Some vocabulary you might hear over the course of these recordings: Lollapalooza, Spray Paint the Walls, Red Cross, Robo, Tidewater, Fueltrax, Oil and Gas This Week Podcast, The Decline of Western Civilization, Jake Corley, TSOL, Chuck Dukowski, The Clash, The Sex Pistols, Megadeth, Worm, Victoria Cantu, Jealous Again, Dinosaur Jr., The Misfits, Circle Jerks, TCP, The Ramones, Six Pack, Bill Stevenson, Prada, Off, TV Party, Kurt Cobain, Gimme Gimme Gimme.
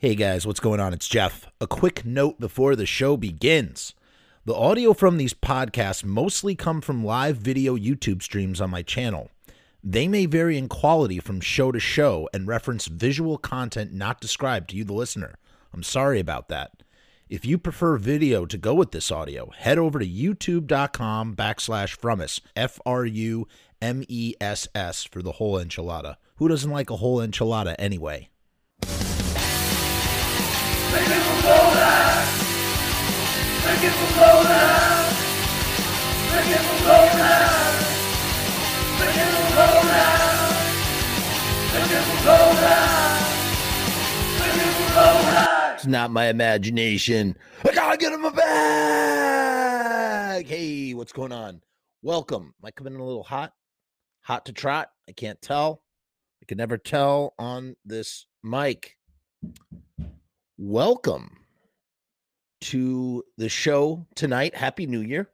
Hey guys, what's going on? It's Jeff. A quick note before the show begins. The audio from these podcasts mostly come from live video YouTube streams on my channel. They may vary in quality from show to show and reference visual content not described to you, the listener. I'm sorry about that. If you prefer video to go with this audio, head over to youtube.com/frumess, FRUMESS, for the whole enchilada. Who doesn't like a whole enchilada anyway? Make it for Lola! Make it for Lola! Make it for Lola! Make it for Lola! Make it for Lola! Make it for Lola! It's not my imagination. I gotta get him a bag! Hey, what's going on? Welcome. Am I coming in a little hot? Hot to trot? I can't tell. I can never tell on this mic. Welcome to the show tonight. Happy New Year.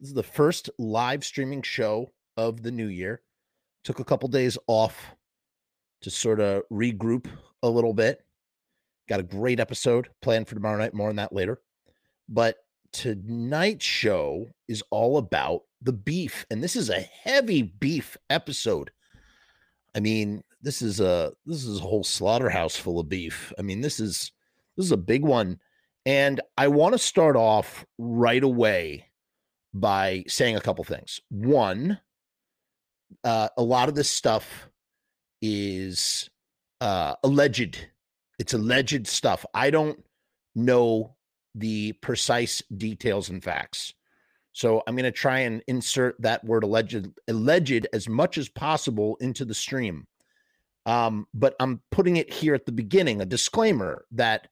This is the first live streaming show of the new year. Took a couple days off to sort of regroup a little bit. Got a great episode planned for tomorrow night. More on that later. But tonight's show is all about the beef. And this is a heavy beef episode. I mean, this is a whole slaughterhouse full of beef. I mean, this is a big one. And I want to start off right away by saying a couple things. One, a lot of this stuff is alleged. It's alleged stuff. I don't know the precise details and facts. So I'm going to try and insert that word alleged as much as possible into the stream. But I'm putting it here at the beginning, a disclaimer that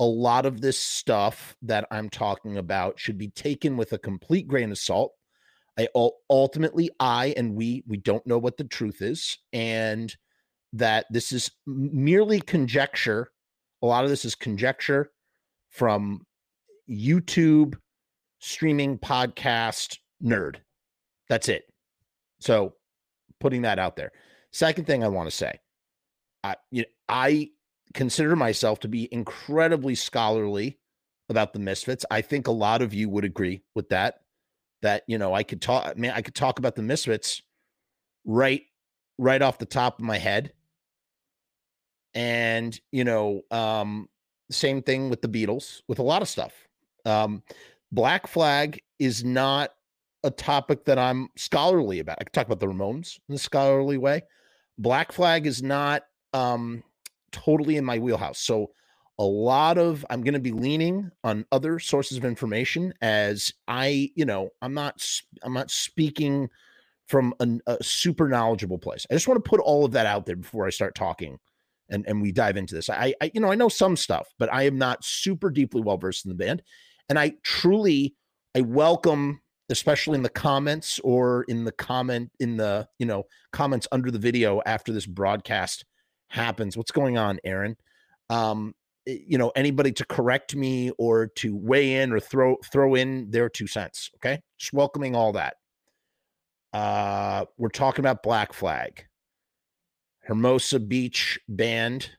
a lot of this stuff that I'm talking about should be taken with a complete grain of salt. Ultimately, we don't know what the truth is, and that this is merely conjecture. A lot of this is conjecture from YouTube, streaming, podcast, nerd. That's it. So putting that out there. Second thing I want to say. I consider myself to be incredibly scholarly about the Misfits. I think a lot of you would agree with that. That, you know, I could talk about the Misfits right off the top of my head. And, you know, same thing with the Beatles, with a lot of stuff. Black Flag is not a topic that I'm scholarly about. I could talk about the Ramones in a scholarly way. Black Flag is not totally in my wheelhouse. So I'm going to be leaning on other sources of information as I'm not speaking from a super knowledgeable place. I just want to put all of that out there before I start talking and we dive into this. I know some stuff, but I am not super deeply well-versed in the band. And I welcome, especially in the comments or in the comments under the video after this broadcast happens. What's going on, Aaron? Anybody to correct me or to weigh in or throw in their 2 cents. Okay. Just welcoming all that. We're talking about Black Flag, Hermosa Beach band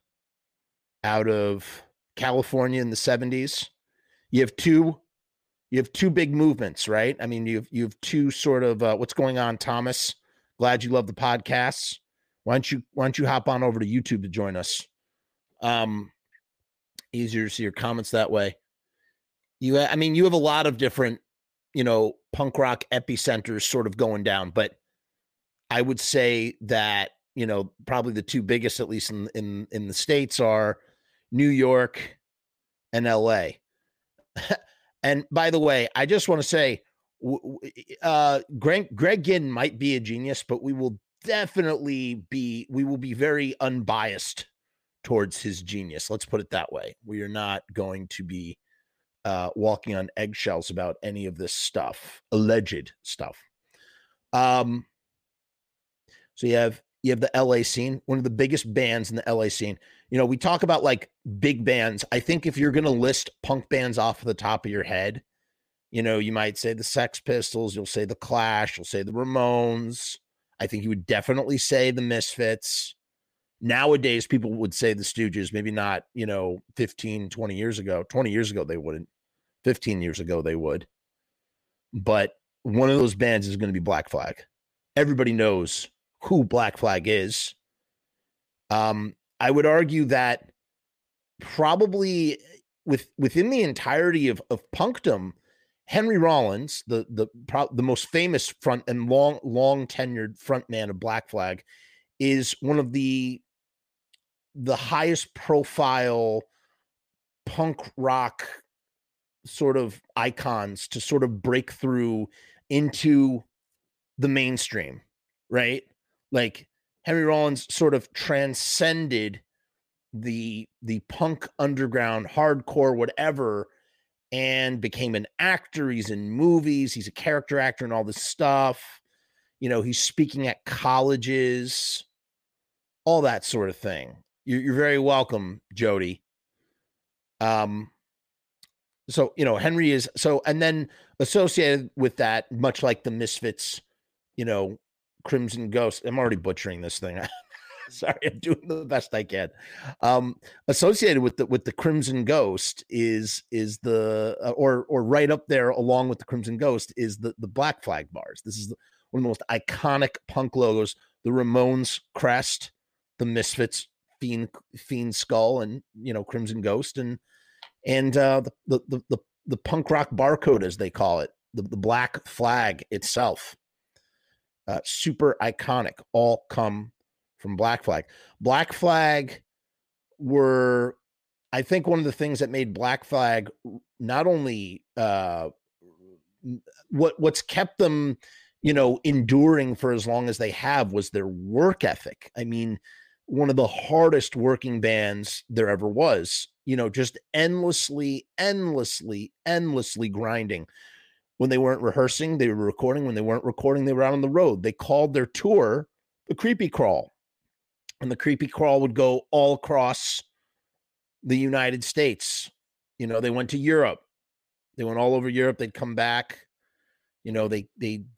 out of California in the 70s. You have two big movements, right? I mean, you have two sort of what's going on, Thomas. Glad you love the podcasts. Why don't you hop on over to YouTube to join us? Easier to see your comments that way. You have a lot of different, punk rock epicenters sort of going down, but I would say that, probably the two biggest, at least in the States, are New York and LA. And by the way, I just want to say, Greg Ginn might be a genius, but we will be very unbiased towards his genius. Let's put it that way. We are not going to be walking on eggshells about any of this stuff, alleged stuff. So you have the LA scene, one of the biggest bands in the LA scene. We talk about like big bands. I think if you're going to list punk bands off the top of your head, you might say the Sex Pistols, you'll say the Clash, you'll say the Ramones. I think you would definitely say the Misfits. Nowadays, people would say the Stooges, maybe not, you know, 15, 20 years ago. 20 years ago, they wouldn't. 15 years ago, they would. But one of those bands is going to be Black Flag. Everybody knows who Black Flag is. I would argue that probably within the entirety of punkdom, Henry Rollins, the most famous front and long tenured frontman of Black Flag, is one of the highest profile punk rock sort of icons to sort of break through into the mainstream, right? Like Henry Rollins sort of transcended the punk underground, hardcore, whatever, and became an actor. He's in movies. He's a character actor and all this stuff. You know, he's speaking at colleges, all that sort of thing. You're very welcome, Jody. So, you know, Henry is so, and then associated with that, much like the Misfits, you know, Crimson Ghost. I'm already butchering this thing. Sorry, I'm doing the best I can. Associated with the Crimson Ghost is the or right up there along with the Crimson Ghost is the Black Flag bars. This is one of the most iconic punk logos. The Ramones crest, the Misfits fiend skull, and you know Crimson Ghost, and the punk rock barcode, as they call it, the Black Flag itself. Super iconic. All come from Black Flag. Black Flag were, I think, one of the things that made Black Flag not only what's kept them, you know, enduring for as long as they have was their work ethic. I mean, one of the hardest working bands there ever was, you know, just endlessly grinding. When they weren't rehearsing, they were recording. When they weren't recording, they were out on the road. They called their tour the Creepy Crawl. And the Creepy Crawl would go all across the United States. You know, they went to Europe. They went all over Europe. They'd come back. You know, they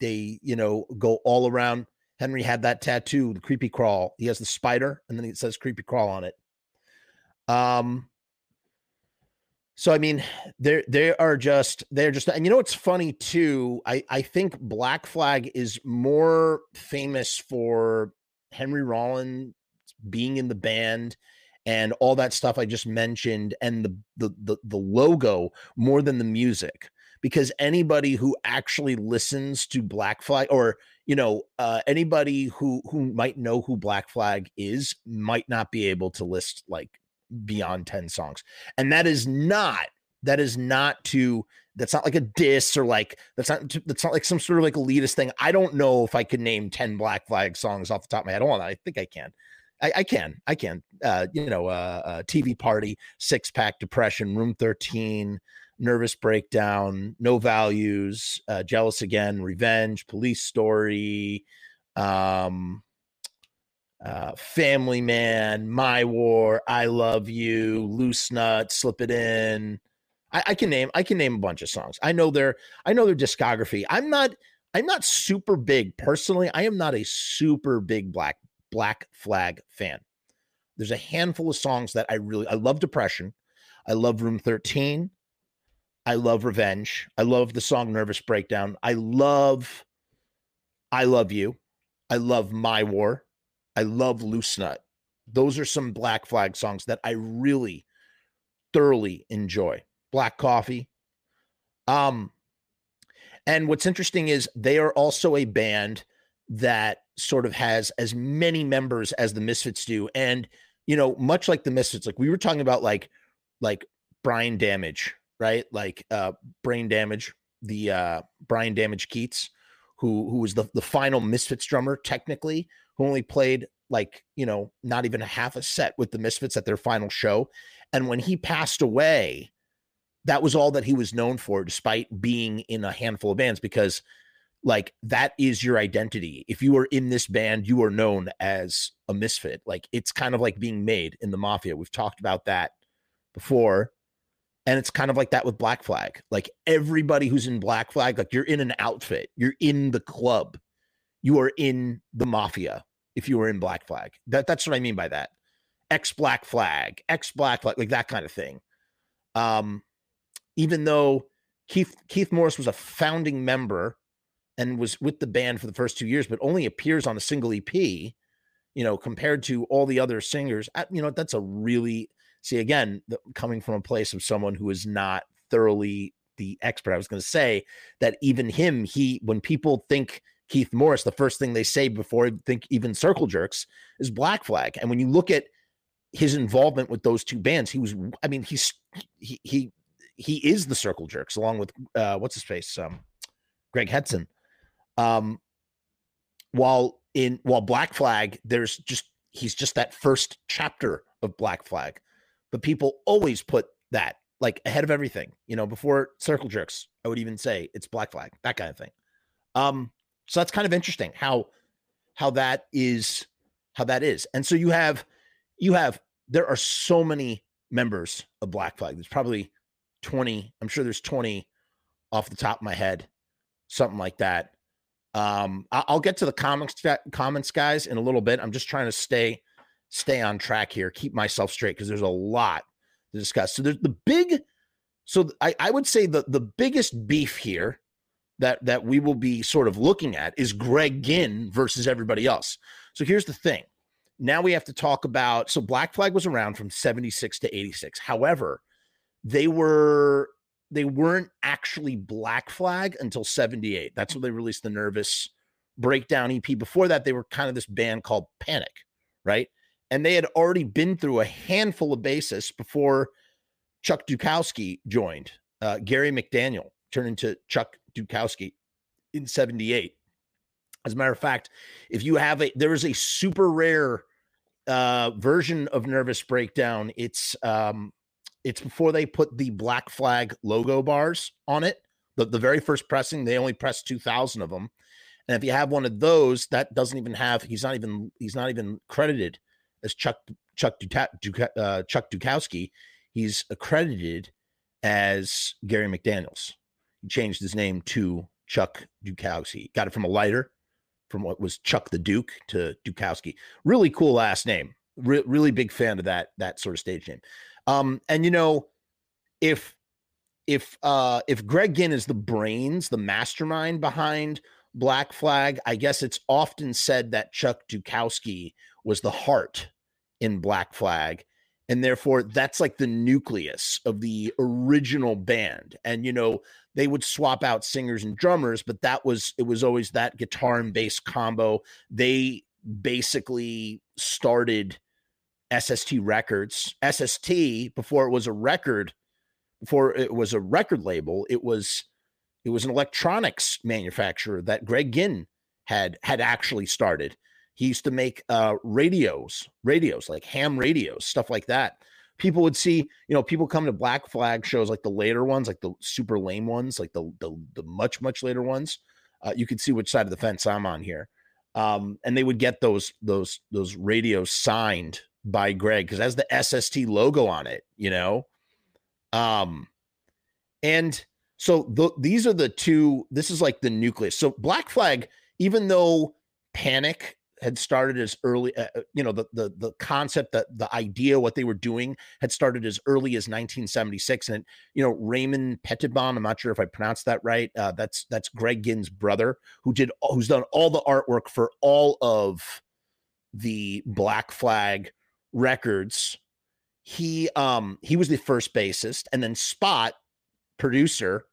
you know, go all around. Henry had that tattoo, the Creepy Crawl. He has the spider, and then it says Creepy Crawl on it. So I mean, they're just, and you know what's funny too? I think Black Flag is more famous for Henry Rollins being in the band and all that stuff I just mentioned, and the logo more than the music, because anybody who actually listens to Black Flag, or you know, anybody who might know who Black Flag is might not be able to list like beyond 10 songs. And that's not like a diss, or like that's not like some sort of like elitist thing. I don't know if I could name 10 Black Flag songs off the top of my head. Hold on, I think I can. I can. TV Party, Six Pack, Depression, Room 13, Nervous Breakdown, No Values, Jealous Again, Revenge, Police Story, Family Man, My War, I Love You, Loose Nut, Slip It In. I can name a bunch of songs. I know their discography. I'm not super big personally. I am not a super big Black Flag fan. There's a handful of songs that I love Depression. I love Room 13. I love Revenge. I love the song Nervous Breakdown. I love you. I love My War. I love Loose Nut. Those are some Black Flag songs that I really thoroughly enjoy. Black Coffee. And what's interesting is they are also a band that sort of has as many members as the Misfits do. And, you know, much like the Misfits, like we were talking about, like Brian Damage, right? Like Brain Damage, the Brian Damage Keats, who was the final Misfits drummer, technically, who only played like, you know, not even a half a set with the Misfits at their final show. And when he passed away, that was all that he was known for, despite being in a handful of bands, because like that is your identity. If you are in this band, you are known as a misfit. Like it's kind of like being made in the mafia. We've talked about that before. And it's kind of like that with Black Flag. Like everybody who's in Black Flag, like you're in an outfit, you're in the club, you are in the mafia. if you were in Black Flag. That's what I mean by that. Ex Black Flag, like that kind of thing. Even though Keith Morris was a founding member and was with the band for the first 2 years, but only appears on a single EP, compared to all the other singers, that's a really, coming from a place of someone who is not thoroughly the expert. I was going to say that even him, when people think Keith Morris, the first thing they say before I think even Circle Jerks is Black Flag. And when you look at his involvement with those two bands, he is the Circle Jerks along with what's his face, Greg Hudson. While Black Flag, he's just that first chapter of Black Flag, but people always put that like ahead of everything, before Circle Jerks, I would even say it's Black Flag, that kind of thing. So that's kind of interesting how that is. And so there are so many members of Black Flag. There's probably 20. I'm sure there's 20 off the top of my head, something like that. I'll get to the comments guys in a little bit. I'm just trying to stay on track here, keep myself straight, because there's a lot to discuss. So there's I would say the biggest beef here that we will be sort of looking at is Greg Ginn versus everybody else. So here's the thing. Now we have to talk about, so Black Flag was around from 76 to 86. However, they weren't actually Black Flag until 78. That's when they released the Nervous Breakdown EP. Before that, they were kind of this band called Panic, right? And they had already been through a handful of bassists before Chuck Dukowski joined. Gary McDaniel turned into Chuck Dukowski in 78. As a matter of fact, if you have there is a super rare version of Nervous Breakdown. It's before they put the Black Flag logo bars on it. The very first pressing, they only pressed 2,000 of them. And if you have one of those, that doesn't even have, he's not even credited as Chuck Dukowski. He's accredited as Gary McDaniels. He changed his name to Chuck Dukowski. Got it from a lighter, from what was Chuck the Duke to Dukowski. Really cool last name. Really big fan of that sort of stage name. And if Greg Ginn is the brains, the mastermind behind Black Flag, I guess it's often said that Chuck Dukowski was the heart in Black Flag, and therefore that's like the nucleus of the original band. And they would swap out singers and drummers, but it was always that guitar and bass combo. They basically started SST Records. SST, before it was a record label, it was an electronics manufacturer that Greg Ginn had actually started. He used to make radios, like ham radios, stuff like that. People would see, people come to Black Flag shows, like the later ones, like the super lame ones, like the much, much later ones. You could see which side of the fence I'm on here. And they would get those radios signed by Greg, because that's the SST logo on it, and so these are the two. This is like the nucleus. So Black Flag, even though Panic had started as early, the concept, that the idea, what they were doing had started as early as 1976, and Raymond Pettibon, I'm not sure if I pronounced that right. That's Greg Ginn's brother, who's done all the artwork for all of the Black Flag records. He was the first bassist, and then Spot, producer,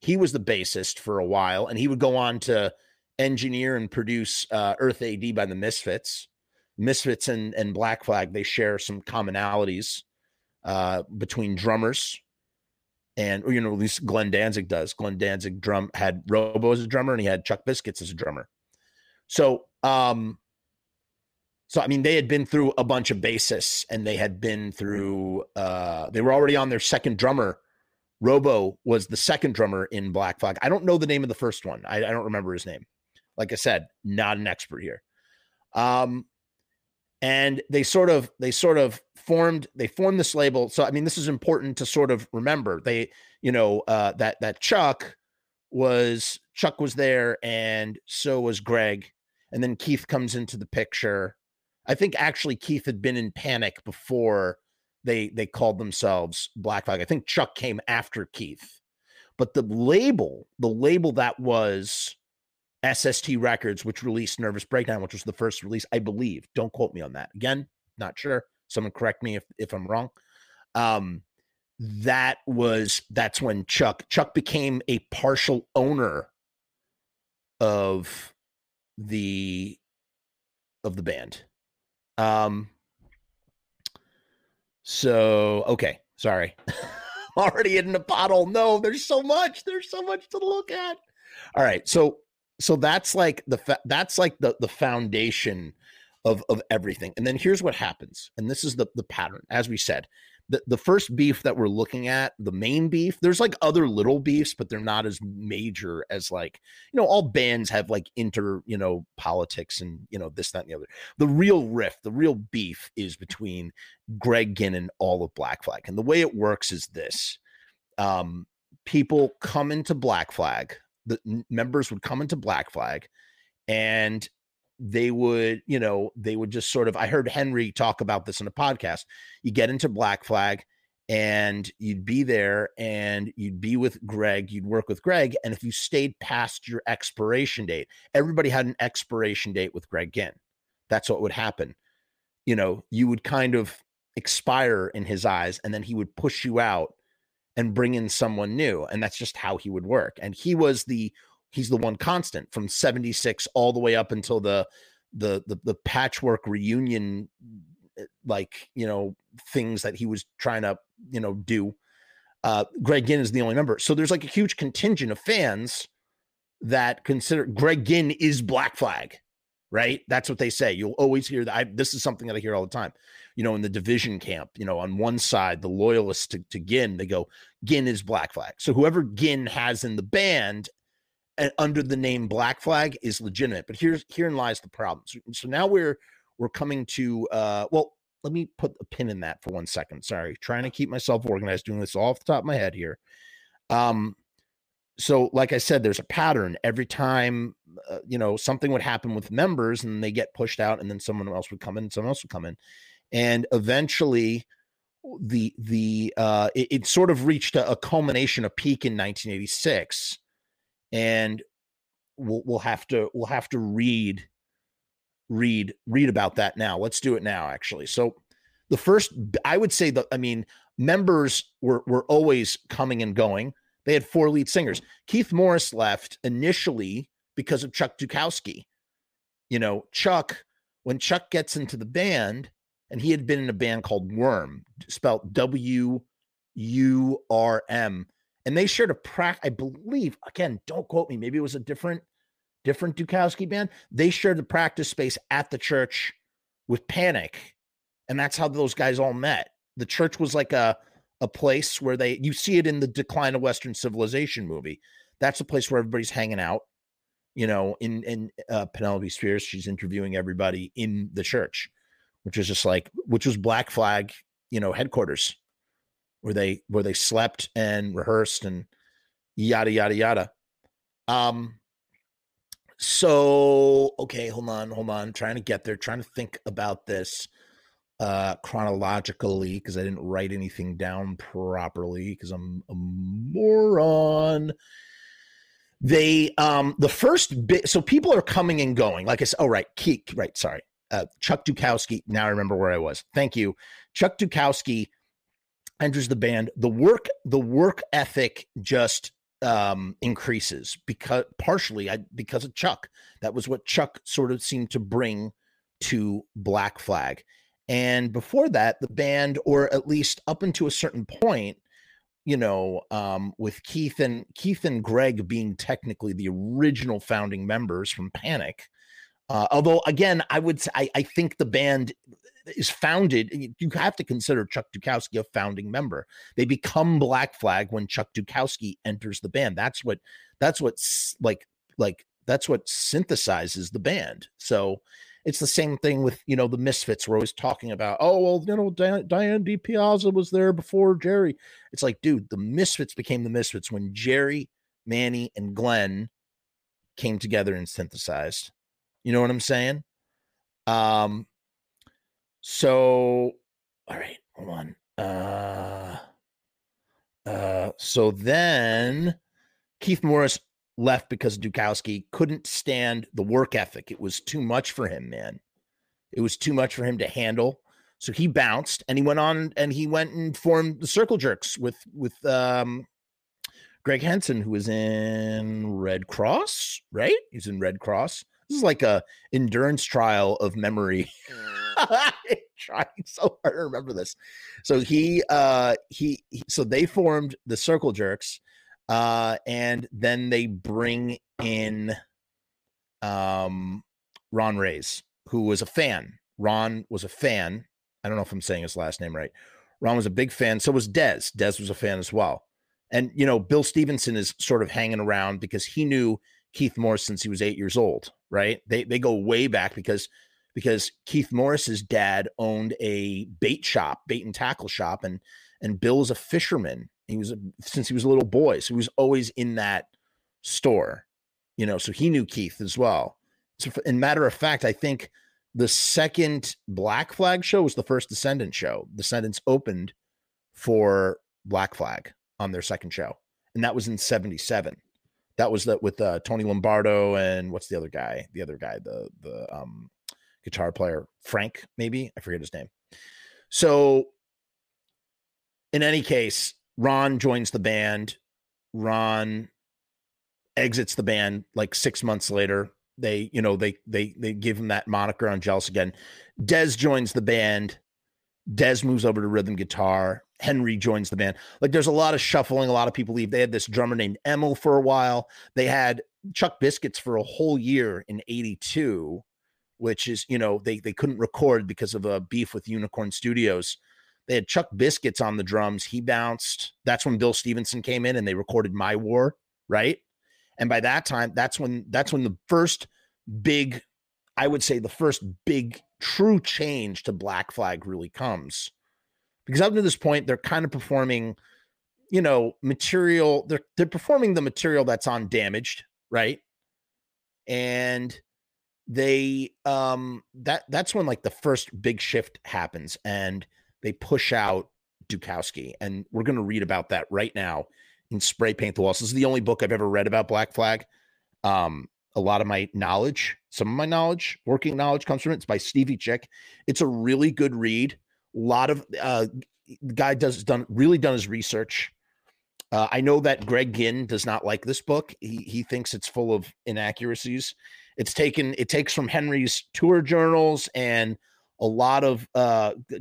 he was the bassist for a while, and he would go on to engineer and produce Earth AD by the Misfits. Misfits and Black Flag, they share some commonalities between drummers, and at least Glenn Danzig does. Glenn Danzig had Robo as a drummer, and he had Chuck Biscuits as a drummer. So I mean, they had been through a bunch of bassists, and they had been through. They were already on their second drummer. Robo was the second drummer in Black Flag. I don't know the name of the first one. I don't remember his name. Like I said, not an expert here. And they formed this label. So, I mean, this is important to sort of remember. That Chuck was there, and so was Greg. And then Keith comes into the picture. I think actually Keith had been in Panic before they called themselves Black Flag. I think Chuck came after Keith. But the label that was SST Records, which released Nervous Breakdown, which was the first release, I believe. Don't quote me on that. Again, not sure. Someone correct me if I'm wrong. That's when Chuck became a partial owner of the band. So, okay. Sorry. Already in a bottle. No, there's so much. There's so much to look at. All right. So that's like the foundation of everything. And then here's what happens. And this is the pattern. As we said, the first beef that we're looking at, the main beef, there's like other little beefs, but they're not as major as, like, you know, all bands have like politics and, you know, this, that, and the other. The real rift, the real beef is between Greg Ginn and all of Black Flag. And the way it works is this. People come into Black Flag. The members would come into Black Flag and they would just sort of, I heard Henry talk about this in a podcast. You get into Black Flag and you'd be there and you'd be with Greg, you'd work with Greg. And if you stayed past your expiration date, everybody had an expiration date with Greg Ginn. That's what would happen. You know, you would kind of expire in his eyes and then he would push you out and bring in someone new. And that's just how he would work. And he's the one constant from 76 all the way up until the patchwork reunion, things that he was trying to, do. Greg Ginn is the only member. So there's like a huge contingent of fans that consider Greg Ginn is Black Flag, right? That's what they say. You'll always hear that. This is something that I hear all the time, in the division camp, on one side, the loyalists to Ginn, they go, Ginn is Black Flag. So whoever Ginn has in the band and under the name Black Flag is legitimate, but herein lies the problem. So now we're coming to let me put a pin in that for 1 second. Sorry, trying to keep myself organized, doing this all off the top of my head here. So like I said, there's a pattern. Every time something would happen with members, and they get pushed out, and then someone else would come in, and eventually it sort of reached a culmination, a peak in 1986. And we'll have to read about that now. Let's do it now, actually. So the first, I would say members were always coming and going. They had four lead singers. Keith Morris left initially because of Chuck Dukowski. When Chuck gets into the band, and he had been in a band called Worm, spelled WURM. And they shared a I believe, again, don't quote me, maybe it was a different Dukowski band. They shared the practice space at the church with Panic. And that's how those guys all met. The church was like a place where you see it in the Decline of Western Civilization movie. That's a place where everybody's hanging out, in Penelope Spheres, she's interviewing everybody in the church, which was Black Flag, headquarters. Where they slept and rehearsed and yada yada yada. So okay, hold on. I'm trying to get there, trying to think about this chronologically, because I didn't write anything down properly because I'm a moron. They the first bit, so people are coming and going. Like I said, Chuck Dukowski. Now I remember where I was. Thank you. Chuck Dukowski enters the band. The work ethic just increases because of Chuck. That was what Chuck sort of seemed to bring to Black Flag. And before that, the band, or at least up into a certain point, with Keith and Greg being technically the original founding members from Panic. Although again, I think the band is founded. You have to consider Chuck Dukowski a founding member. They become Black Flag when Chuck Dukowski enters the band. That's what synthesizes the band. So it's the same thing with the Misfits. We're always talking about, Diane D. Piazza was there before Jerry. It's like, dude, the Misfits became the Misfits when Jerry, Manny, and Glenn came together and synthesized. You know what I'm saying? So, all right, hold on. So then Keith Morris left because Dukowski couldn't stand the work ethic. It was too much for him, man. It was too much for him to handle. So he bounced, and he went on and he went and formed the Circle Jerks with Greg Henson, who was in Red Cross, right? He's in Red Cross. This is like a endurance trial of memory. I'm trying so hard to remember this. So so they formed the Circle Jerks, and then they bring in Ron Reyes, who was a fan. Ron was a fan. I don't know if I'm saying his last name right. Ron was a big fan. So was Dez. Dez was a fan as well. And, you know, Bill Stevenson is sort of hanging around because he knew Keith Morris since he was 8 years old, right? They go way back because Keith Morris's dad owned a bait and tackle shop, and Bill was a fisherman. He was since he was a little boy, so he was always in that store, you know. So he knew Keith as well. So, in matter of fact, I think the second Black Flag show was the first Descendants show. Descendants opened for Black Flag on their second show, and that was in '77. That was that with Tony Lombardo and what's the other guy? The other guy, the guitar player, Frank, maybe? I forget his name. So in any case, Ron joins the band. Ron exits the band like 6 months later. They give him that moniker on Jealous again. Dez joins the band. Dez moves over to rhythm guitar. Henry joins the band. Like, there's a lot of shuffling. A lot of people leave. They had this drummer named Emil for a while. They had Chuck Biscuits for a whole year in 82, which is, you know, they couldn't record because of a beef with Unicorn Studios. They had Chuck Biscuits on the drums. He bounced. That's when Bill Stevenson came in and they recorded My War, right? And by that time, that's when the first big, I would say the first big true change to Black Flag really comes. Because up to this point, they're kind of performing, you know, material. They're performing the material that's on Damaged, right? And they that's when like the first big shift happens, and they push out Dukowski, and we're going to read about that right now in Spray Paint the Walls. This is the only book I've ever read about Black Flag. A lot of my knowledge, some of my knowledge, working knowledge, comes from it. It's by Stevie Chick. It's a really good read. A lot of the guy done his research. I know that Greg Ginn does not like this book. He thinks it's full of inaccuracies. It takes from Henry's tour journals and a lot of good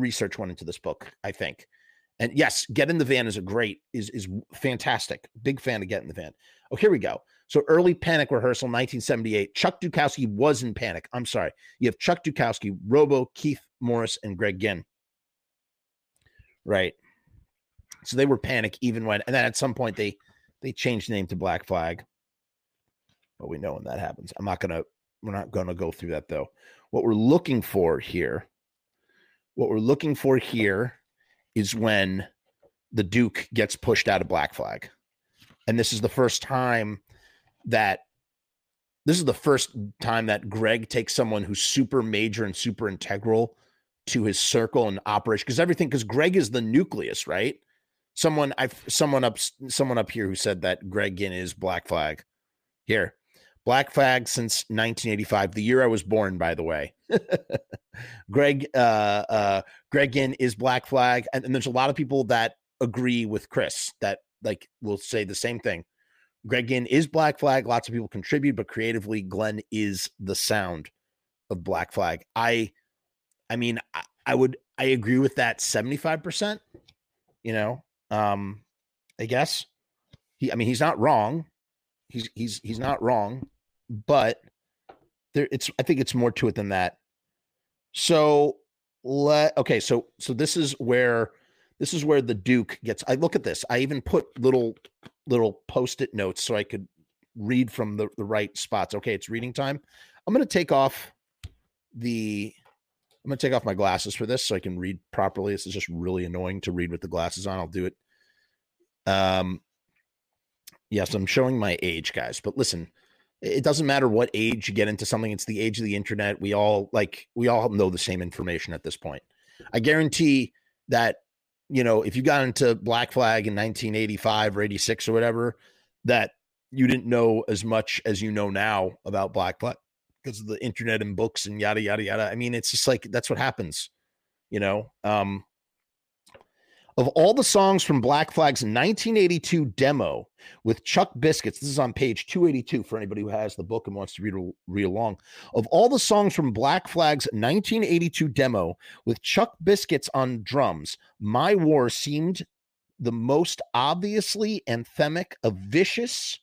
research went into this book, I think. And yes, Get in the Van is fantastic. Big fan of Get in the Van. Oh, here we go. So early Panic rehearsal, 1978. Chuck Dukowski was in Panic. I'm sorry. You have Chuck Dukowski, Robo, Keith Morris, and Greg Ginn. Right. So they were Panic even when, and then at some point they changed the name to Black Flag. But we know when that happens. We're not going to go through that though. What we're looking for here is when the Duke gets pushed out of Black Flag. And this is the first time that Greg takes someone who's super major and super integral to his circle and operation. Because Greg is the nucleus, right? Someone up here who said that Greg Ginn is Black Flag. Here, Black Flag since 1985, the year I was born, by the way. Greg Ginn is Black Flag, and there's a lot of people that agree with Chris that like will say the same thing. Greg Ginn is Black Flag. Lots of people contribute, but creatively, Glenn is the sound of Black Flag. I agree with that 75%. You know, I guess he's not wrong. He's not wrong, but I think it's more to it than that. So this is where the Duke gets. I look at this. I even put little post-it notes so I could read from the right spots. Okay, it's reading time. I'm going to take off my glasses for this so I can read properly. This is just really annoying to read with the glasses on. I'll do it. Yes, I'm showing my age, guys, but listen, it doesn't matter what age you get into something. It's the age of the internet. We all know the same information at this point. I guarantee that, you know, if you got into Black Flag in 1985 or 86 or whatever, that you didn't know as much as you know now about Black Flag because of the internet and books and yada, yada, yada. I mean, it's just like, that's what happens, you know? Of all the songs from Black Flag's 1982 demo with Chuck Biscuits, this is on page 282 for anybody who has the book and wants to read along. Of all the songs from Black Flag's 1982 demo with Chuck Biscuits on drums, My War seemed the most obviously anthemic, a vicious,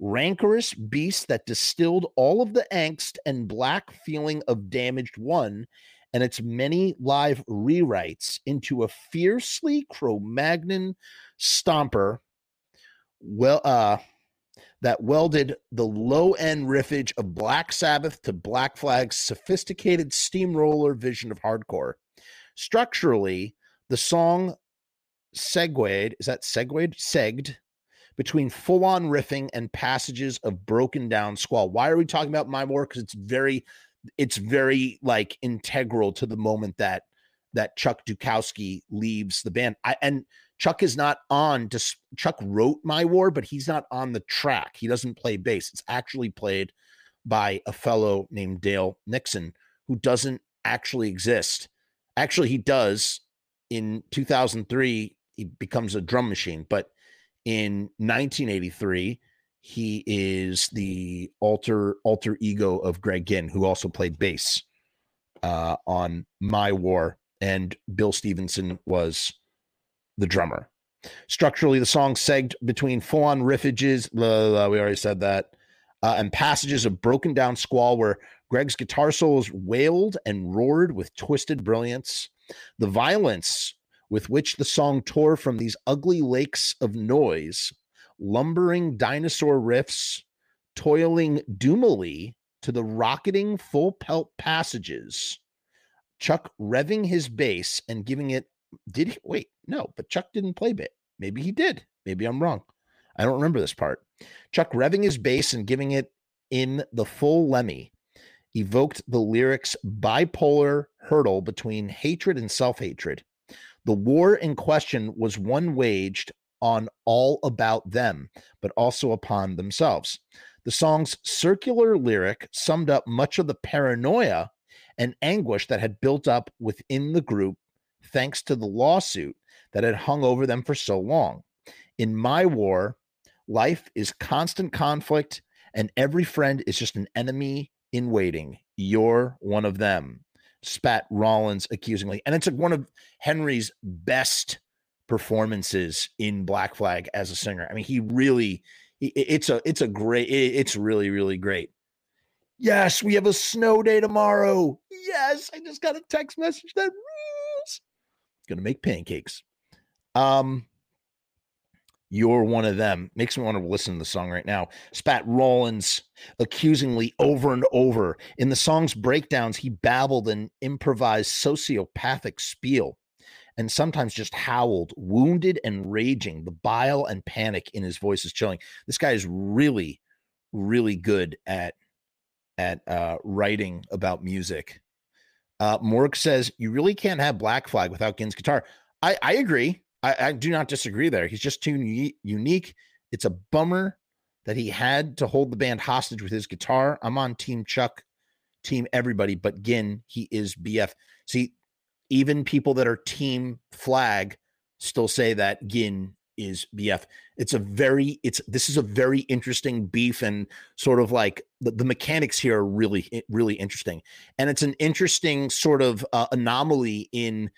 rancorous beast that distilled all of the angst and black feeling of Damaged One and its many live rewrites into a fiercely Cro-Magnon stomper that welded the low-end riffage of Black Sabbath to Black Flag's sophisticated steamroller vision of hardcore. Structurally, the song segged between full-on riffing and passages of broken-down squall. Why are we talking about My War? Because it's very like integral to the moment that Chuck Dukowski leaves the band. And Chuck is not on. Chuck wrote My War, but he's not on the track. He doesn't play bass. It's actually played by a fellow named Dale Nixon, who doesn't actually exist. Actually, he does. In 2003, he becomes a drum machine, but in 1983, he is the alter ego of Greg Ginn, who also played bass on My War, and Bill Stevenson was the drummer. Structurally, the song segged between full-on riffages, we already said that, and passages of broken-down squall where Greg's guitar solos wailed and roared with twisted brilliance. The violence with which the song tore from these ugly lakes of noise, lumbering dinosaur riffs, toiling doomily to the rocketing full pelt passages, Chuck revving his bass and giving it. Did he? Wait, no, but Chuck didn't play bass. Maybe he did. Maybe I'm wrong. I don't remember this part. Chuck revving his bass and giving it in the full Lemmy evoked the lyrics bipolar hurdle between hatred and self-hatred. The war in question was one waged on all about them, but also upon themselves. The song's circular lyric summed up much of the paranoia and anguish that had built up within the group thanks to the lawsuit that had hung over them for so long. In My War, life is constant conflict, and every friend is just an enemy in waiting. You're one of them, spat Rollins accusingly. And it's like one of Henry's best performances in Black Flag as a singer. I mean, he really, it's really, really great. Yes, we have a snow day tomorrow. Yes, I just got a text message that rules. Gonna make pancakes. You're one of them. Makes me want to listen to the song right now. Spat Rollins accusingly over and over. In the song's breakdowns, he babbled an improvised sociopathic spiel and sometimes just howled, wounded and raging. The bile and panic in his voice is chilling. This guy is really, really good at writing about music. Morg says, you really can't have Black Flag without Ginn's guitar. I agree. I do not disagree there. He's just too unique. It's a bummer that he had to hold the band hostage with his guitar. I'm on Team Chuck, Team Everybody, but Ginn, he is BF. See, even people that are Team Flag still say that Ginn is BF. This is a very interesting beef, and sort of like the mechanics here are really, really interesting. And it's an interesting sort of anomaly in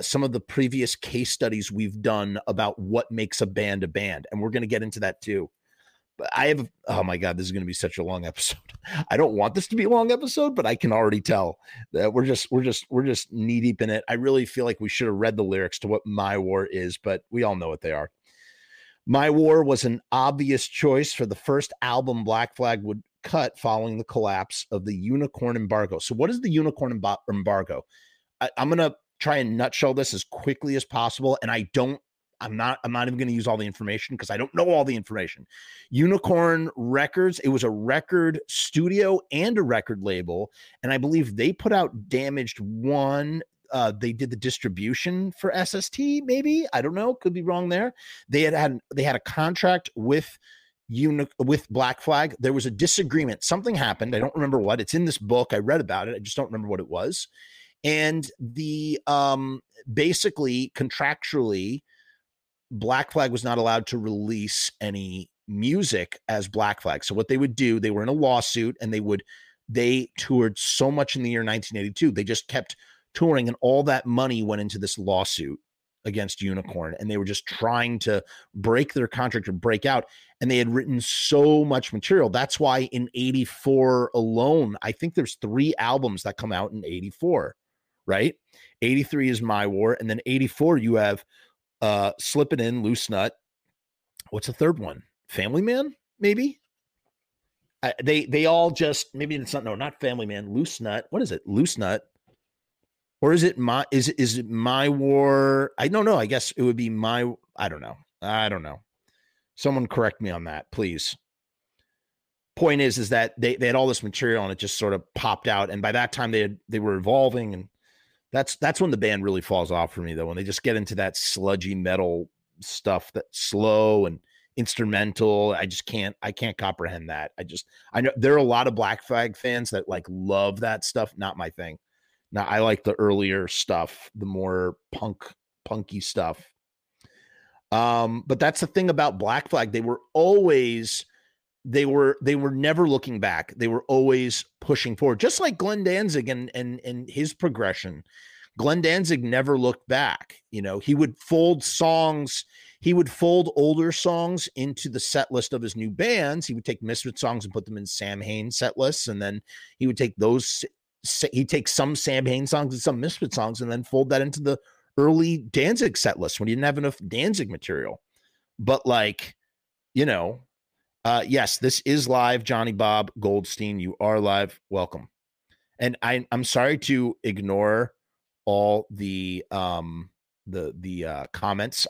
some of the previous case studies we've done about what makes a band, and we're going to get into that too. But I have, oh my God, this is going to be such a long episode. I don't want this to be a long episode, but I can already tell that we're just knee deep in it. I really feel like we should have read the lyrics to what My War is, but we all know what they are. My War was an obvious choice for the first album Black Flag would cut following the collapse of the Unicorn embargo. So what is the Unicorn embargo? I'm going to try and nutshell this as quickly as possible. And I don't, I'm not even going to use all the information because I don't know all the information. Unicorn Records, it was a record studio and a record label, and I believe they put out Damaged One. They did the distribution for SST, maybe. I don't know. Could be wrong there. They had a contract with Black Flag. There was a disagreement. Something happened. I don't remember what. It's in this book. I read about it. I just don't remember what it was. And the basically contractually, Black Flag was not allowed to release any music as Black Flag. So what they would do, they were in a lawsuit, and they toured so much in the year 1982. They just kept touring, and all that money went into this lawsuit against Unicorn, and they were just trying to break their contract or break out, and they had written so much material. That's why in 84 alone, I think there's 3 albums that come out in 84, right? 83 is My War, and then 84 you have Slip It In, Loose Nut. What's the third one? Family Man, maybe? They all just, maybe it's not Family Man, Loose Nut. What is it? Loose Nut. Or is it My War? I don't know. I guess it would be I don't know. Someone correct me on that, please. Point is that they had all this material and it just sort of popped out. And by that time they were evolving, and that's when the band really falls off for me, though, when they just get into that sludgy metal stuff that's slow and instrumental. I can't comprehend that. I know there are a lot of Black Flag fans that like love that stuff. Not my thing. Now, I like the earlier stuff, the more punky stuff. But that's the thing about Black Flag. They were never looking back. They were always pushing forward, just like Glenn Danzig and his progression. Glenn Danzig never looked back. You know, he would fold songs. He would fold older songs into the set list of his new bands. He would take Misfits songs and put them in Sam Hain set lists. And then he would take those. He takes some Sam Hain songs and some Misfit songs and then fold that into the early Danzig set list when he didn't have enough Danzig material. But like, you know, yes, this is live. Johnny Bob Goldstein, you are live. Welcome. And I'm sorry to ignore all the comments.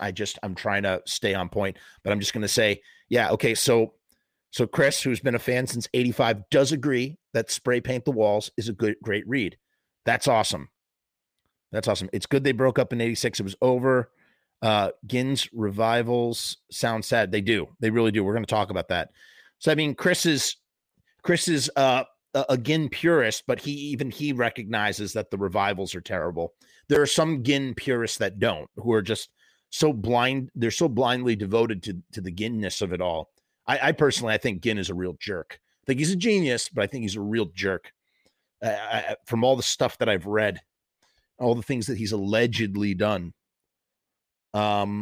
I'm trying to stay on point, but I'm just going to say, yeah. Okay. So Chris, who's been a fan since 85, does agree that Spray Paint the Walls is a great read. That's awesome. That's awesome. It's good they broke up in 86. It was over. Ginn's revivals sound sad. They do. They really do. We're going to talk about that. So, I mean, Chris is a Ginn purist, but he recognizes that the revivals are terrible. There are some Ginn purists that don't, who are just so blind. They're so blindly devoted to the Ginness of it all. I personally, I think Ginn is a real jerk. I think he's a genius, but I think he's a real jerk. From all the stuff that I've read, all the things that he's allegedly done. I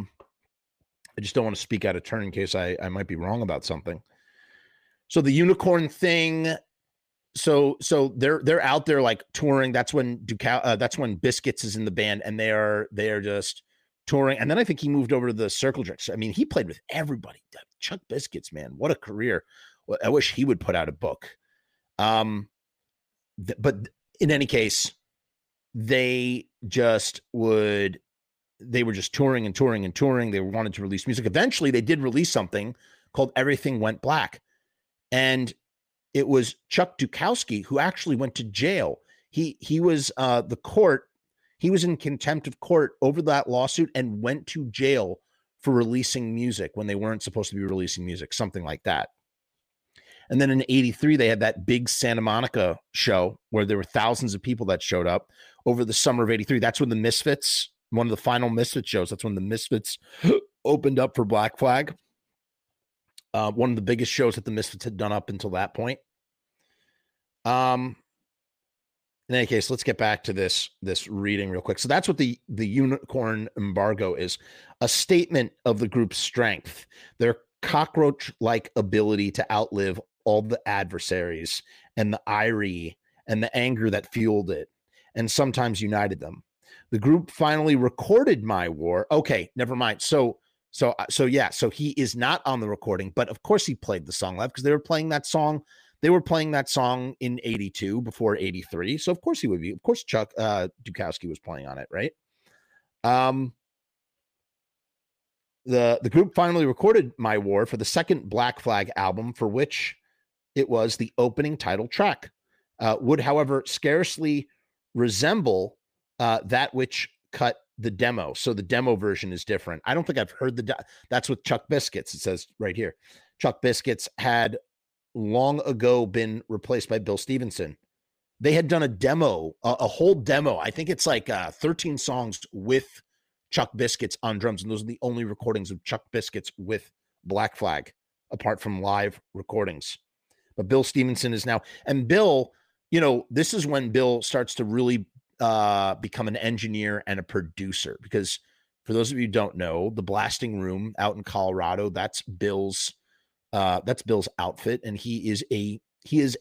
just don't want to speak out of turn in case I might be wrong about something. So the Unicorn thing, so they're out there like touring. That's when that's when Biscuits is in the band, and they are just touring. And then I think he moved over to the Circle Jerks. I mean, he played with everybody. Chuck Biscuits, man, what a career. I wish he would put out a book. But in any case, they were just touring and touring and touring. They wanted to release music. Eventually they did release something called Everything Went Black. And it was Chuck Dukowski who actually went to jail. He was he was in contempt of court over that lawsuit and went to jail for releasing music when they weren't supposed to be releasing music, something like that. And then in 83, they had that big Santa Monica show where there were thousands of people that showed up over the summer of 83. That's when the Misfits, one of the final Misfits shows, that's when the Misfits opened up for Black Flag. One of the biggest shows that the Misfits had done up until that point. In any case, let's get back to this reading real quick. So that's what the Unicorn embargo is, a statement of the group's strength, their cockroach-like ability to outlive all the adversaries and the ire and the anger that fueled it and sometimes united them. The group finally recorded My War. Okay, never mind. So yeah, so he is not on the recording, but of course he played the song live because they were playing that song. They were playing that song in 82 before 83. So of course he would be. Of course Chuck Dukowski was playing on it, right? The group finally recorded My War for the second Black Flag album, for which it was the opening title track. Would, however, scarcely resemble that which cut the demo. So the demo version is different. I don't think I've heard that's with Chuck Biscuits. It says right here, Chuck Biscuits had long ago been replaced by Bill Stevenson. They had done a demo, a whole demo. I think it's like 13 songs with Chuck Biscuits on drums, and those are the only recordings of Chuck Biscuits with Black Flag, apart from live recordings. But Bill Stevenson is now, and Bill, you know, this is when Bill starts to really become an engineer and a producer, because for those of you who don't know, the Blasting Room out in Colorado, that's Bill's outfit, and he is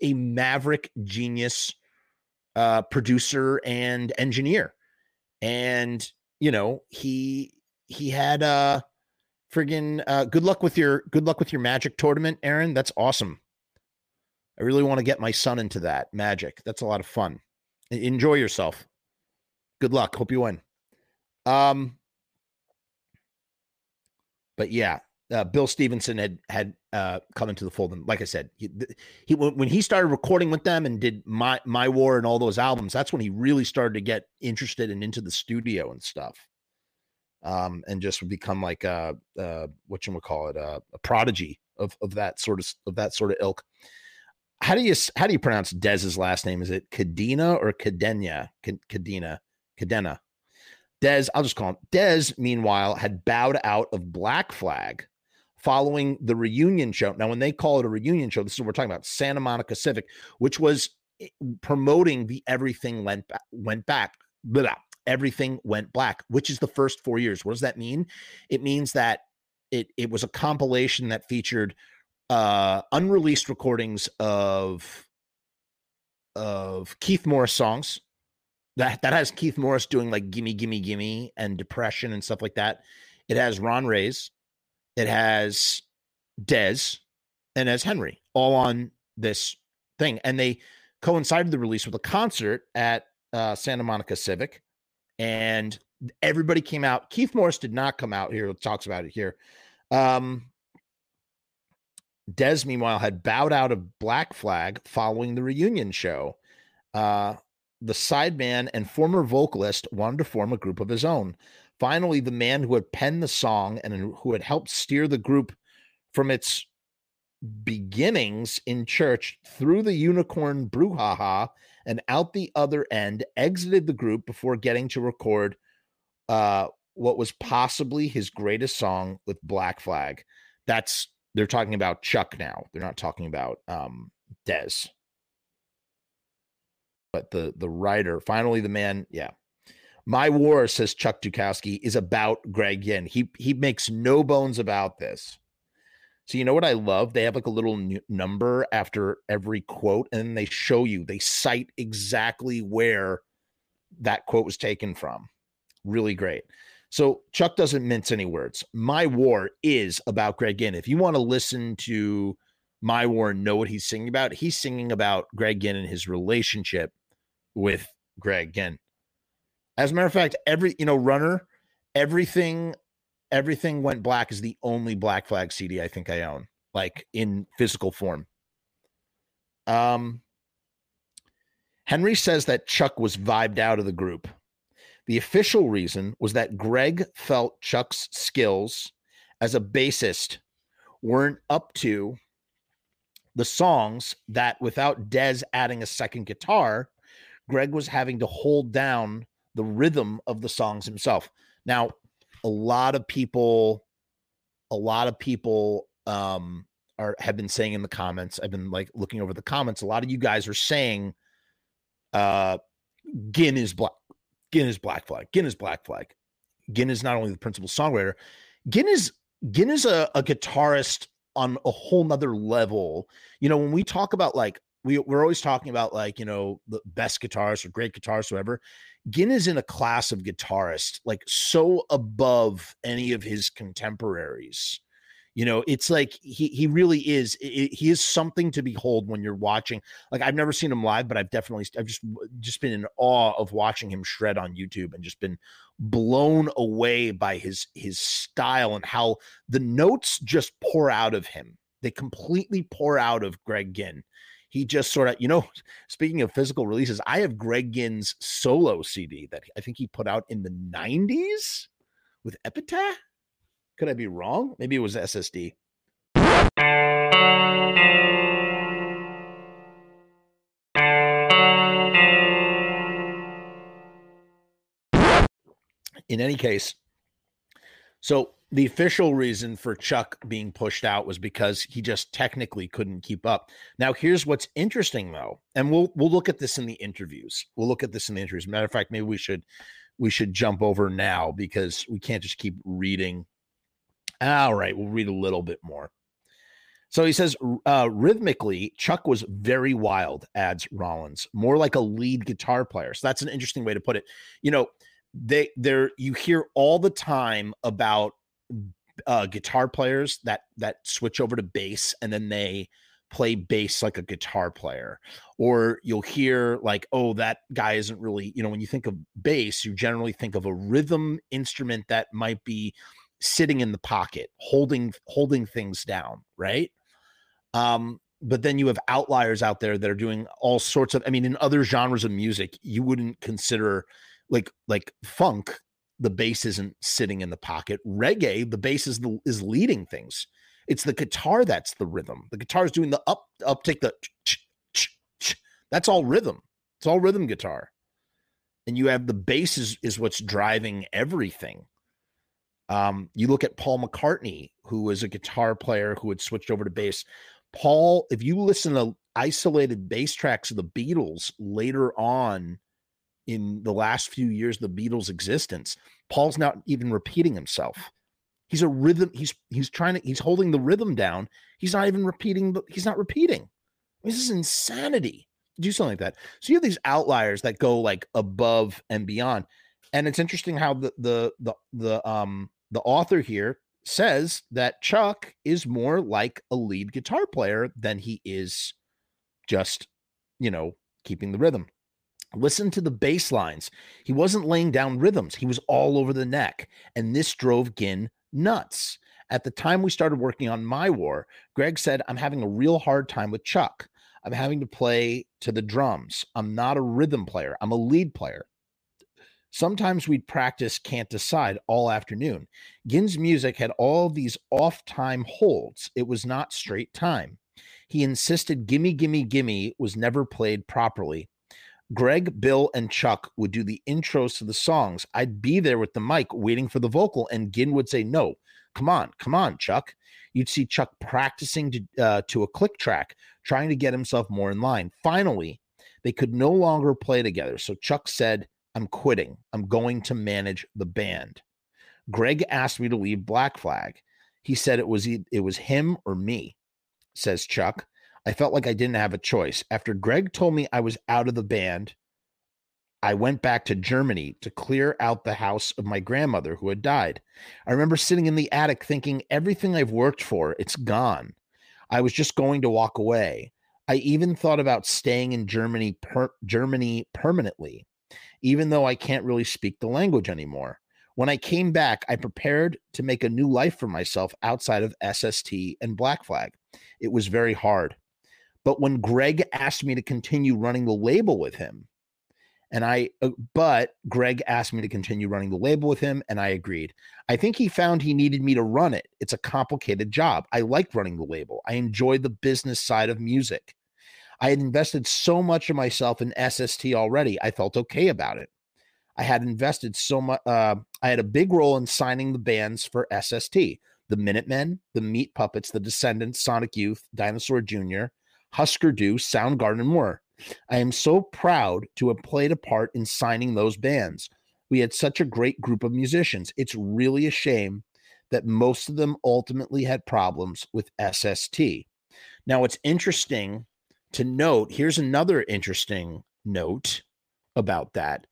a maverick genius producer and engineer. And you know, he had friggin' good luck with your magic tournament, Aaron. That's awesome. I really want to get my son into that magic. That's a lot of fun. Enjoy yourself. Good luck. Hope you win. But yeah, Bill Stevenson had come into the fold, and like I said, he when he started recording with them and did My War and all those albums, that's when he really started to get interested and into the studio and stuff, and just would become like a prodigy of that sort of ilk. How do you pronounce Dez's last name? Is it Cadena or Cadena? Cadena. Dez, I'll just call him Dez. Meanwhile, had bowed out of Black Flag following the reunion show. Now, when they call it a reunion show, this is what we're talking about, Santa Monica Civic, which was promoting the Everything Went Black, which is the first 4 years. What does that mean? It means that it was a compilation that featured unreleased recordings of Keith Morris songs that has Keith Morris doing like Gimme Gimme Gimme and Depression and stuff like that. It has Ron Reyes. It has Dez, and as Henry, all on this thing. And they coincided the release with a concert at Santa Monica Civic, and everybody came out. Keith Morris did not come out here. It talks about it here. Dez, meanwhile, had bowed out of Black Flag following the reunion show. The sideman and former vocalist wanted to form a group of his own. Finally, the man who had penned the song and who had helped steer the group from its beginnings in church through the Unicorn brouhaha and out the other end exited the group before getting to record what was possibly his greatest song with Black Flag. They're talking about Chuck now. They're not talking about Dez. But the writer, finally the man, yeah. My War, says Chuck Dukowski, is about Greg Ginn. He makes no bones about this. So you know what I love? They have like a little number after every quote, and they show you, they cite exactly where that quote was taken from. Really great. So Chuck doesn't mince any words. My War is about Greg Ginn. If you want to listen to My War and know what he's singing about, he's singing about Greg Ginn and his relationship with Greg Ginn. As a matter of fact, Everything Went Black is the only Black Flag CD I think I own, like in physical form. Henry says that Chuck was vibed out of the group. The official reason was that Greg felt Chuck's skills as a bassist weren't up to the songs that without Dez adding a second guitar, Greg was having to hold down the rhythm of the songs himself. Now, a lot of people have been saying in the comments, I've been like looking over the comments. A lot of you guys are saying, Ginn is Black Flag. Ginn is not only the principal songwriter, Ginn is a guitarist on a whole nother level. You know, when we talk about like, we're always talking about like, you know, the best guitarist or great guitarist, whatever. Ginn is in a class of guitarists, like so above any of his contemporaries. You know, it's like he really is. He is something to behold when you're watching. Like, I've never seen him live, but I've just been in awe of watching him shred on YouTube and just been blown away by his style and how the notes just pour out of him. They completely pour out of Greg Ginn. He just sort of, you know, speaking of physical releases, I have Greg Ginn's solo CD that I think he put out in the 90s with Epitaph. Could I be wrong? Maybe it was SSD. In any case, so the official reason for Chuck being pushed out was because he just technically couldn't keep up. Now, here's what's interesting, though, and we'll look at this in the interviews. Matter of fact, maybe we should jump over now because we can't just keep reading. All right, we'll read a little bit more. So he says, rhythmically, Chuck was very wild, adds Rollins, more like a lead guitar player. So that's an interesting way to put it. You know, you hear all the time about guitar players that switch over to bass and then they play bass like a guitar player, or you'll hear like, oh, that guy isn't really, you know, when you think of bass, you generally think of a rhythm instrument that might be sitting in the pocket, holding things down, right? But then you have outliers out there that are doing all sorts of, I mean, in other genres of music, you wouldn't consider like funk, the bass isn't sitting in the pocket. Reggae, the bass is leading things. It's the guitar that's the rhythm. The guitar is doing the uptick, the that's all rhythm. It's all rhythm guitar. And you have the bass is what's driving everything. You look at Paul McCartney, who was a guitar player who had switched over to bass. Paul, if you listen to isolated bass tracks of the Beatles later on in the last few years of the Beatles' existence, Paul's not even repeating himself. He's a rhythm. He's holding the rhythm down. He's not even repeating. He's not repeating. This is insanity. Do something like that. So you have these outliers that go like above and beyond. And it's interesting how the author here says that Chuck is more like a lead guitar player than he is just, you know, keeping the rhythm. Listen to the bass lines. He wasn't laying down rhythms. He was all over the neck. And this drove Ginn nuts. At the time we started working on My War, Greg said, I'm having a real hard time with Chuck. I'm having to play to the drums. I'm not a rhythm player. I'm a lead player. Sometimes we'd practice Can't Decide all afternoon. Ginn's music had all these off-time holds. It was not straight time. He insisted Gimme, Gimme, Gimme was never played properly. Greg, Bill, and Chuck would do the intros to the songs. I'd be there with the mic waiting for the vocal, and Ginn would say, no, come on, Chuck. You'd see Chuck practicing to a click track, trying to get himself more in line. Finally, they could no longer play together, so Chuck said, I'm quitting. I'm going to manage the band. Greg asked me to leave Black Flag. He said it was him or me, says Chuck. I felt like I didn't have a choice. After Greg told me I was out of the band, I went back to Germany to clear out the house of my grandmother who had died. I remember sitting in the attic thinking, everything I've worked for, it's gone. I was just going to walk away. I even thought about staying in Germany permanently, even though I can't really speak the language anymore. When I came back, I prepared to make a new life for myself outside of SST and Black Flag. It was very hard. But when Greg asked me to continue running the label with him, and I agreed. I think he found he needed me to run it. It's a complicated job. I liked running the label. I enjoyed the business side of music. I had invested so much of myself in SST already. I felt okay about it. I had invested so much. I had a big role in signing the bands for SST, the Minutemen, the Meat Puppets, the Descendants, Sonic Youth, Dinosaur Jr., Husker Du, Soundgarden, and more. I am so proud to have played a part in signing those bands. We had such a great group of musicians. It's really a shame that most of them ultimately had problems with SST. Now, it's interesting to note, here's another interesting note about that.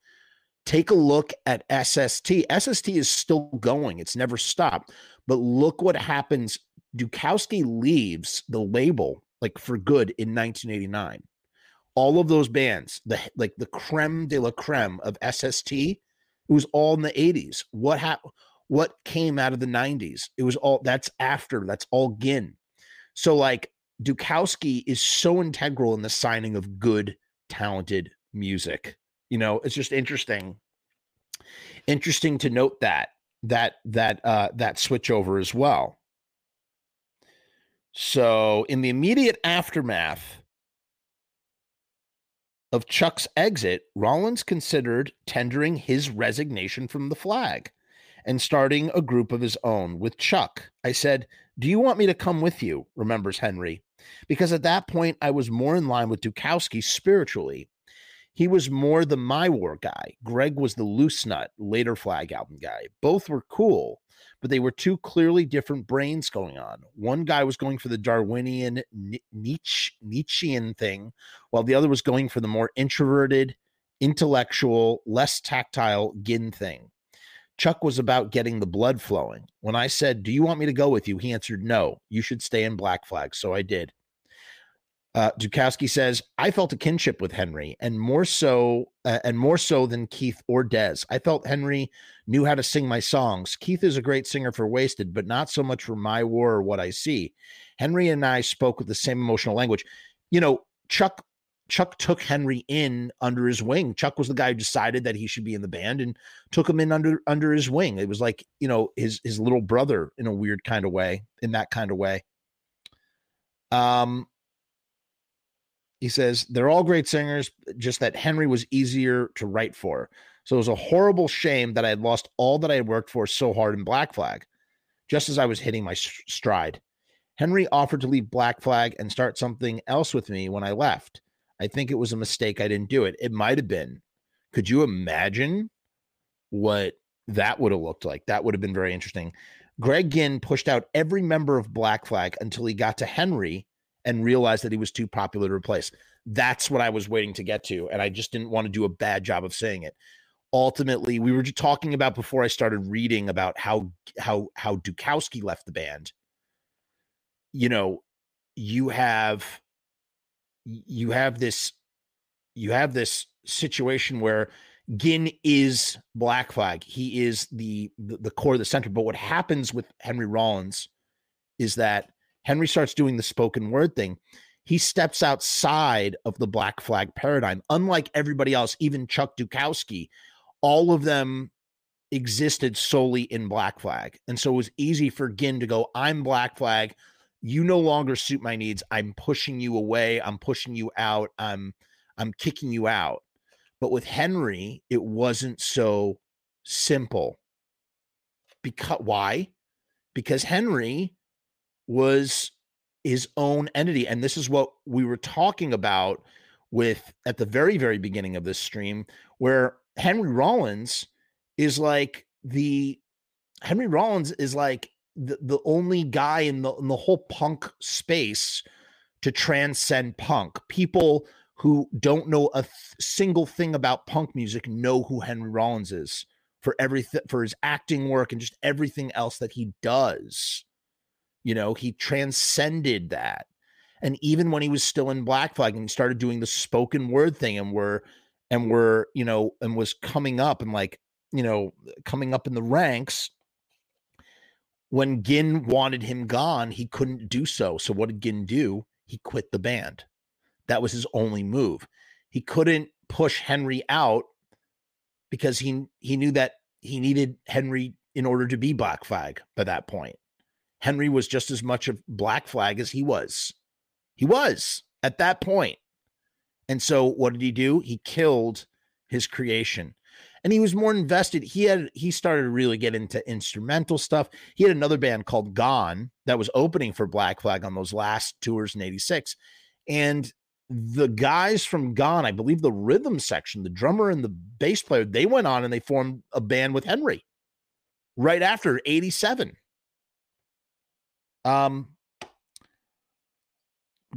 Take a look at SST. SST is still going. It's never stopped. But look what happens Dukowski leaves the label like for good in 1989. All of those bands, the creme de la creme of SST, it was all in the 80s. What came out of the 90s? It was all that's all Ginn. So like Dukowski is so integral in the signing of good, talented music. You know, it's just interesting to note that switchover as well. So in the immediate aftermath of Chuck's exit, Rollins considered tendering his resignation from the Flag and starting a group of his own with Chuck. I said, "Do you want me to come with you?" remembers Henry, because at that point I was more in line with Dukowski spiritually. He was more the My War guy. Greg was the Loose Nut, later Flag album guy. Both were cool, but they were two clearly different brains going on. One guy was going for the Darwinian, Nietzschean thing, while the other was going for the more introverted, intellectual, less tactile Ginn thing. Chuck was about getting the blood flowing. When I said, "Do you want me to go with you?" he answered, "No, you should stay in Black Flag." So I did. Dukowski says, "I felt a kinship with Henry, and more so than Keith or Dez. I felt Henry knew how to sing my songs. Keith is a great singer for Wasted, but not so much for My War or What I See. Henry and I spoke with the same emotional language." You know, Chuck took Henry in under his wing. Chuck was the guy who decided that he should be in the band and took him in under his wing. It was like, you know, his little brother in a weird kind of way, in that kind of way. He says, "They're all great singers, just that Henry was easier to write for. So it was a horrible shame that I had lost all that I had worked for so hard in Black Flag, just as I was hitting my stride. Henry offered to leave Black Flag and start something else with me when I left. I think it was a mistake I didn't do it." It might have been. Could you imagine what that would have looked like? That would have been very interesting. Greg Ginn pushed out every member of Black Flag until he got to Henry and realized that he was too popular to replace. That's what I was waiting to get to, and I just didn't want to do a bad job of saying it. Ultimately, we were just talking about before I started reading about how Dukowski left the band. You know, you have this situation where Ginn is Black Flag. He is the core, the center. But what happens with Henry Rollins is that Henry starts doing the spoken word thing. He steps outside of the Black Flag paradigm. Unlike everybody else, even Chuck Dukowski, all of them existed solely in Black Flag. And so it was easy for Ginn to go, "I'm Black Flag. You no longer suit my needs. I'm pushing you away. I'm pushing you out. I'm kicking you out." But with Henry, it wasn't so simple. Because why? Because Henry was his own entity. And this is what we were talking about with at the very, very beginning of this stream, where Henry Rollins is like the only guy in the whole punk space to transcend punk. People who don't know a single thing about punk music know who Henry Rollins is for his acting work and just everything else that he does. You know, he transcended that. And even when he was still in Black Flag and started doing the spoken word thing and was coming up and coming up in the ranks, when Ginn wanted him gone, he couldn't do so. So what did Ginn do? He quit the band. That was his only move. He couldn't push Henry out because he knew that he needed Henry in order to be Black Flag by that point. Henry was just as much of Black Flag as he was. He was at that point. And so what did he do? He killed his creation. And he was more invested. He started to really get into instrumental stuff. He had another band called Gone that was opening for Black Flag on those last tours in 86. And the guys from Gone, I believe the rhythm section, the drummer and the bass player, they went on and they formed a band with Henry right after 87.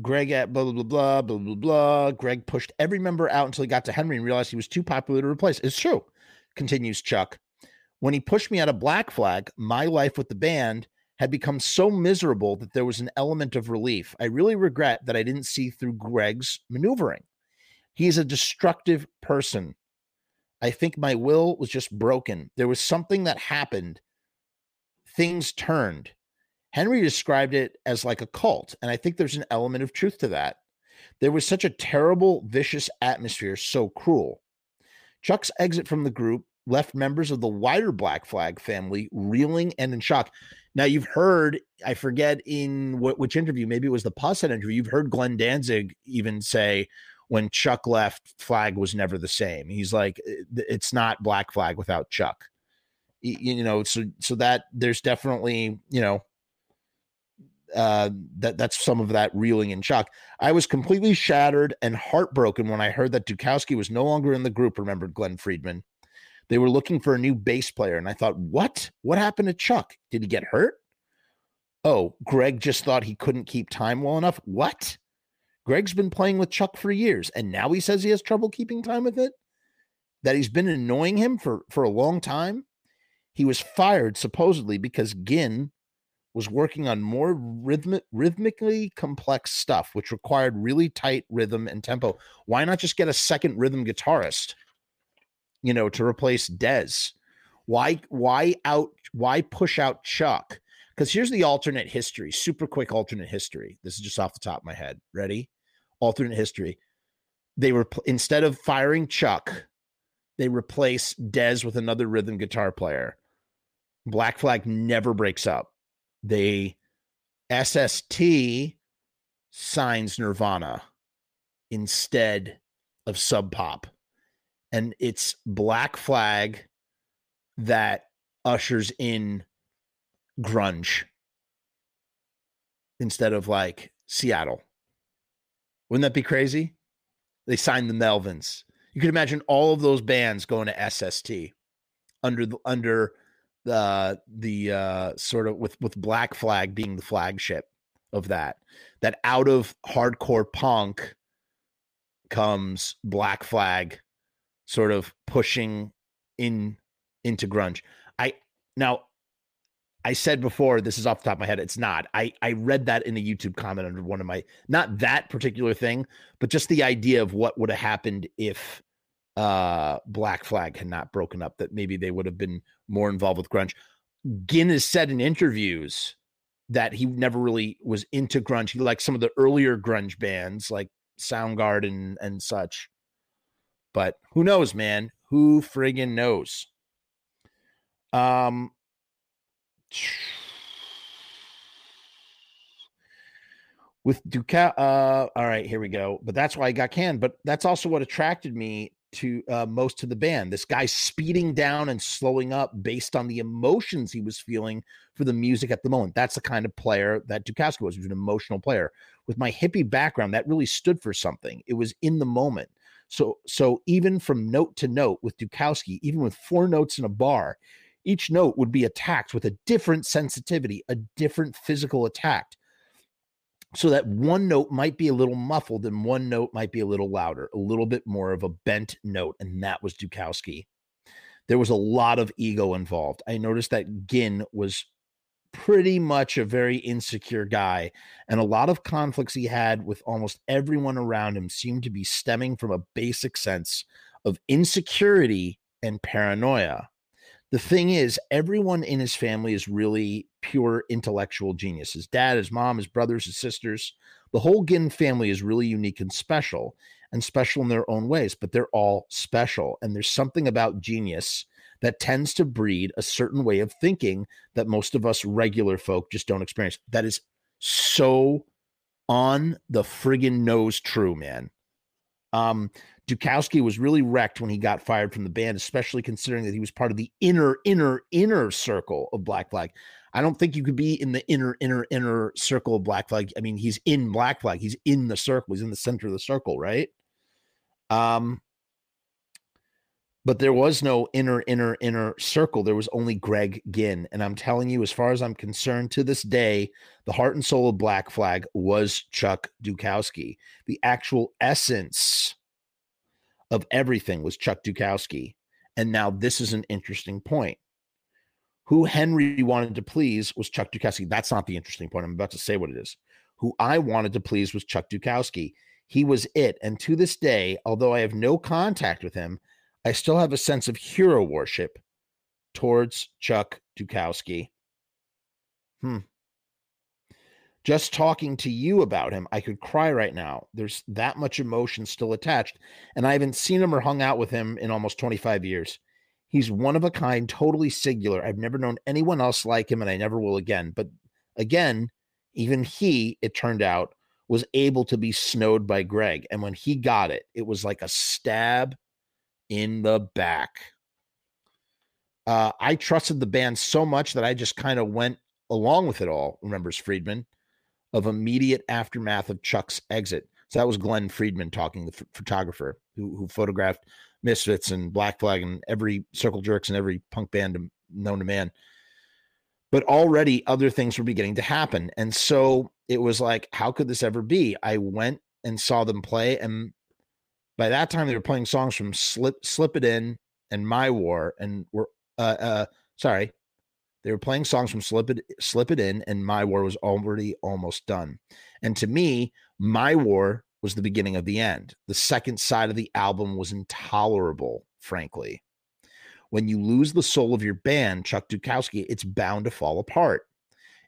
Greg at blah, blah, blah, blah, blah, blah, blah. Greg pushed every member out until he got to Henry and realized he was too popular to replace. It's true, continues Chuck. When he pushed me out of Black Flag, my life with the band had become so miserable that there was an element of relief. I really regret that I didn't see through Greg's maneuvering. He's a destructive person. I think my will was just broken. There was something that happened. Things turned. Henry described it as like a cult, and I think there's an element of truth to that. There was such a terrible, vicious atmosphere, so cruel. Chuck's exit from the group left members of the wider Black Flag family reeling and in shock. Now, you've heard, I forget in which interview, maybe it was the Posset interview, you've heard Glenn Danzig even say, when Chuck left, Flag was never the same. He's like, it's not Black Flag without Chuck. You know, so that there's definitely, you know, that's some of that reeling in shock. I was completely shattered and heartbroken when I heard that Dukowski was no longer in the group, remembered Glenn Friedman. They were looking for a new bass player, and I thought, what? What happened to Chuck? Did he get hurt? Oh, Greg just thought he couldn't keep time well enough. What? Greg's been playing with Chuck for years, and now he says he has trouble keeping time with it? That he's been annoying him for a long time? He was fired, supposedly, because Ginn was working on more rhythmically complex stuff, which required really tight rhythm and tempo. Why not just get a second rhythm guitarist, you know, to replace Dez? Why push out Chuck? Because here's the alternate history, super quick alternate history. This is just off the top of my head. Ready? Alternate history. They were, instead of firing Chuck, they replace Dez with another rhythm guitar player. Black Flag never breaks up. They SST signs Nirvana instead of Sub Pop. And it's Black Flag that ushers in grunge instead of like Seattle. Wouldn't that be crazy? They signed the Melvins. You could imagine all of those bands going to SST under the sort of with Black Flag being the flagship of that out of hardcore punk comes Black Flag sort of pushing into grunge. I said before, this is off the top of my head. It's not. I read that in a YouTube comment under one of my, not that particular thing, but just the idea of what would have happened if Black Flag had not broken up, that maybe they would have been more involved with grunge. Ginn has said in interviews that he never really was into grunge. He liked some of the earlier grunge bands like Soundgarden and such. But who knows, man? Who friggin' knows? With Duca, all right, here we go. But that's why I got canned. But that's also what attracted me to most to the band. This guy speeding down and slowing up based on the emotions he was feeling for the music at the moment. That's the kind of player that Dukowski was. He was an emotional player. With my hippie background, that really stood for something. It was in the moment. So even from note to note with Dukowski, even with four notes in a bar, each note would be attacked with a different sensitivity, a different physical attack. So that one note might be a little muffled and one note might be a little louder, a little bit more of a bent note. And that was Dukowski. There was a lot of ego involved. I noticed that Ginn was pretty much a very insecure guy, and a lot of conflicts he had with almost everyone around him seemed to be stemming from a basic sense of insecurity and paranoia. The thing is, everyone in his family is really pure intellectual genius. His dad, his mom, his brothers, his sisters. The whole Ginn family is really unique and special in their own ways, but they're all special. And there's something about genius that tends to breed a certain way of thinking that most of us regular folk just don't experience. That is so on the friggin' nose true, man. Dukowski was really wrecked when he got fired from the band, especially considering that he was part of the inner circle of Black Flag. I don't think you could be in the inner circle of Black Flag. I mean, he's in Black Flag. He's in the circle. He's in the center of the circle, right? But there was no inner circle. There was only Greg Ginn. And I'm telling you, as far as I'm concerned, to this day, the heart and soul of Black Flag was Chuck Dukowski. The actual essence of everything was Chuck Dukowski. And now this is an interesting point. Who Henry wanted to please was Chuck Dukowski. That's not the interesting point. I'm about to say what it is. Who I wanted to please was Chuck Dukowski. He was it. And to this day, although I have no contact with him, I still have a sense of hero worship towards Chuck Dukowski. Just talking to you about him, I could cry right now. There's that much emotion still attached. And I haven't seen him or hung out with him in almost 25 years. He's one of a kind, totally singular. I've never known anyone else like him, and I never will again. But again, even he, it turned out, was able to be snowed by Greg. And when he got it, it was like a stab in the back. I trusted the band so much that I just kind of went along with it all, remembers Friedman, of immediate aftermath of Chuck's exit. So that was Glenn Friedman talking, the photographer who photographed Misfits and Black Flag and every Circle Jerks and every punk band known to man. But already other things were beginning to happen. And so it was like, how could this ever be? I went and saw them play. And by that time they were playing songs from Slip It In and My War. And they were playing songs from Slip It In and My War was already almost done. And to me, My War was the beginning of the end. The second side of the album was intolerable, frankly. When you lose the soul of your band, Chuck Dukowski, it's bound to fall apart.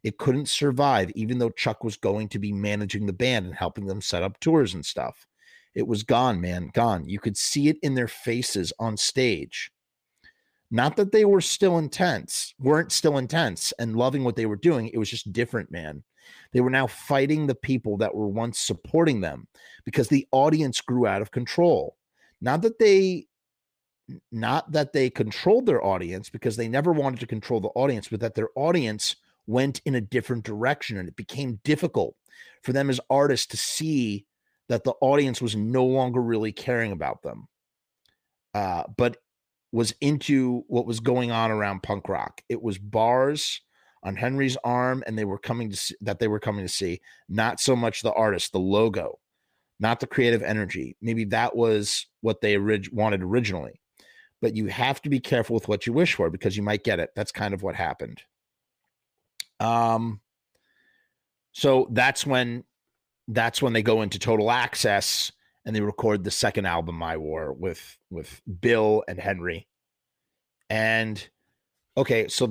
It couldn't survive, even though Chuck was going to be managing the band and helping them set up tours and stuff. It was gone, man, gone. You could see it in their faces on stage. Not that they were weren't still intense and loving what they were doing. It was just different, man. They were now fighting the people that were once supporting them because the audience grew out of control. Not that they controlled their audience, because they never wanted to control the audience, but that their audience went in a different direction, and it became difficult for them as artists to see that the audience was no longer really caring about them, but was into what was going on around punk rock. It was bars on Henry's arm, and they were coming to see not so much the artist, the logo, not the creative energy. Maybe that was what they wanted originally, but you have to be careful with what you wish for because you might get it. That's kind of what happened. So that's when they go into total access and they record the second album, My War, with Bill and Henry. And okay, so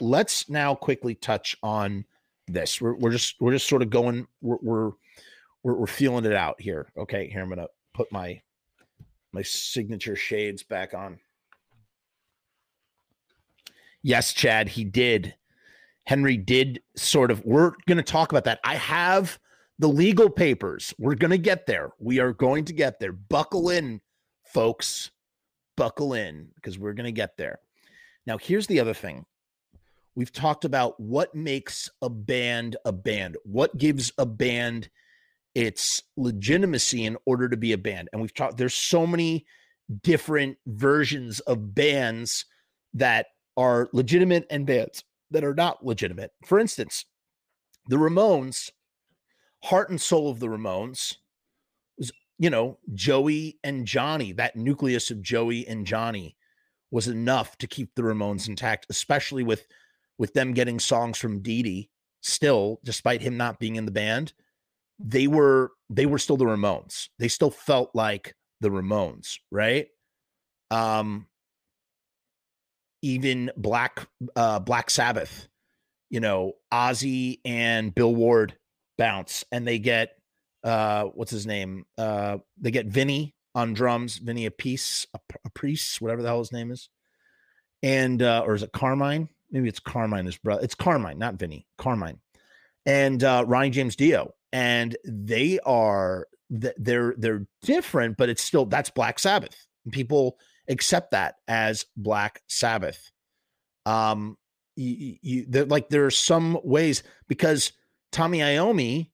let's now quickly touch on this. We're just sort of going. We're feeling it out here. Okay, here I'm gonna put my signature shades back on. Yes, Chad, he did. Henry did sort of. We're gonna talk about that. I have the legal papers. We're gonna get there. We are going to get there. Buckle in, folks. Buckle in, because we're gonna get there. Now, here's the other thing. We've talked about what makes a band, what gives a band its legitimacy in order to be a band. And we've talked, there's so many different versions of bands that are legitimate and bands that are not legitimate. For instance, the Ramones, heart and soul of the Ramones was, Joey and Johnny, that nucleus of Joey and Johnny was enough to keep the Ramones intact, especially with them getting songs from Dee Dee still, despite him not being in the band. They were still the Ramones. They still felt like the Ramones, right? Even Black Sabbath, Ozzy and Bill Ward bounce, and they get what's his name? They get Vinny on drums, Vinny Appice, whatever the hell his name is, and or is it Carmine? Maybe it's Carmine, his brother. It's Carmine, not Vinny. Carmine, and Ronnie James Dio, and they are they're different, but it's still that's Black Sabbath. People accept that as Black Sabbath. There are some ways, because Tommy Iommi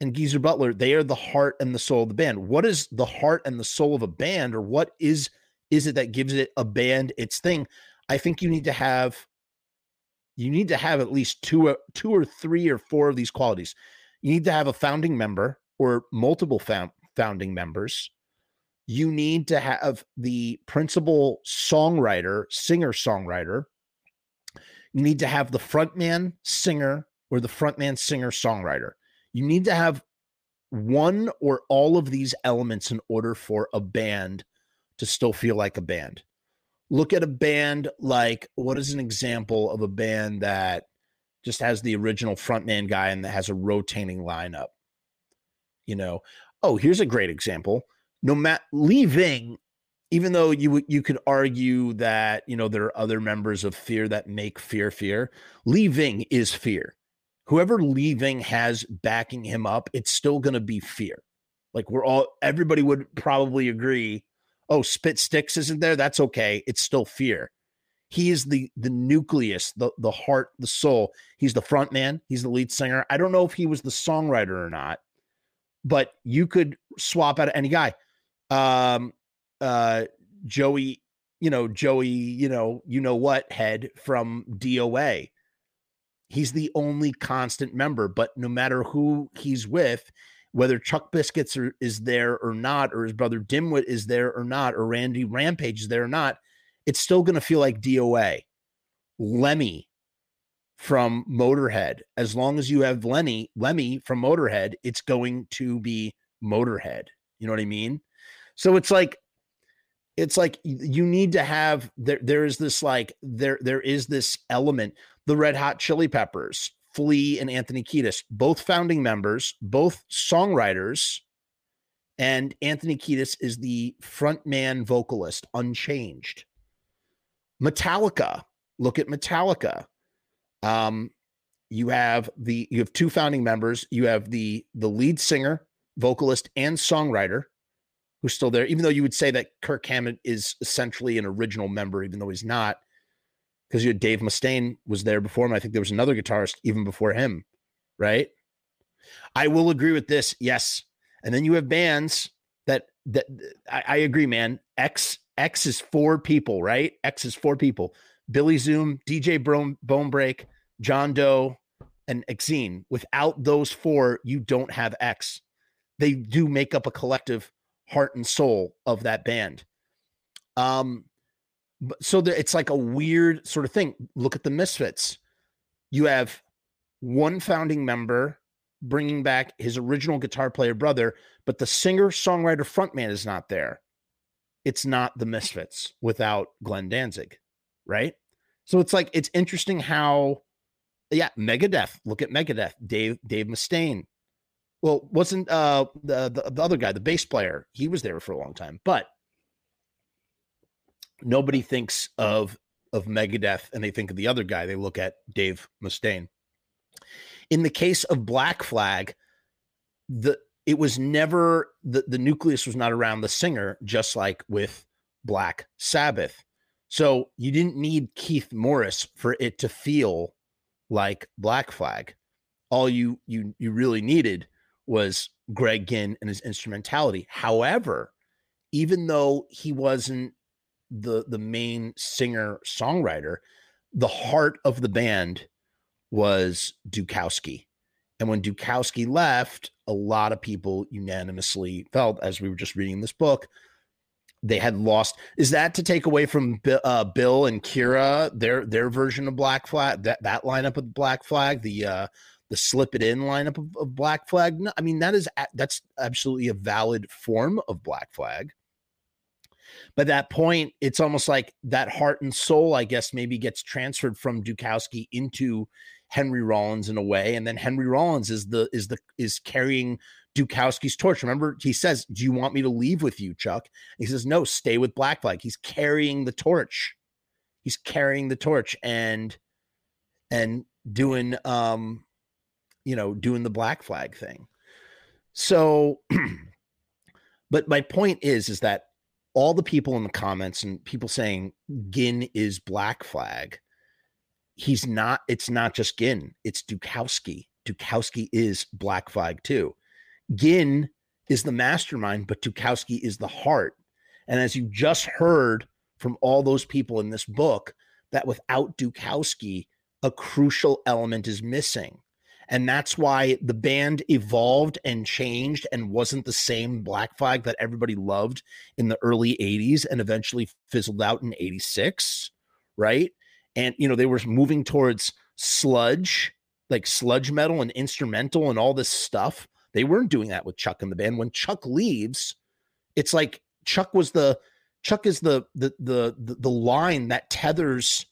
and Geezer Butler, they are the heart and the soul of the band. What is the heart and the soul of a band, or what is it that gives it a band its thing? I think you need to have at least two or three or four of these qualities. You need to have a founding member or multiple founding members. You need to have the principal songwriter, singer-songwriter, You need to have the frontman singer or the frontman singer songwriter. You need to have one or all of these elements in order for a band to still feel like a band. Look at a band like, what is an example of a band that just has the original frontman guy and that has a rotating lineup? You know, oh, here's a great example. Leaving, even though you could argue that, you know, there are other members of Fear that make Fear Fear, Leaving is Fear. Whoever Leaving has backing him up, it's still going to be Fear. Like, everybody would probably agree, oh, Spit Sticks isn't there, that's okay, it's still Fear. He is the nucleus, the heart, the soul. He's the front man. He's the lead singer. I don't know if he was the songwriter or not, but you could swap out any guy. Joey Head from DOA. He's the only constant member, but no matter who he's with, whether Chuck Biscuits is there or not, or his brother Dimwit is there or not, or Randy Rampage is there or not, it's still going to feel like DOA. Lemmy from Motorhead. As long as you have Lemmy from Motorhead, it's going to be Motorhead. You know what I mean? So it's like you need to have, there is this element. The Red Hot Chili Peppers, Flea and Anthony Kiedis, both founding members, both songwriters, and Anthony Kiedis is the frontman vocalist, unchanged. Metallica, look at Metallica. You have two founding members. You have the lead singer, vocalist, and songwriter who's still there, even though you would say that Kirk Hammett is essentially an original member, even though he's not, because you had Dave Mustaine was there before him. I think there was another guitarist even before him, right? I will agree with this, yes. And then you have bands that I agree, man. X is four people, right? X is four people. Billy Zoom, DJ Bonebreak, John Doe, and Exene. Without those four, you don't have X. They do make up a collective heart and soul of that band. So it's like a weird sort of thing. Look at the Misfits. You have one founding member bringing back his original guitar player brother, but the singer, songwriter, frontman is not there. It's not the Misfits without Glenn Danzig, right? So it's like, it's interesting how, yeah, Megadeth. Look at Megadeth. Dave Mustaine. Well, wasn't the other guy, the bass player? He was there for a long time, but nobody thinks of Megadeth and they think of the other guy. They look at Dave Mustaine. In the case of Black Flag, it was never the nucleus was not around the singer, just like with Black Sabbath. So you didn't need Keith Morris for it to feel like Black Flag. All you really needed was Greg Ginn and his instrumentality. However, even though he wasn't the main singer songwriter, the heart of the band was Dukowski. And when Dukowski left, a lot of people unanimously felt, as we were just reading this book, they had lost. Is that to take away from Bill and Kira, their version of Black Flag, that lineup of Black Flag, the Slip It In lineup of Black Flag? No, I mean, that's absolutely a valid form of Black Flag. But at that point, it's almost like that heart and soul, I guess, maybe gets transferred from Dukowski into Henry Rollins in a way, and then Henry Rollins is carrying Dukowski's torch. Remember, he says, "Do you want me to leave with you, Chuck?" And he says, "No, stay with Black Flag." He's carrying the torch. He's carrying the torch and doing doing the Black Flag thing. So, but my point is that all the people in the comments and people saying Ginn is Black Flag, he's not. It's not just Ginn. It's Dukowski. Dukowski is Black Flag too. Ginn is the mastermind, but Dukowski is the heart. And as you just heard from all those people in this book, that without Dukowski, a crucial element is missing. And that's why the band evolved and changed and wasn't the same Black Flag that everybody loved in the early 80s and eventually fizzled out in 86, right? And, you know, they were moving towards sludge, like sludge metal and instrumental and all this stuff. They weren't doing that with Chuck in the band. When Chuck leaves, it's like Chuck is the line that tethers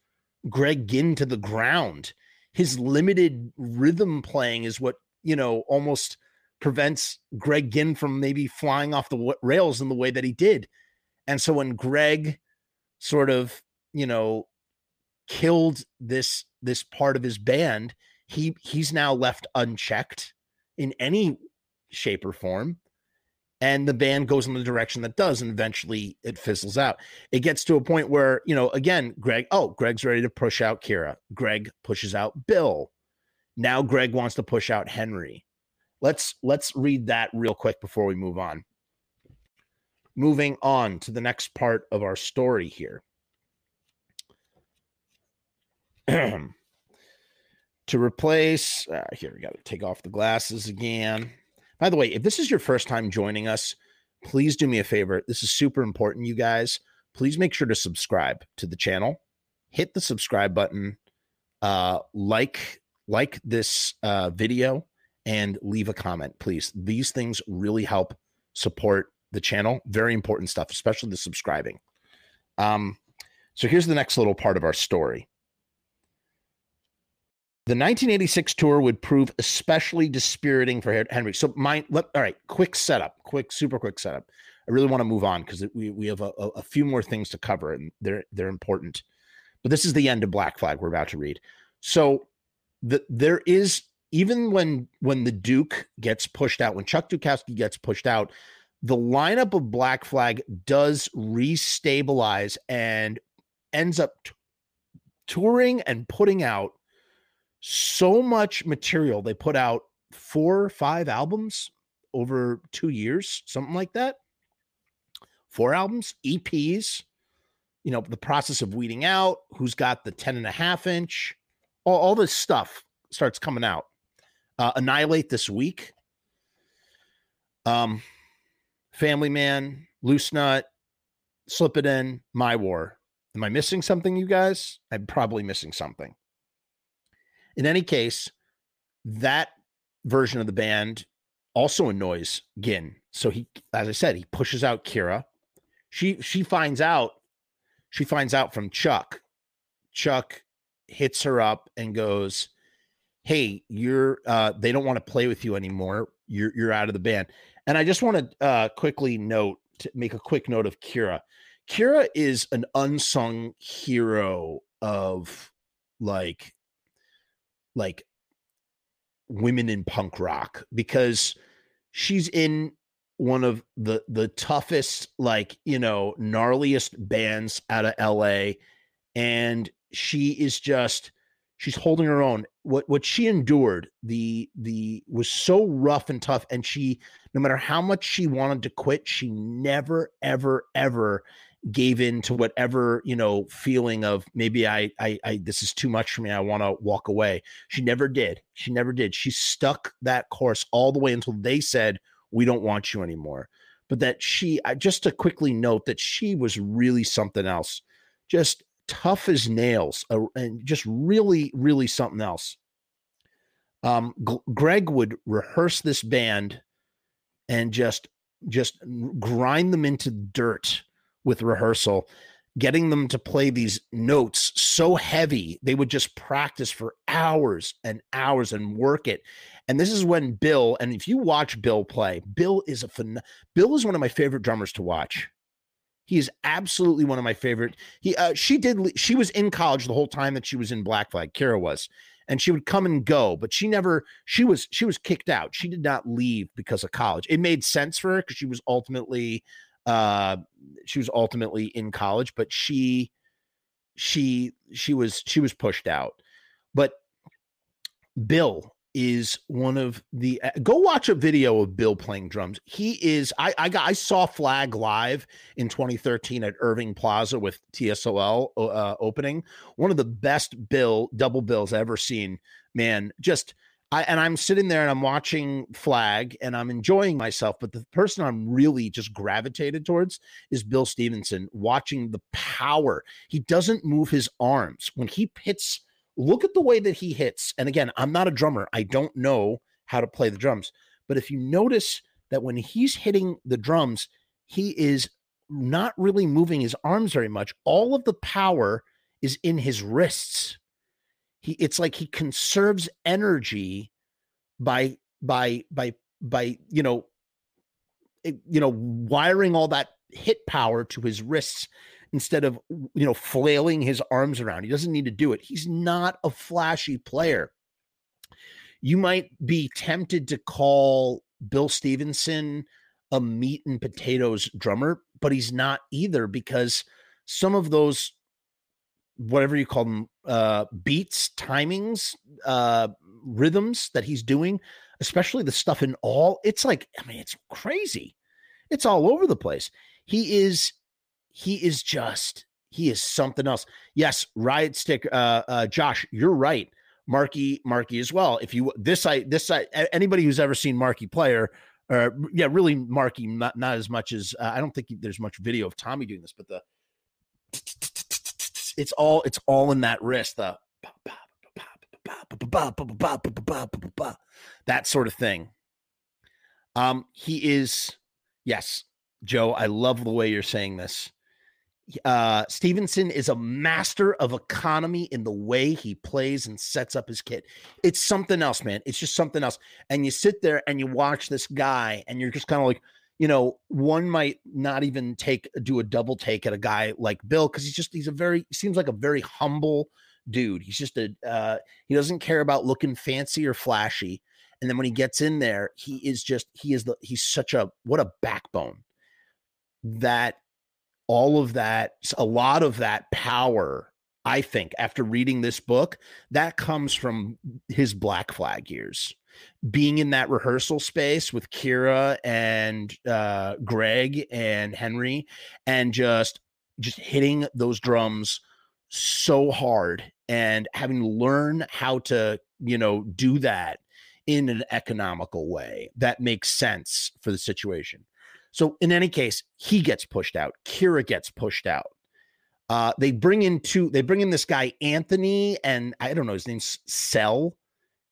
Greg Ginn to the ground. His limited rhythm playing is what, you know, almost prevents Greg Ginn from maybe flying off the rails in the way that he did. And so when Greg sort of, you know, killed this part of his band, he's now left unchecked in any shape or form. And the band goes in the direction that does, and eventually it fizzles out. It gets to a point where, you know, again, Greg's ready to push out Kira. Greg pushes out Bill. Now Greg wants to push out Henry. Let's read that real quick before we move on. Moving on to the next part of our story here. To replace, here we got to take off the glasses again. By the way, if this is your first time joining us, please do me a favor. This is super important, you guys. Please make sure to subscribe to the channel. Hit the subscribe button, like this video, and leave a comment, please. These things really help support the channel. Very important stuff, especially the subscribing. So here's the next little part of our story. The 1986 tour would prove especially dispiriting for Henry. So quick setup. I really want to move on because we have a few more things to cover, and they're important. But this is the end of Black Flag we're about to read. So there is, even when the Duke gets pushed out, when Chuck Dukowski gets pushed out, the lineup of Black Flag does restabilize and ends up touring and putting out so much material. They put out 4 or 5 albums over 2 years, something like that. 4 albums, EPs, you know, the process of weeding out, who's got the 10.5-inch, all this stuff starts coming out. Annihilate this week. Family Man, Loose Nut, Slip It In, My War. Am I missing something, you guys? I'm probably missing something. In any case, that version of the band also annoys Ginn. So he, as I said, he pushes out Kira. She finds out from Chuck. Chuck hits her up and goes, "Hey, they don't want to play with you anymore. You're out of the band." And I just want to make a quick note of Kira. Kira is an unsung hero of like women in punk rock, because she's in one of the toughest, like, you know, gnarliest bands out of LA. And she's holding her own. What she endured was so rough and tough. And she, no matter how much she wanted to quit, she never, ever, ever gave in to whatever, you know, feeling of maybe I this is too much for me, I want to walk away. She never did. She stuck that course all the way until they said, "We don't want you anymore." But that just to quickly note that she was really something else, just tough as nails, and just really, really something else. Greg would rehearse this band and just grind them into dirt with rehearsal, getting them to play these notes so heavy. They would just practice for hours and hours and work it. And this is when Bill, and if you watch Bill play, Bill is one of my favorite drummers to watch. He is absolutely one of my favorite. She was in college the whole time that she was in Black Flag, Kira was, and she would come and go, but she was kicked out. She did not leave because of college. It made sense for her because she was ultimately in college, but she was pushed out. But Bill is one of the, go watch a video of Bill playing drums. He is, I saw Flag live in 2013 at Irving Plaza with TSOL opening. One of the best double bills I've ever seen, man. Just I'm sitting there and I'm watching Flag and I'm enjoying myself, but the person I'm really just gravitated towards is Bill Stevenson, watching the power. He doesn't move his arms. When he hits, look at the way that he hits. And again, I'm not a drummer. I don't know how to play the drums. But if you notice that when he's hitting the drums, he is not really moving his arms very much. All of the power is in his wrists. It's like he conserves energy by wiring all that hit power to his wrists instead of, flailing his arms around. He doesn't need to do it. He's not a flashy player. You might be tempted to call Bill Stevenson a meat and potatoes drummer, but he's not either, because some of those, whatever you call them, beats, timings, rhythms that he's doing, especially the stuff in all, it's like, I mean, it's crazy. It's all over the place. He is something else. Yes. Riot Stick. Josh, you're right. Marky as well. If you, anybody who's ever seen Marky player, really Marky, not as much as, I don't think there's much video of Tommy doing this, but it's all in that wrist, the that sort of thing. He is, yes, Joe, I love the way you're saying this. Stevenson is a master of economy in the way he plays and sets up his kit. It's something else, man. It's just something else. And you sit there and you watch this guy and you're just kind of like, one might not even do a double take at a guy like Bill, because he seems like a very humble dude. He's just he doesn't care about looking fancy or flashy. And then when he gets in there, what a backbone, that all of that, a lot of that power, I think, after reading this book, that comes from his Black Flag years, being in that rehearsal space with Kira and Greg and Henry, and just hitting those drums so hard and having to learn how to, do that in an economical way that makes sense for the situation. So in any case, he gets pushed out. Kira gets pushed out. They bring in this guy, Anthony, and I don't know, his name's Cell,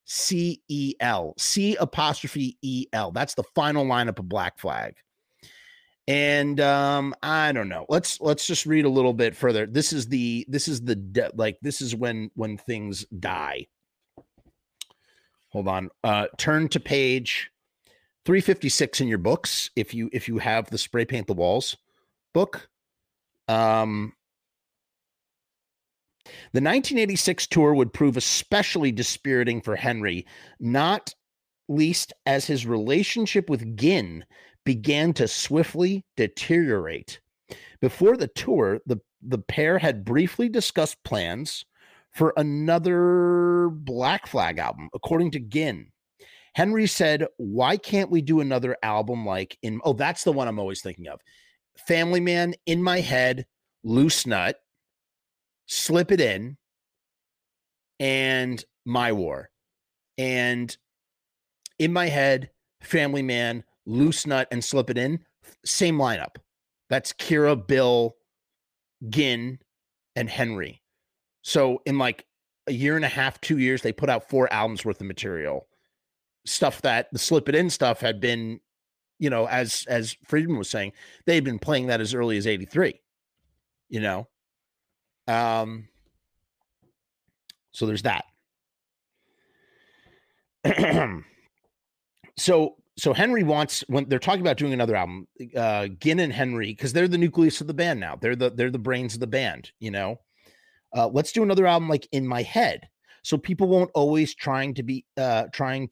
C-E-L, C''E-L. That's the final lineup of Black Flag. And I don't know. Let's just read a little bit further. This is when things die. Hold on. Turn to page 356 in your books, if you have the Spray Paint the Walls book. The 1986 tour would prove especially dispiriting for Henry, not least as his relationship with Ginn began to swiftly deteriorate. Before the tour, the pair had briefly discussed plans for another Black Flag album, according to Ginn. Henry said, "Why can't we do another album like in..." Oh, that's the one I'm always thinking of. Family Man, In My Head, Loose Nut, Slip It In, and My War. And In My Head, Family Man, Loose Nut, and Slip It In, same lineup. That's Kira, Bill, Ginn, and Henry. So in like a year and a half, 2 years, they put out 4 albums worth of material. Stuff that the Slip It In stuff had been, as Friedman was saying, they had been playing that as early as 83, so there's that. So Henry wants, when they're talking about doing another album, Ginn and Henry, because they're the nucleus of the band now. They're the brains of the band, let's do another album like In My Head. So people won't always trying to catch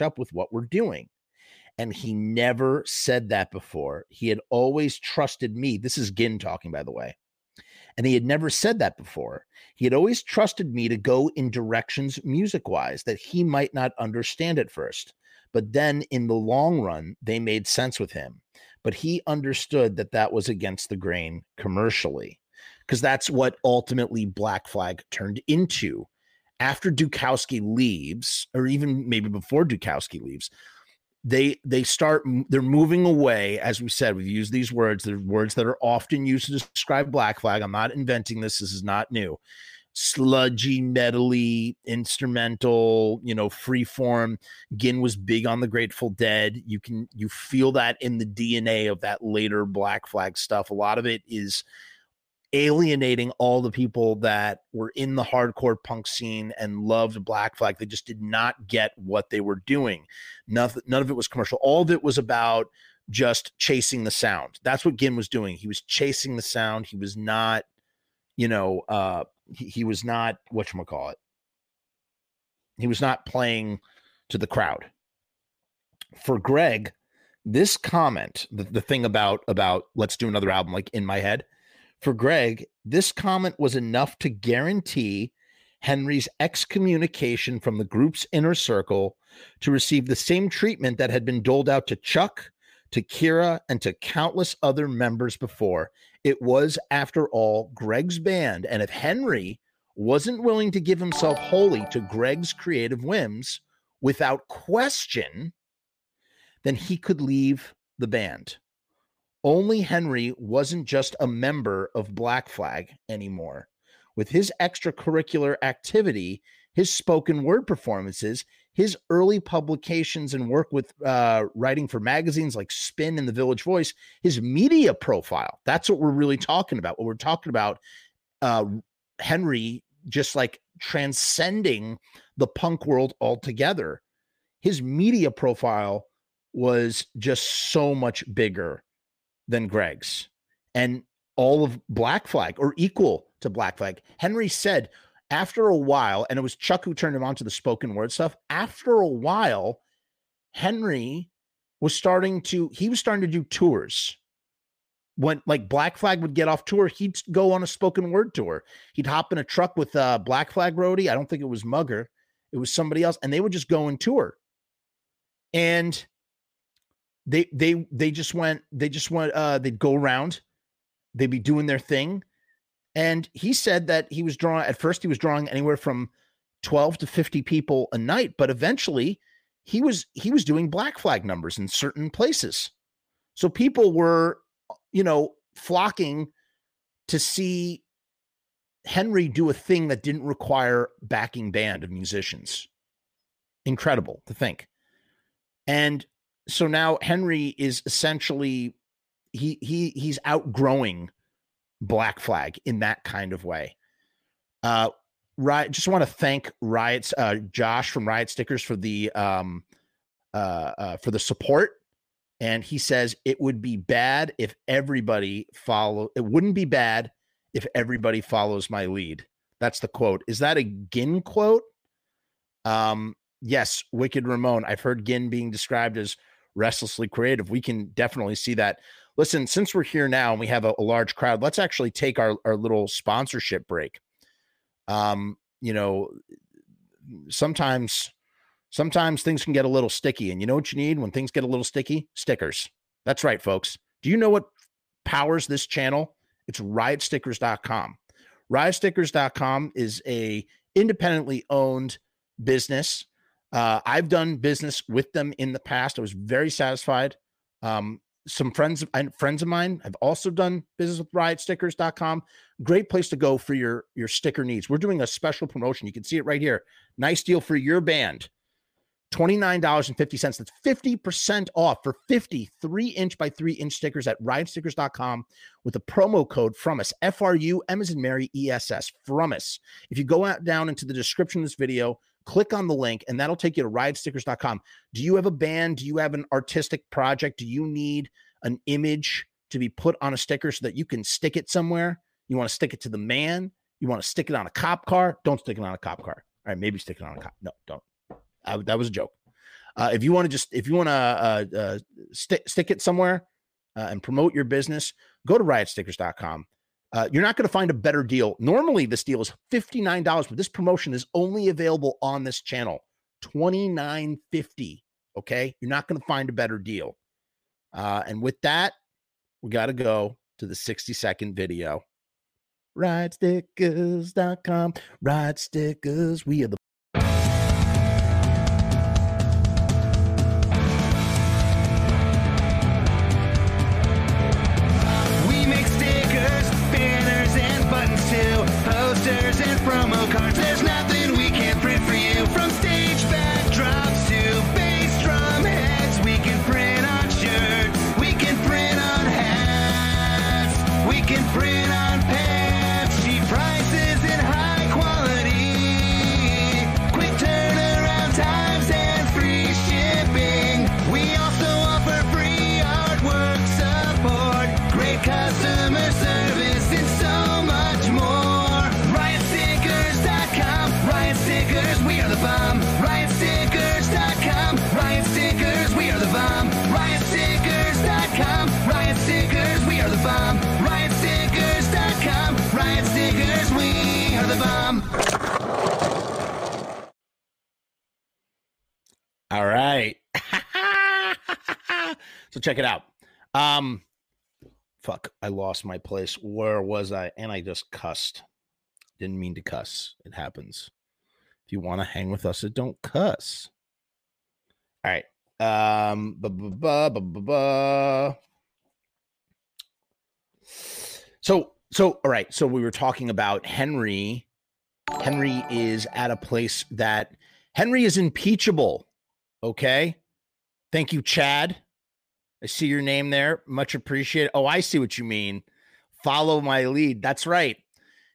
up with what we're doing. And he never said that before. He had always trusted me. This is Ginn talking, by the way. And he had never said that before. He had always trusted me to go in directions music-wise that he might not understand at first, but then in the long run, they made sense with him. But he understood that was against the grain commercially. because that's what ultimately Black Flag turned into. After Dukowski leaves, or even maybe before Dukowski leaves, they're moving away. As we said, we've used these words. They're words that are often used to describe Black Flag. I'm not inventing this. This is not new. Sludgy, metally, instrumental, freeform. Ginn was big on the Grateful Dead. You feel that in the DNA of that later Black Flag stuff. A lot of it is alienating all the people that were in the hardcore punk scene and loved Black Flag. They just did not get what they were doing. None of it was commercial. All of it was about just chasing the sound. That's what Ginn was doing. He was chasing the sound. He was not, he was not, whatchamacallit. He was not playing to the crowd. For Greg, this comment, the thing about let's do another album, like In My Head, for Greg, this comment was enough to guarantee Henry's excommunication from the group's inner circle to receive the same treatment that had been doled out to Chuck, to Kira, and to countless other members before. It was, after all, Greg's band, and if Henry wasn't willing to give himself wholly to Greg's creative whims without question, then he could leave the band. Only Henry wasn't just a member of Black Flag anymore. With his extracurricular activity, his spoken word performances, his early publications and work with writing for magazines like Spin and The Village Voice, his media profile, that's what we're really talking about. What we're talking about, Henry just like transcending the punk world altogether. His media profile was just so much bigger than Greg's, and all of Black Flag, or equal to Black Flag. Henry said after a while, and it was Chuck who turned him on to the spoken word stuff. After a while, Henry was starting to do tours. When like Black Flag would get off tour, he'd go on a spoken word tour. He'd hop in a truck with Black Flag roadie. I don't think it was Mugger. It was somebody else. And they would just go and tour. And they'd go around, they'd be doing their thing. And he said that he was drawing, at first he was drawing anywhere from 12 to 50 people a night, but eventually he was doing Black Flag numbers in certain places. So people were, flocking to see Henry do a thing that didn't require backing band of musicians. Incredible to think. And so now Henry is essentially he's outgrowing Black Flag in that kind of way. Just want to thank Riot's Josh from Riot Stickers for the support. And he says it wouldn't be bad if everybody follows my lead. That's the quote. Is that a Ginn quote? Yes, Wicked Ramone. I've heard Ginn being described as restlessly creative. We can definitely see that. Listen, since we're here now and we have a large crowd, let's actually take our little sponsorship break. Sometimes things can get a little sticky, and you know what you need when things get a little sticky? Stickers. That's right, folks. Do you know what powers this channel? It's riotstickers.com. Riotstickers.com is a independently owned business. I've done business with them in the past. I was very satisfied. Some friends of mine have also done business with riotstickers.com. Great place to go for your sticker needs. We're doing a special promotion. You can see it right here. Nice deal for your band. $29.50. That's 50% off for 50 3-inch by 3-inch stickers at riotstickers.com with a promo code FROMUS. F-R-U-M as in Mary, E-S-S. FROMUS. If you go out down into the description of this video, click on the link, and that'll take you to riotstickers.com. Do you have a band? Do you have an artistic project? Do you need an image to be put on a sticker so that you can stick it somewhere? You want to stick it to the man? You want to stick it on a cop car? Don't stick it on a cop car. All right, maybe stick it on a cop. No, don't. That was a joke. If you want to stick it somewhere and promote your business, go to riotstickers.com. You're not going to find a better deal. Normally, this deal is $59, but this promotion is only available on this channel, $29.50, okay? You're not going to find a better deal. And with that, we got to go to the 60-second video. RideStickers.com. Ride Stickers. We are the. We make stickers, banners, and buttons too. Posters and promo cards. There's nothing we can't print for you. From stage backdrops to bass drum heads, we can print on shirts. We can print on hats. We can print on pants. Prices and high quality, quick turnaround times and free shipping. We also offer free artwork support, great customer service, and so much more. RiotStickers.com, Riot Stickers, we are the bomb. RiotStickers.com, Riot Stickers, we are the bomb. RiotStickers.com, Riot Stickers, we are the bomb. RiotStickers.com, Riot Stickers, we are the bomb. All right. So check it out. Fuck, I lost my place. Where was I? And I just cussed. Didn't mean to cuss. It happens. If you want to hang with us, don't cuss. All right. So, all right. So we were talking about Henry. Henry is at a place that Henry is impeachable. Okay. Thank you, Chad. I see your name there. Much appreciated. Oh, I see what you mean. Follow my lead. That's right.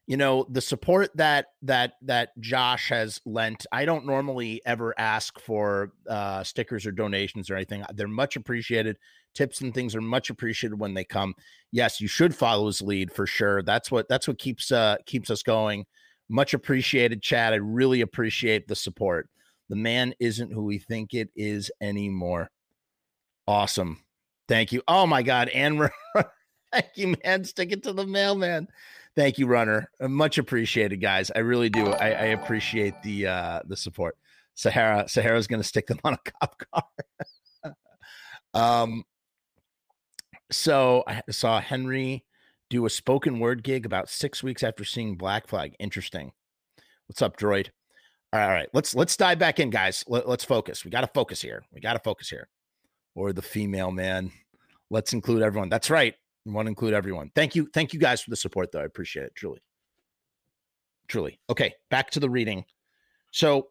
You know, the support that Josh has lent, I don't normally ever ask for stickers or donations or anything. They're much appreciated. Tips and things are much appreciated when they come. Yes, you should follow his lead for sure. That's what keeps us going. Much appreciated, Chad. I really appreciate the support. The man isn't who we think it is anymore. Awesome. Thank you. Oh my God. And thank you, man. Stick it to the mailman. Thank you, Runner. Much appreciated, guys. I really do. I appreciate the support. Sahara's gonna stick them on a cop car. So I saw Henry do a spoken word gig about 6 weeks after seeing Black Flag. Interesting. What's up, Droid? All right. Let's dive back in, guys. Let's focus. We got to focus here. Or the female man. Let's include everyone. That's right. We want to include everyone. Thank you guys for the support, though. I appreciate it. Truly. Okay. Back to the reading. So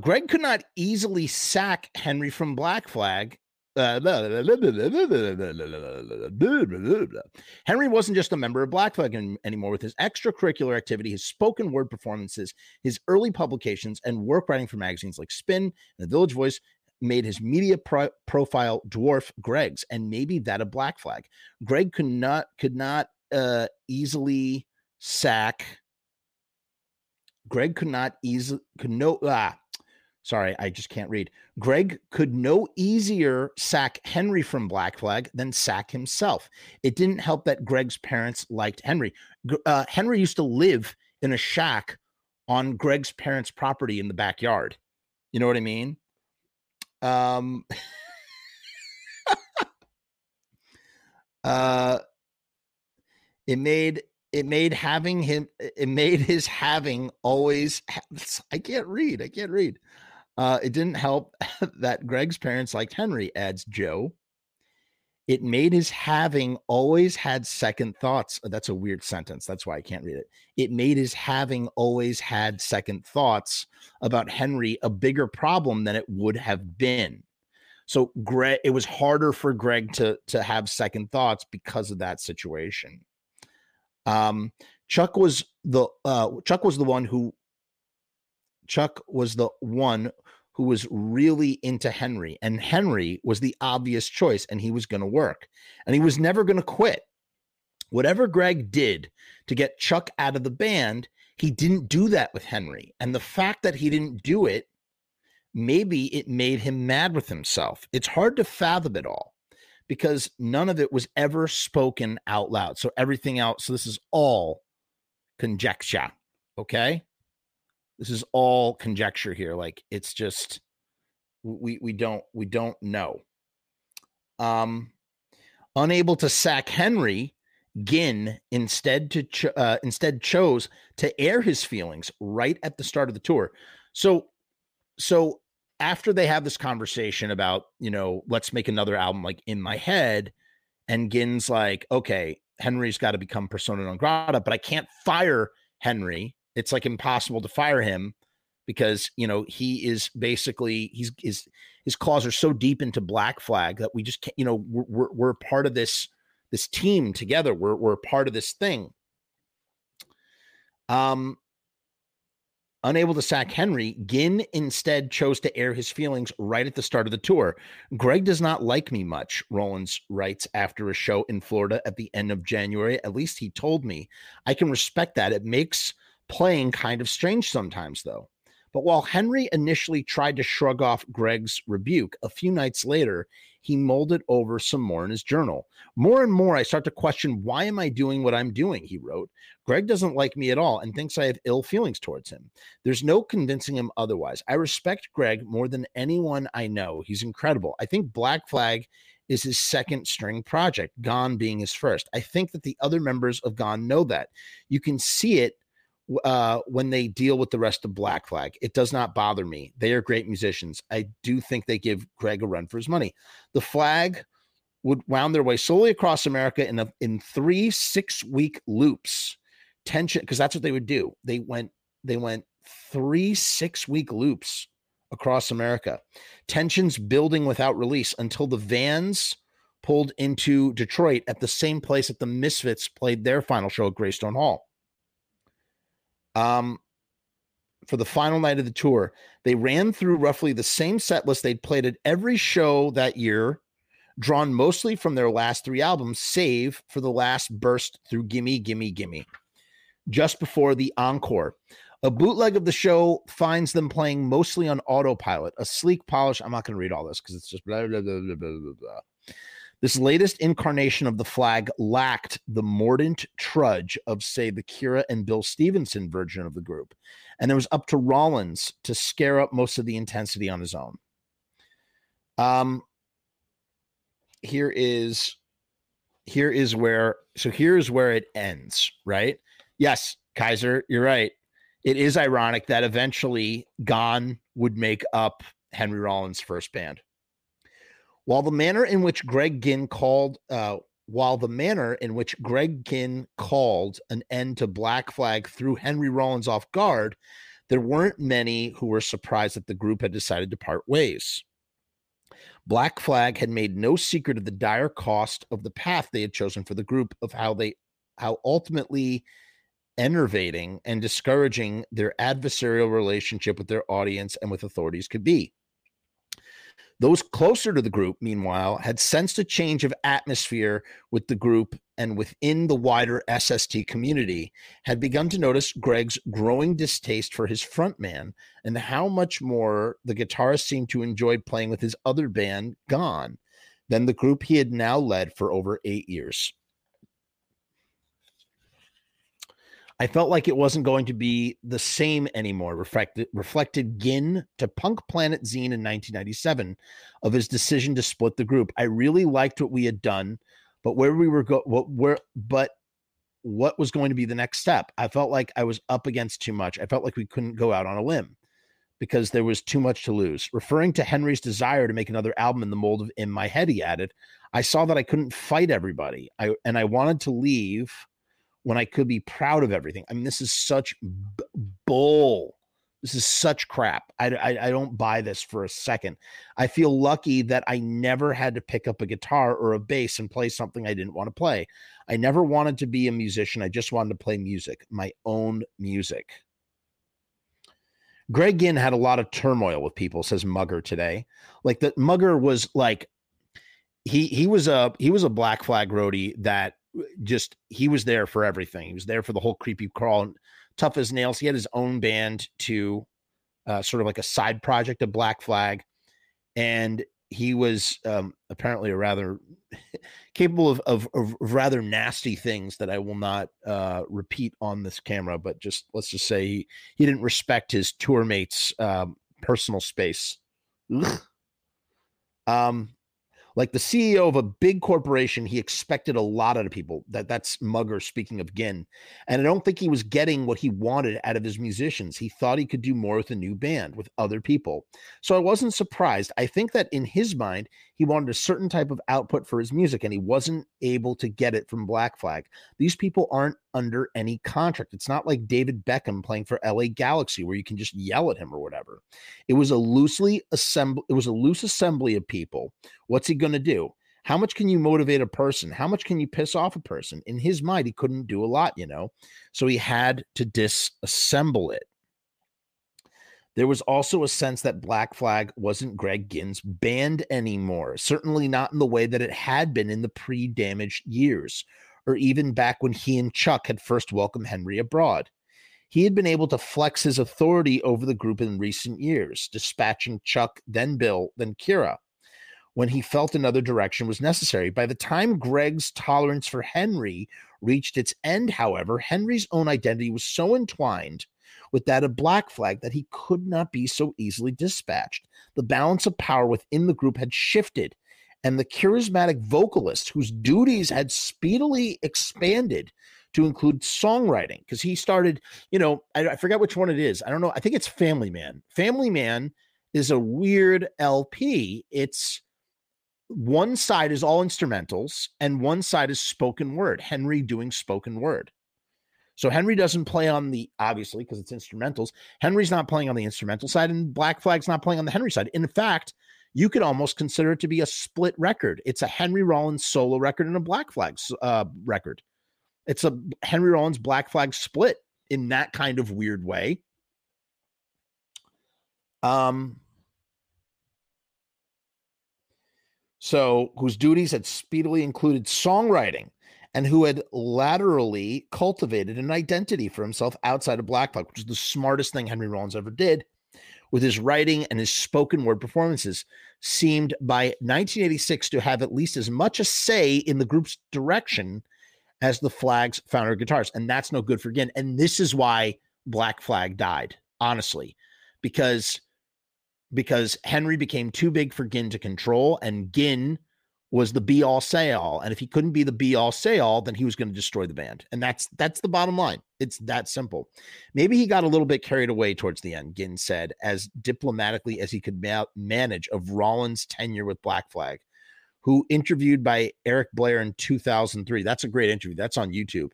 Greg could not easily sack Henry from Black Flag. Henry wasn't just a member of Black Flag anymore. With his extracurricular activity, his spoken word performances, his early publications, and work writing for magazines like Spin and The Village Voice made his media profile dwarf Greg's and maybe that of Black Flag. Greg Greg could no easier sack Henry from Black Flag than sack himself. It didn't help that Greg's parents liked Henry. Henry used to live in a shack on Greg's parents' property in the backyard. You know what I mean? I can't read. It didn't help that Greg's parents liked Henry, adds Joe. It made his having always had second thoughts. That's a weird sentence. That's why I can't read it. It made his having always had second thoughts about Henry a bigger problem than it would have been. So Greg, it was harder for Greg to have second thoughts because of that situation. Chuck was the one who was really into Henry, and Henry was the obvious choice, and he was going to work, and he was never going to quit. Whatever Greg did to get Chuck out of the band, he didn't do that with Henry, and the fact that he didn't do it, maybe it made him mad with himself. It's hard to fathom it all because none of it was ever spoken out loud. So everything else, so this is all conjecture, okay? This is all conjecture here. Like, it's just, we don't know. Unable to sack Henry, Ginn instead chose to air his feelings right at the start of the tour. So after they have this conversation about, you know, let's make another album like In My Head, and Ginn's like, okay, Henry's got to become persona non grata, but I can't fire Henry. It's like impossible to fire him because, you know, he is basically, his claws are so deep into Black Flag that we just can't, you know, we're part of this team together. We're part of this thing. Unable to sack Henry, Ginn instead chose to air his feelings right at the start of the tour. Greg does not like me much, Rollins writes after a show in Florida at the end of January. At least he told me. I can respect that. It makes playing kind of strange sometimes, though. But while Henry initially tried to shrug off Greg's rebuke, a few nights later, he mulled over some more in his journal. More and more, I start to question, why am I doing what I'm doing, he wrote. Greg doesn't like me at all and thinks I have ill feelings towards him. There's no convincing him otherwise. I respect Greg more than anyone I know. He's incredible. I think Black Flag is his second string project, Gone being his first. I think that the other members of Gone know that. You can see it when they deal with the rest of Black Flag. It does not bother me. They are great musicians. I do think they give Greg a run for his money. The Flag would wound their way slowly across America in 3 six-week loops. Tension, because that's what they would do. They went 3 six-week loops across America. Tensions building without release until the Vans pulled into Detroit at the same place that the Misfits played their final show at Greystone Hall. For the final night of the tour, they ran through roughly the same set list they'd played at every show that year, drawn mostly from their last three albums, save for the last burst through Gimme, Gimme, Gimme, just before the encore. A bootleg of the show finds them playing mostly on autopilot, a sleek polish. I'm not going to read all this because it's just blah, blah, blah, blah, blah, blah. This latest incarnation of the Flag lacked the mordant trudge of, say, the Kira and Bill Stevenson version of the group, and it was up to Rollins to scare up most of the intensity on his own. Here is where it ends, right? Yes, Kaiser, you're right. It is ironic that eventually Gone would make up Henry Rollins' first band. While the manner in which Greg Ginn called, an end to Black Flag threw Henry Rollins off guard, there weren't many who were surprised that the group had decided to part ways. Black Flag had made no secret of the dire cost of the path they had chosen for the group, of how ultimately enervating and discouraging their adversarial relationship with their audience and with authorities could be. Those closer to the group, meanwhile, had sensed a change of atmosphere with the group and within the wider SST community, had begun to notice Greg's growing distaste for his frontman and how much more the guitarist seemed to enjoy playing with his other band, Gone, than the group he had now led for over 8 years. I felt like it wasn't going to be the same anymore, reflected Ginn to Punk Planet Zine in 1997 of his decision to split the group. I really liked what we had done, but what was going to be the next step? I felt like I was up against too much. I felt like we couldn't go out on a limb because there was too much to lose. Referring to Henry's desire to make another album in the mold of In My Head, he added, I saw that I couldn't fight everybody, and I wanted to leave when I could be proud of everything. I mean, this is such bull. This is such crap. I don't buy this for a second. I feel lucky that I never had to pick up a guitar or a bass and play something I didn't want to play. I never wanted to be a musician. I just wanted to play music, my own music. Greg Ginn had a lot of turmoil with people, says Mugger today. Like, that Mugger was like, he was a Black Flag roadie that just, he was there for everything. He was there for the whole Creepy Crawl and Tough as Nails. He had his own band to sort of like a side project of Black Flag, and he was apparently a rather capable of rather nasty things that I will not repeat on this camera, but just let's just say he didn't respect his tour mate's personal space. Like the CEO of a big corporation, he expected a lot out of people. That's Mugger speaking of Ginn. And I don't think he was getting what he wanted out of his musicians. He thought he could do more with a new band, with other people. So I wasn't surprised. I think that in his mind, he wanted a certain type of output for his music, and he wasn't able to get it from Black Flag. These people aren't under any contract. It's not like David Beckham playing for LA Galaxy where you can just yell at him or whatever. It was a loose assembly of people. What's he going to do? How much can you motivate a person? How much can you piss off a person? In his mind, he couldn't do a lot, you know? So he had to disassemble it. There was also a sense that Black Flag wasn't Greg Ginn's band anymore, certainly not in the way that it had been in the pre-damaged years, or even back when he and Chuck had first welcomed Henry abroad. He had been able to flex his authority over the group in recent years, dispatching Chuck, then Bill, then Kira, when he felt another direction was necessary. By the time Greg's tolerance for Henry reached its end, however, Henry's own identity was so entwined with that of Black Flag that he could not be so easily dispatched. The balance of power within the group had shifted, and the charismatic vocalist, whose duties had speedily expanded to include songwriting, because he started, you know, I forget which one it is. I don't know. I think it's Family Man. Family Man is a weird LP. It's one side is all instrumentals and one side is spoken word, Henry doing spoken word. So Henry doesn't play on the, obviously, because it's instrumentals. Henry's not playing on the instrumental side, and Black Flag's not playing on the Henry side. In fact, you could almost consider it to be a split record. It's a Henry Rollins solo record and a Black Flag record. It's a Henry Rollins Black Flag split in that kind of weird way. So whose duties had speedily included songwriting, and who had laterally cultivated an identity for himself outside of Black Flag, which is the smartest thing Henry Rollins ever did, with his writing and his spoken word performances, seemed by 1986 to have at least as much a say in the group's direction as the Flag's founder guitarist. And that's no good for Ginn. And this is why Black Flag died, honestly, because Henry became too big for Ginn to control, and Ginn was the be all say all. And if he couldn't be the be all say all, then he was going to destroy the band. And that's the bottom line. It's that simple. Maybe he got a little bit carried away towards the end, Ginn said, as diplomatically as he could manage of Rollins' tenure with Black Flag, who interviewed by Eric Blair in 2003. That's a great interview. That's on YouTube.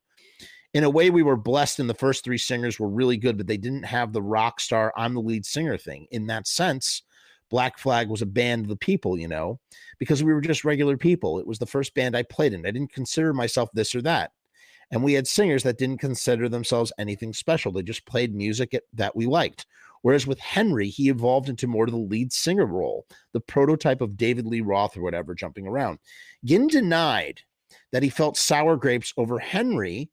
In a way, we were blessed, and the first three singers were really good, but they didn't have the rock star, I'm the lead singer thing. In that sense, Black Flag was a band of the people, you know, because we were just regular people. It was the first band I played in. I didn't consider myself this or that. And we had singers that didn't consider themselves anything special. They just played music that we liked. Whereas with Henry, he evolved into more of the lead singer role, the prototype of David Lee Roth or whatever, jumping around. Ginn denied that he felt sour grapes over Henry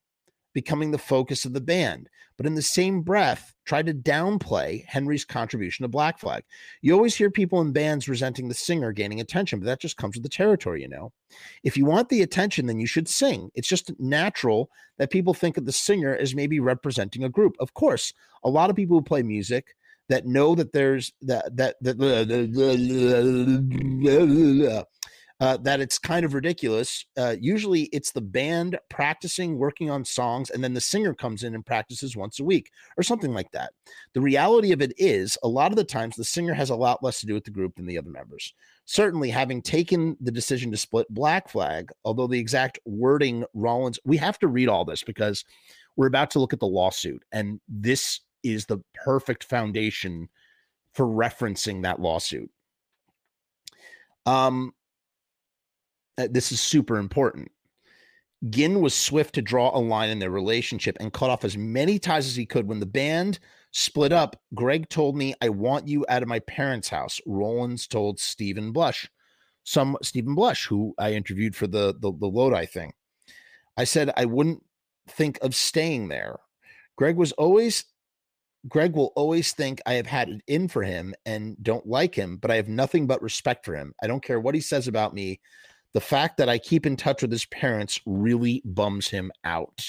becoming the focus of the band, but in the same breath, tried to downplay Henry's contribution to Black Flag. You always hear people in bands resenting the singer gaining attention, but that just comes with the territory, you know? If you want the attention, then you should sing. It's just natural that people think of the singer as maybe representing a group. Of course, a lot of people who play music that know that there's that it's kind of ridiculous. Usually it's the band practicing, working on songs, and then the singer comes in and practices once a week or something like that. The reality of it is, a lot of the times the singer has a lot less to do with the group than the other members. Certainly, having taken the decision to split Black Flag, although the exact wording Rollins, we have to read all this because we're about to look at the lawsuit, and this is the perfect foundation for referencing that lawsuit. This is super important. Ginn was swift to draw a line in their relationship and cut off as many ties as he could. When the band split up, Greg told me, I want you out of my parents' house. Rollins told Stephen Blush, who I interviewed for the Lodi thing. I said, I wouldn't think of staying there. Greg will always think I have had it in for him and don't like him, but I have nothing but respect for him. I don't care what he says about me. The fact that I keep in touch with his parents really bums him out.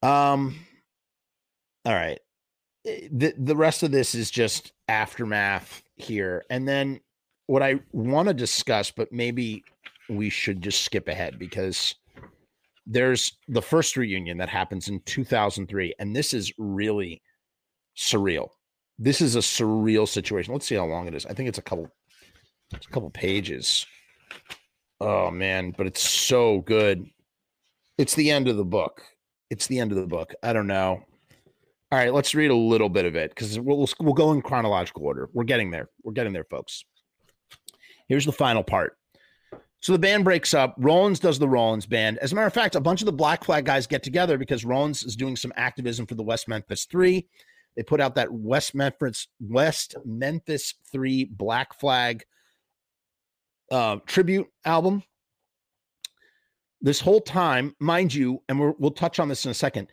All right. The rest of this is just aftermath here. And then what I want to discuss, but maybe we should just skip ahead, because there's the first reunion that happens in 2003, and this is really surreal. This is a surreal situation. Let's see how long it is. I think it's a couple pages. Oh man, but it's so good. It's the end of the book. I don't know. All right, let's read a little bit of it, because we'll go in chronological order. We're getting there. We're getting there, folks. Here's the final part. So the band breaks up. Rollins does the Rollins Band. As a matter of fact, a bunch of the Black Flag guys get together because Rollins is doing some activism for the West Memphis 3. They put out that West Memphis 3 Black Flag tribute album. This whole time, mind you, and we'll touch on this in a second,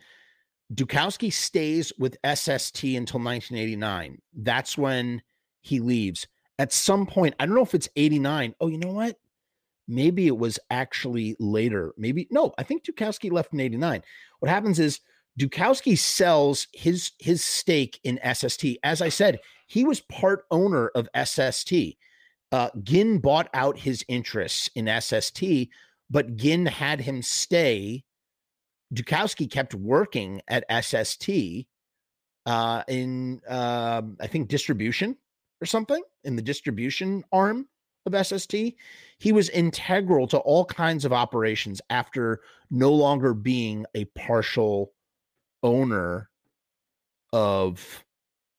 Dukowski stays with SST until 1989. That's when he leaves. At some point, I don't know if it's 89. Oh, you know what? Maybe it was actually later. Maybe, no, I think Dukowski left in 89. What happens is Dukowski sells his stake in SST. As I said, he was part owner of SST. Ginn bought out his interests in SST, but Ginn had him stay. Dukowski kept working at SST in I think distribution or something, in the distribution arm of SST. He was integral to all kinds of operations after no longer being a partial owner of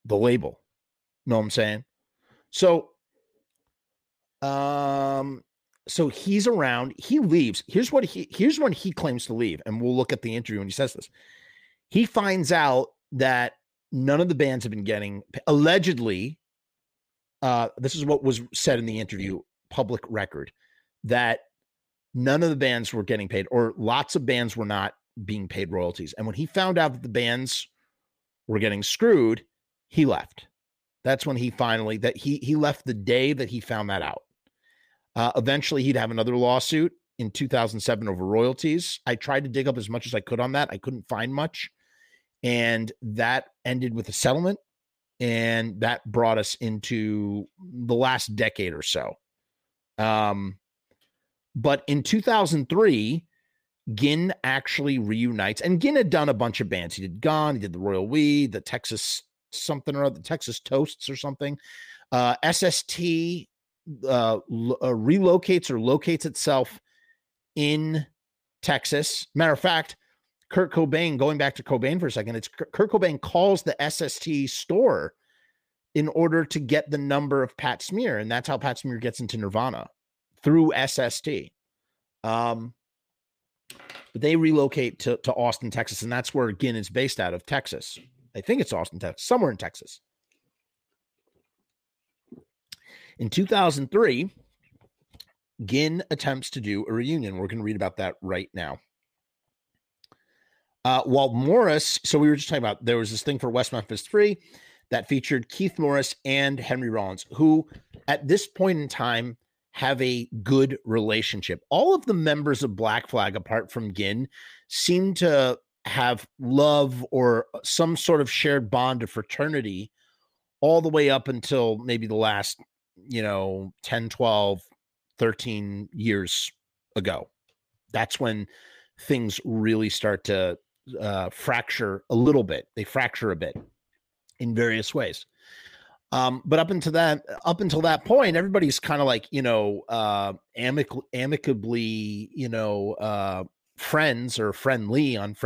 the label. Know what I'm saying? So, so he's around, he leaves. Here's when he claims to leave. And we'll look at the interview when he says this. He finds out that none of the bands have been getting, allegedly, this is what was said in the interview, public record, that none of the bands were getting paid, or lots of bands were not being paid royalties. And when he found out that the bands were getting screwed, he left. That's when he finally, that he left the day that he found that out. Eventually he'd have another lawsuit in 2007 over royalties. I tried to dig up as much as I could on that. I couldn't find much. And that ended with a settlement. And that brought us into the last decade or so. But in 2003, Ginn actually reunites. And Ginn had done a bunch of bands. He did Gone, he did the Royal We, the Texas something or other, the Texas Toasts or something. SST relocates or locates itself in Texas. Matter of fact, Kurt Cobain, going back to Cobain for a second, it's Kurt Cobain calls the SST store in order to get the number of Pat Smear. And that's how Pat Smear gets into Nirvana, through SST. But they relocate to Austin, Texas. And that's where Ginn is based out of, Texas. I think it's Austin, Texas, somewhere in Texas. In 2003, Ginn attempts to do a reunion. We're going to read about that right now. While Morris, so we were just talking about, there was this thing for West Memphis 3 that featured Keith Morris and Henry Rollins, who at this point in time have a good relationship. All of the members of Black Flag, apart from Ginn, seem to have love or some sort of shared bond of fraternity all the way up until maybe the last, 10, 12, 13 years ago. That's when things really start to fracture a little bit. They fracture a bit in various ways. But up until that point, everybody's kind of like, amicably, friends or friendly on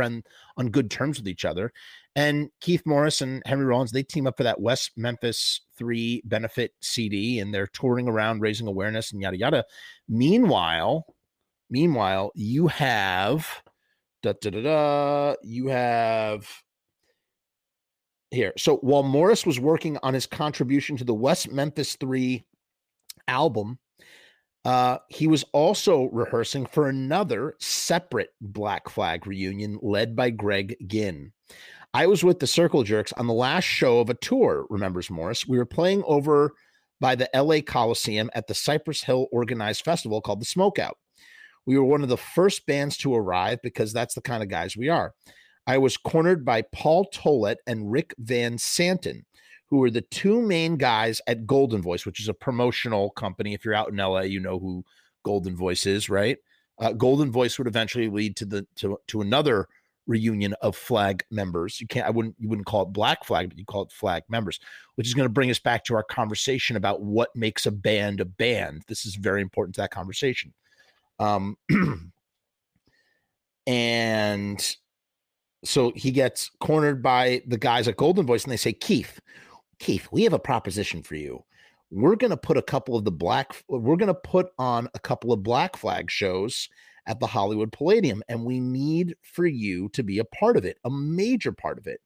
good terms with each other. And Keith Morris and Henry Rollins, they team up for that West Memphis 3 benefit CD, and they're touring around, raising awareness and yada, yada. Meanwhile, you have here. So while Morris was working on his contribution to the West Memphis 3 album, he was also rehearsing for another separate Black Flag reunion led by Greg Ginn. I was with the Circle Jerks on the last show of a tour, remembers Morris. We were playing over by the LA Coliseum at the Cypress Hill organized festival called the Smokeout. We were one of the first bands to arrive because that's the kind of guys we are. I was cornered by Paul Tollett and Rick Van Santen, who were the two main guys at Golden Voice, which is a promotional company. If you're out in LA, you know who Golden Voice is, right? Golden Voice would eventually lead to the to another reunion of Flag members. You wouldn't call it Black Flag, but you call it Flag members, which is going to bring us back to our conversation about what makes a band a band. This is very important to that conversation. And so he gets cornered by the guys at Golden Voice, and they say, Keith, we have a proposition for you. We're going to put on a couple of Black Flag shows at the Hollywood Palladium, and we need for you to be a part of it, a major part of it.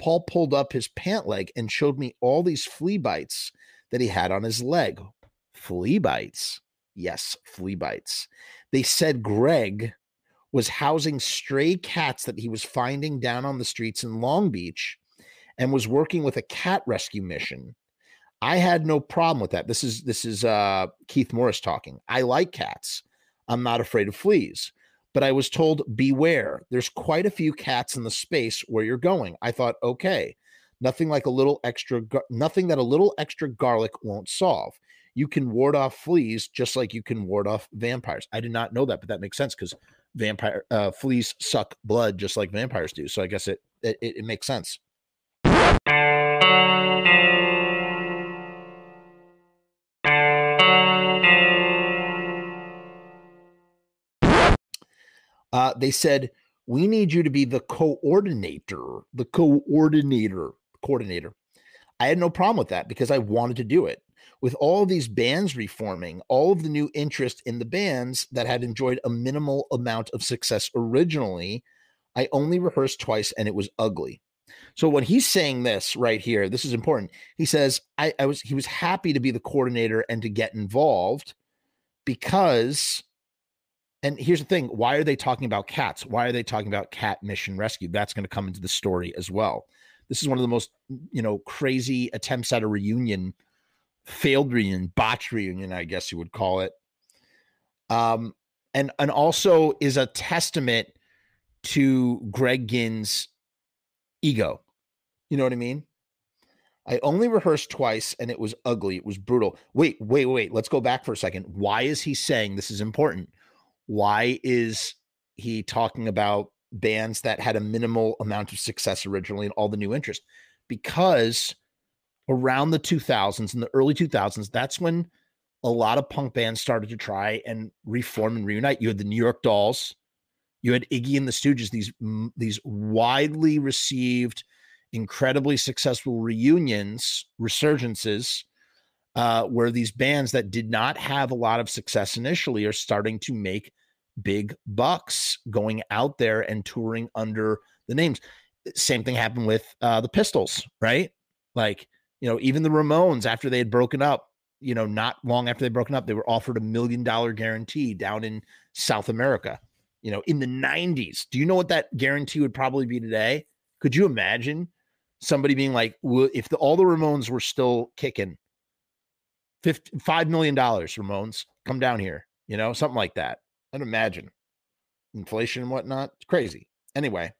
Paul pulled up his pant leg and showed me all these flea bites that he had on his leg. Flea bites. Yes, flea bites. They said Greg was housing stray cats that he was finding down on the streets in Long Beach and was working with a cat rescue mission. I had no problem with that. This is Keith Morris talking. I like cats. I'm not afraid of fleas, but I was told, beware, there's quite a few cats in the space where you're going. I thought, okay, nothing that a little extra garlic won't solve. You can ward off fleas just like you can ward off vampires. I did not know that, but that makes sense because fleas suck blood just like vampires do. So I guess it makes sense. They said, we need you to be the coordinator. I had no problem with that because I wanted to do it. With all of these bands reforming, all of the new interest in the bands that had enjoyed a minimal amount of success originally, I only rehearsed twice and it was ugly. So when he's saying this right here, this is important. He says, he was happy to be the coordinator and to get involved because... And here's the thing. Why are they talking about cats? Why are they talking about cat mission rescue? That's going to come into the story as well. This is one of the most, crazy attempts at a reunion, failed reunion, botched reunion, I guess you would call it. And also is a testament to Greg Ginn's ego. You know what I mean? I only rehearsed twice and it was ugly. It was brutal. Wait. Let's go back for a second. Why is he saying this is important? Why is he talking about bands that had a minimal amount of success originally and all the new interest? Because around the 2000s, in the early 2000s, that's when a lot of punk bands started to try and reform and reunite. You had the New York Dolls. You had Iggy and the Stooges, these widely received, incredibly successful reunions, resurgences, where these bands that did not have a lot of success initially are starting to make big bucks going out there and touring under the names. Same thing happened with the Pistols, right? Like, even the Ramones, after they had broken up, not long after they broken up, they were offered $1 million guarantee down in South America, in the 90s. Do you know what that guarantee would probably be today? Could you imagine somebody being like, if all the Ramones were still kicking, $5 million, Ramones, come down here, something like that. I'd imagine inflation and whatnot. It's crazy. Anyway.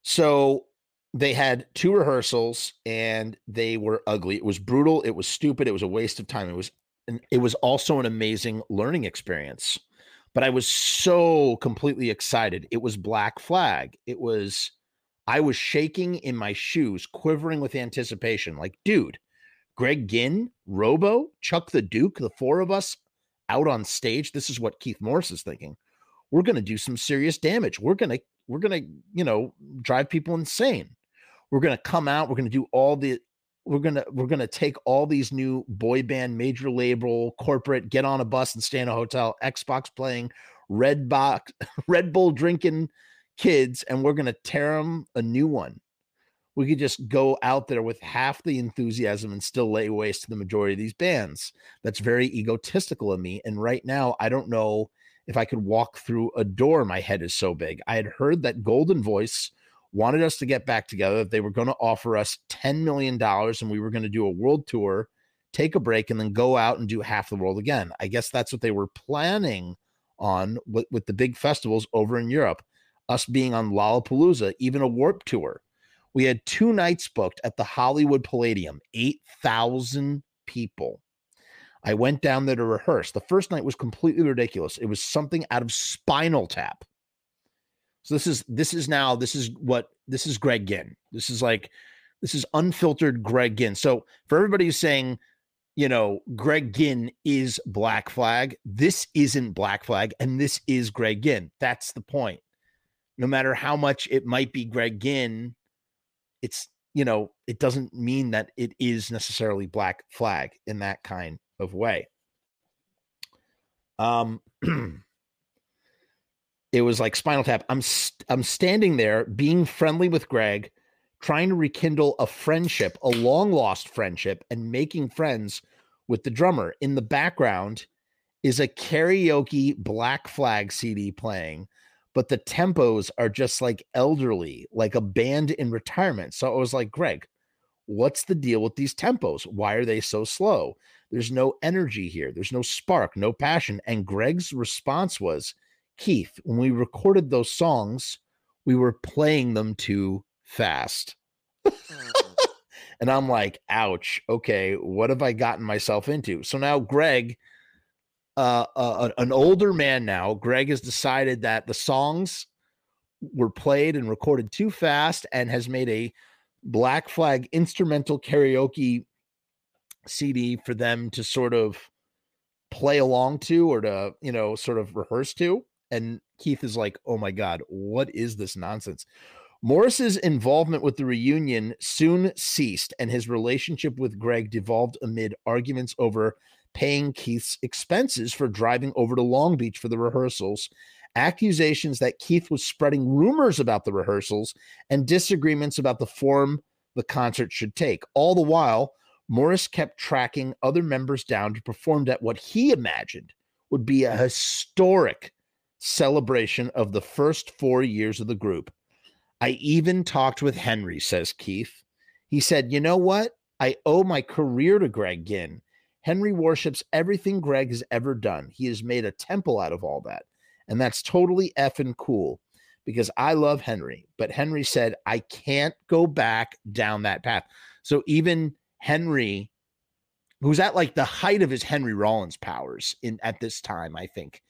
So they had two rehearsals and they were ugly. It was brutal. It was stupid. It was a waste of time. It was also an amazing learning experience, but I was so completely excited. It was Black Flag. I was shaking in my shoes, quivering with anticipation. Like, dude, Greg Ginn, Robo, Chuck the Duke, the four of us out on stage. This is what Keith Morris is thinking. We're going to do some serious damage. We're going to drive people insane. We're going to come out. We're going to take all these new boy band, major label, corporate, get on a bus and stay in a hotel, Xbox playing, Red Bull drinking kids, and we're going to tear them a new one. We could just go out there with half the enthusiasm and still lay waste to the majority of these bands. That's very egotistical of me. And right now, I don't know if I could walk through a door. My head is so big. I had heard that Golden Voice wanted us to get back together. They were going to offer us $10 million and we were going to do a world tour, take a break, and then go out and do half the world again. I guess that's what they were planning on with the big festivals over in Europe, us being on Lollapalooza, even a Warped Tour. We had two nights booked at the Hollywood Palladium, 8,000 people. I went down there to rehearse. The first night was completely ridiculous. It was something out of Spinal Tap. So this is Greg Ginn. This is unfiltered Greg Ginn. So for everybody who's saying, you know, Greg Ginn is Black Flag, this isn't Black Flag, and this is Greg Ginn. That's the point. No matter how much it might be Greg Ginn, it's, you know, it doesn't mean that it is necessarily Black Flag in that kind of way. It was like Spinal Tap. I'm standing there being friendly with Greg, trying to rekindle a friendship, a long lost friendship, and making friends with the drummer. In the background is a karaoke Black Flag CD playing, but the tempos are just like elderly, like a band in retirement. So I was like, Greg, what's the deal with these tempos? Why are they so slow? There's no energy here. There's no spark, no passion. And Greg's response was, Keith, when we recorded those songs, we were playing them too fast. And I'm like, ouch, okay, what have I gotten myself into? So now Greg, an older man now, Greg has decided that the songs were played and recorded too fast and has made a Black Flag instrumental karaoke CD for them to sort of play along to, or to, you know, sort of rehearse to. And Keith is like, oh my God, what is this nonsense? Morris's involvement with the reunion soon ceased, and his relationship with Greg devolved amid arguments over paying Keith's expenses for driving over to Long Beach for the rehearsals, accusations that Keith was spreading rumors about the rehearsals, and disagreements about the form the concert should take. All the while, Morris kept tracking other members down to perform at what he imagined would be a historic celebration of the first 4 years of the group. I even talked with Henry, says Keith. He said, you know what? I owe my career to Greg Ginn. Henry worships everything Greg has ever done. He has made a temple out of all that. And that's totally effing cool, because I love Henry. But Henry said, I can't go back down that path. So even Henry, who's at like the height of his Henry Rollins powers at this time, I think,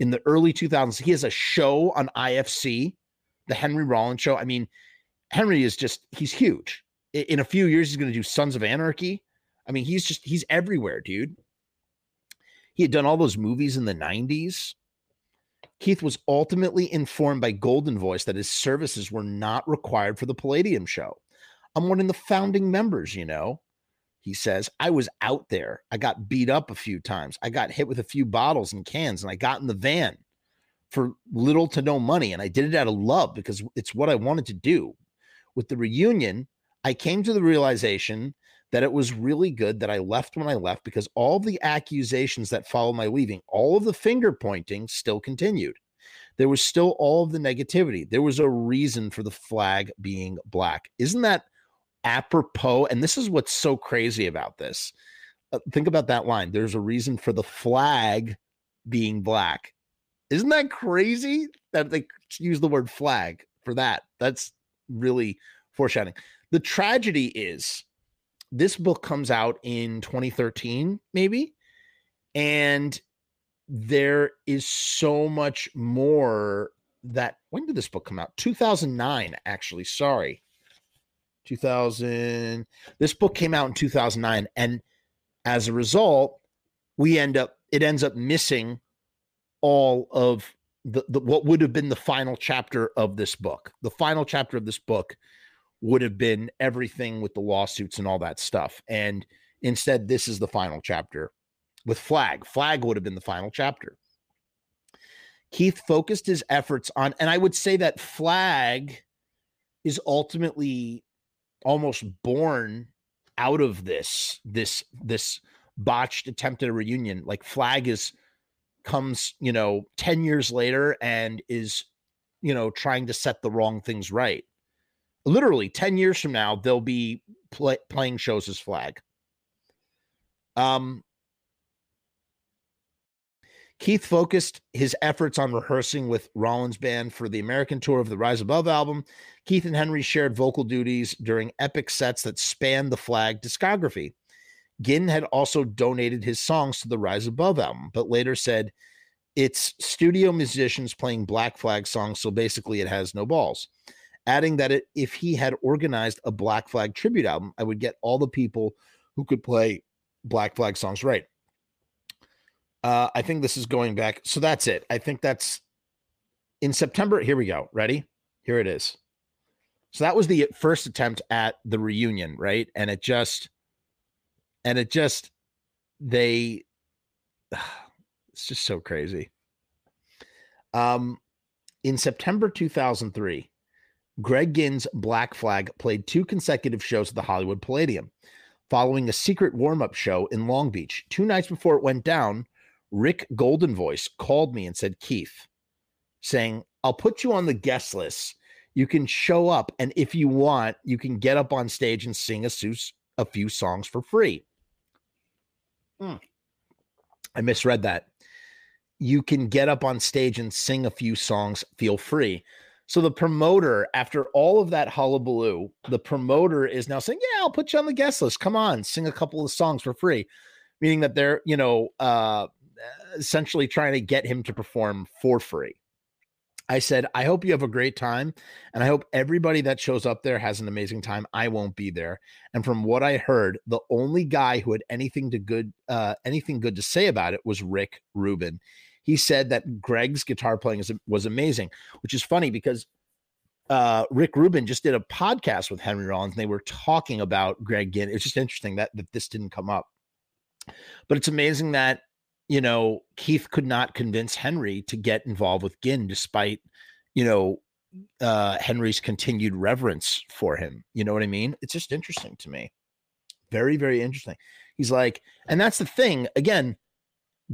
in the early 2000s, he has a show on IFC, the Henry Rollins show. I mean, Henry is just, he's huge. In a few years, he's going to do Sons of Anarchy. I mean, he's everywhere, dude. He had done all those movies in the 90s. Keith was ultimately informed by Golden Voice that his services were not required for the Palladium show. I'm one of the founding members, you know. He says, I was out there. I got beat up a few times. I got hit with a few bottles and cans, and I got in the van for little to no money. And I did it out of love because it's what I wanted to do. With the reunion, I came to the realization that it was really good that I left when I left, because all the accusations that followed my leaving, all of the finger pointing still continued. There was still all of the negativity. There was a reason for the flag being black. Isn't that apropos? And this is what's so crazy about this. Think about that line. There's a reason for the flag being black. Isn't that crazy that they use the word flag for that? That's really foreshadowing. The tragedy is this book comes out in 2013, maybe, and there is so much more that, when did this book come out? 2009, actually, sorry. 2000. This book came out in 2009, and as a result, it ends up missing all of the what would have been the final chapter of this book. The final chapter of this book would have been everything with the lawsuits and all that stuff, and instead, this is the final chapter with Flag. Flag would have been the final chapter. Keith focused his efforts on, and I would say that Flag is ultimately almost born out of this botched attempt at a reunion. Like Flag comes, you know, 10 years later and is, you know, trying to set the wrong things right. Literally 10 years from now, they'll be playing shows as Flag. Keith focused his efforts on rehearsing with Rollins' band for the American tour of the Rise Above album. Keith and Henry shared vocal duties during epic sets that spanned the Flag discography. Ginn had also donated his songs to the Rise Above album, but later said, "It's studio musicians playing Black Flag songs, so basically it has no balls," adding that if he had organized a Black Flag tribute album, I would get all the people who could play Black Flag songs right. I think this is going back. So that's it. I think that's in September. Here we go. Ready? Here it is. So that was the first attempt at the reunion, right? And it's just so crazy. In September 2003, Greg Ginn's Black Flag played two consecutive shows at the Hollywood Palladium, following a secret warm-up show in Long Beach. 2 nights before it went down, Rick Golden Voice called me and said, "Keith," saying, "I'll put you on the guest list. You can show up, and if you want, you can get up on stage and sing a few songs for free." I misread that. You can get up on stage and sing a few songs, feel free. So the promoter, after all of that hullabaloo, the promoter is now saying, "Yeah, I'll put you on the guest list. Come on, sing a couple of songs for free." Meaning that they're, essentially trying to get him to perform for free. I said, "I hope you have a great time, and I hope everybody that shows up there has an amazing time. I won't be there." And from what I heard, the only guy who had anything good to say about it was Rick Rubin. He said that Greg's guitar playing was amazing, which is funny because Rick Rubin just did a podcast with Henry Rollins, and they were talking about Greg Ginn. It's just interesting that this didn't come up. But it's amazing that, Keith could not convince Henry to get involved with Ginn despite, Henry's continued reverence for him. You know what I mean? It's just interesting to me. Very, very interesting. He's like, and that's the thing. Again,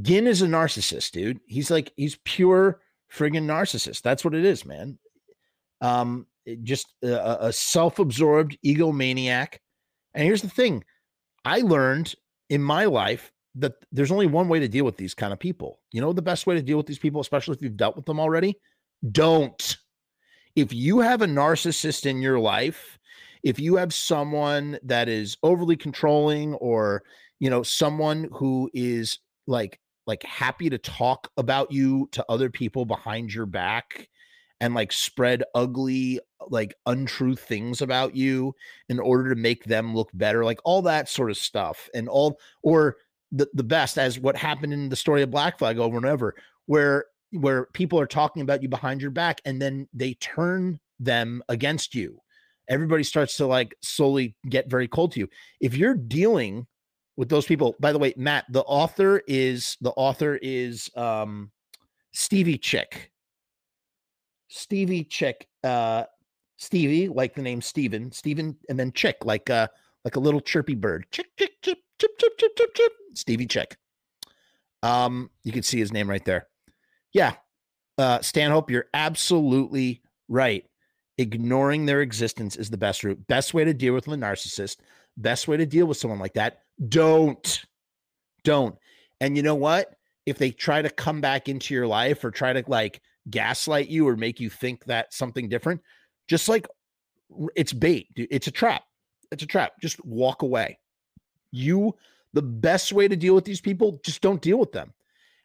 Ginn is a narcissist, dude. He's pure friggin' narcissist. That's what it is, man. Just a self-absorbed egomaniac. And here's the thing. I learned in my life that there's only one way to deal with these kind of people. You know, the best way to deal with these people, especially if you've dealt with them already, don't. If you have a narcissist in your life, if you have someone that is overly controlling or, someone who is like happy to talk about you to other people behind your back and spread ugly, untrue things about you in order to make them look better, all that sort of stuff. And the best, as what happened in the story of Black Flag over and over, where people are talking about you behind your back and then they turn them against you. Everybody starts to slowly get very cold to you. If you're dealing with those people, by the way, Matt, the author is Stevie Chick, Stevie, like the name Steven, and then Chick, like a little chirpy bird. Chick, chick, chick. Chip, chip, chip, chip, chip. Stevie Chick. You can see his name right there. Yeah. Stanhope, you're absolutely right. Ignoring their existence is the best route. Best way to deal with a narcissist. Best way to deal with someone like that. Don't. And you know what? If they try to come back into your life or try to gaslight you or make you think that something different, just it's bait. It's a trap. Just walk away. The best way to deal with these people, just don't deal with them.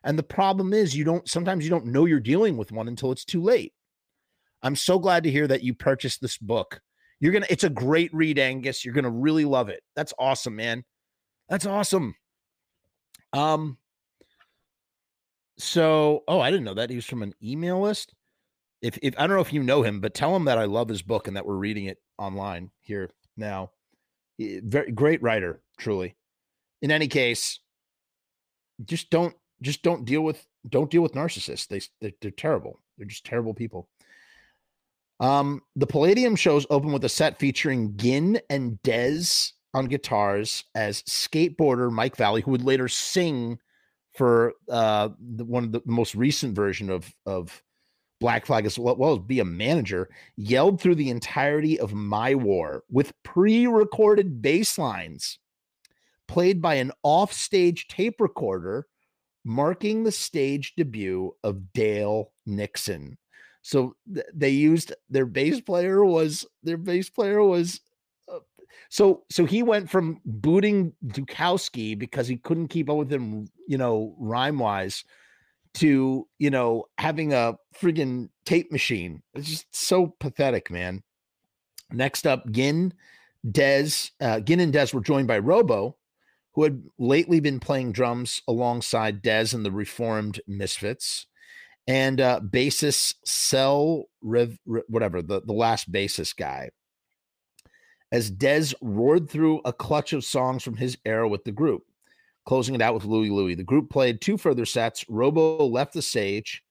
And the problem is sometimes you don't know you're dealing with one until it's too late. I'm so glad to hear that you purchased this book. It's a great read, Angus. You're going to really love it. That's awesome, man. That's awesome. So, I didn't know that he was from an email list. If I don't know if you know him, but tell him that I love his book and that we're reading it online here now. Very great writer, truly. In any case, just don't deal with narcissists. They're terrible. They're just terrible people. The Palladium shows open with a set featuring Ginn and Dez on guitars as skateboarder Mike Valley, who would later sing for one of the most recent version of Black Flag, as well as be a manager, yelled through the entirety of My War with pre-recorded bass lines played by an off-stage tape recorder marking the stage debut of Dale Nixon. So they used their bass player was so he went from booting Dukowski because he couldn't keep up with him, you know, rhyme wise, to, you know, having a friggin' tape machine. It's just so pathetic, man. Next up, Ginn and Dez were joined by Robo, who had lately been playing drums alongside Dez and the reformed Misfits, and bassist the last bassist guy. As Dez roared through a clutch of songs from his era with the group, closing it out with Louie Louie. The group played two further sets. Robo left the stage,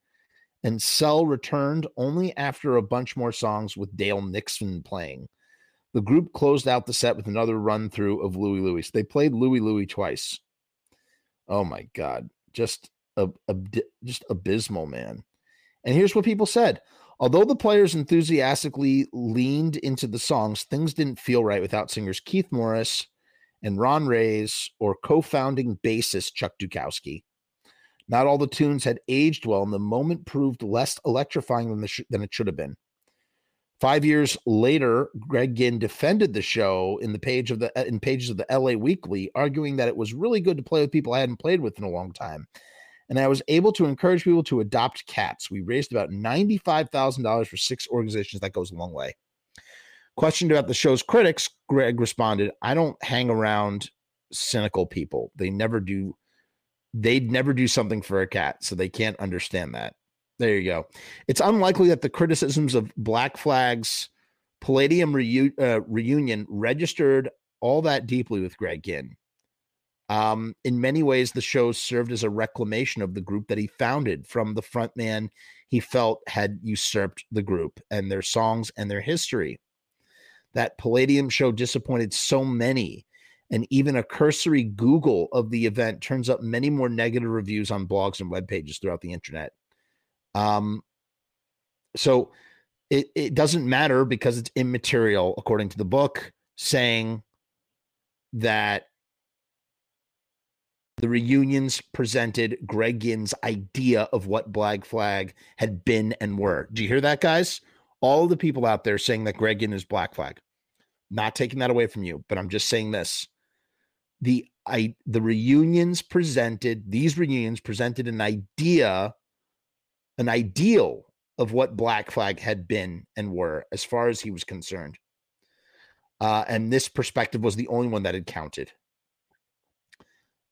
and Sel returned only after a bunch more songs with Dale Nixon playing. The group closed out the set with another run-through of Louie Louie. So they played Louie Louie twice. Oh, my God. Just abysmal, man. And here's what people said. Although the players enthusiastically leaned into the songs, things didn't feel right without singers Keith Morris and Ron Reyes, or co-founding bassist Chuck Dukowski. Not all the tunes had aged well, and the moment proved less electrifying than it should have been. 5 years later, Greg Ginn defended the show in pages of the LA Weekly, arguing that it was really good to play with people I hadn't played with in a long time, and I was able to encourage people to adopt cats. We raised about $95,000 for 6 organizations. That goes a long way. Questioned about the show's critics, Greg responded, I don't hang around cynical people. They'd never do something for a cat, so they can't understand that. There you go. It's unlikely that the criticisms of Black Flag's Palladium reunion registered all that deeply with Greg Ginn. In many ways, the show served as a reclamation of the group that he founded from the frontman he felt had usurped the group and their songs and their history. That Palladium show disappointed so many, and even a cursory Google of the event turns up many more negative reviews on blogs and web pages throughout the internet. So it doesn't matter because it's immaterial, according to the book, saying that the reunions presented Greg Ginn's idea of what Black Flag had been and were. Do you hear that, guys? All the people out there saying that Greg Ginn is Black Flag, not taking that away from you, but I'm just saying this. These reunions presented an ideal of what Black Flag had been and were, as far as he was concerned. And this perspective was the only one that had counted.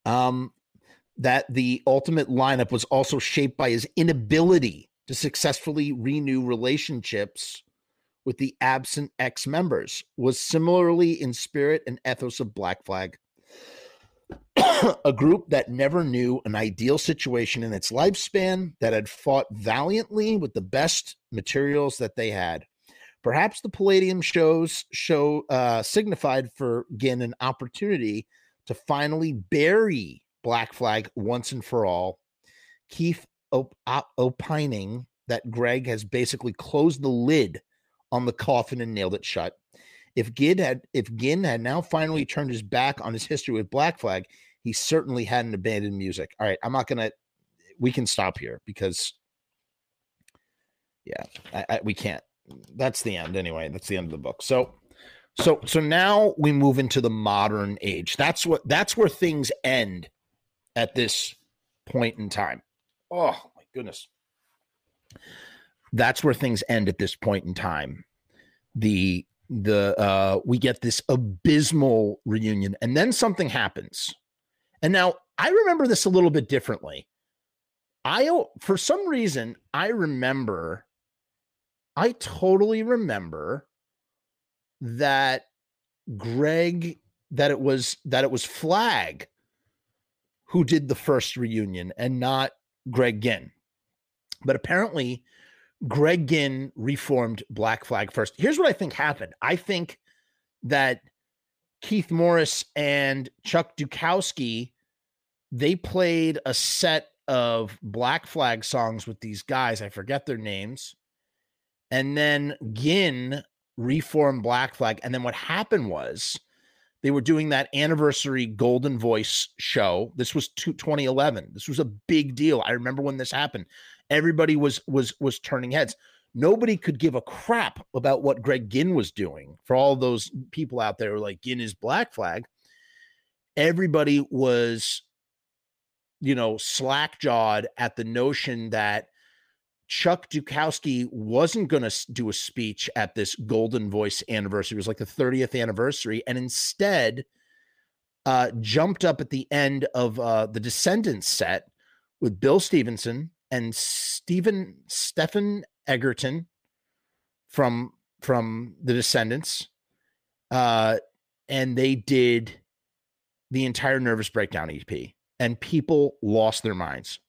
That the ultimate lineup was also shaped by his inability to successfully renew relationships with the absent ex-members, was similarly in spirit and ethos of Black Flag, a group that never knew an ideal situation in its lifespan, that had fought valiantly with the best materials that they had. Perhaps the Palladium show signified for Ginn an opportunity to finally bury Black Flag once and for all. Keith opining that Greg has basically closed the lid on the coffin and nailed it shut. If Ginn had now finally turned his back on his history with Black Flag, he certainly hadn't abandoned music. All right, we can stop here because, yeah, we can't. That's the end anyway. That's the end of the book. So now we move into the modern age. That's where things end at this point in time. Oh, my goodness. That's where things end at this point in time. We get this abysmal reunion, and then something happens. And now I remember this a little bit differently. I totally remember that Greg, that it was Flag who did the first reunion and not Greg Ginn. But apparently Greg Ginn reformed Black Flag first. Here's what I think happened. I think that Keith Morris and Chuck Dukowski, they played a set of Black Flag songs with these guys. I forget their names. And then Ginn reformed Black Flag. And then what happened was They were doing that anniversary Golden Voice show. This was 2011. This was a big deal. I remember when this happened. Everybody was turning heads. Nobody could give a crap about what Greg Ginn was doing. For all those people out there who are like, Ginn is Black Flag. Everybody was, you know, slack-jawed at the notion that Chuck Dukowski wasn't going to do a speech at this Golden Voice anniversary. It was like the 30th anniversary, and instead jumped up at the end of the Descendants set with Bill Stevenson and Stephen Egerton from the Descendants, and they did the entire Nervous Breakdown EP, and people lost their minds.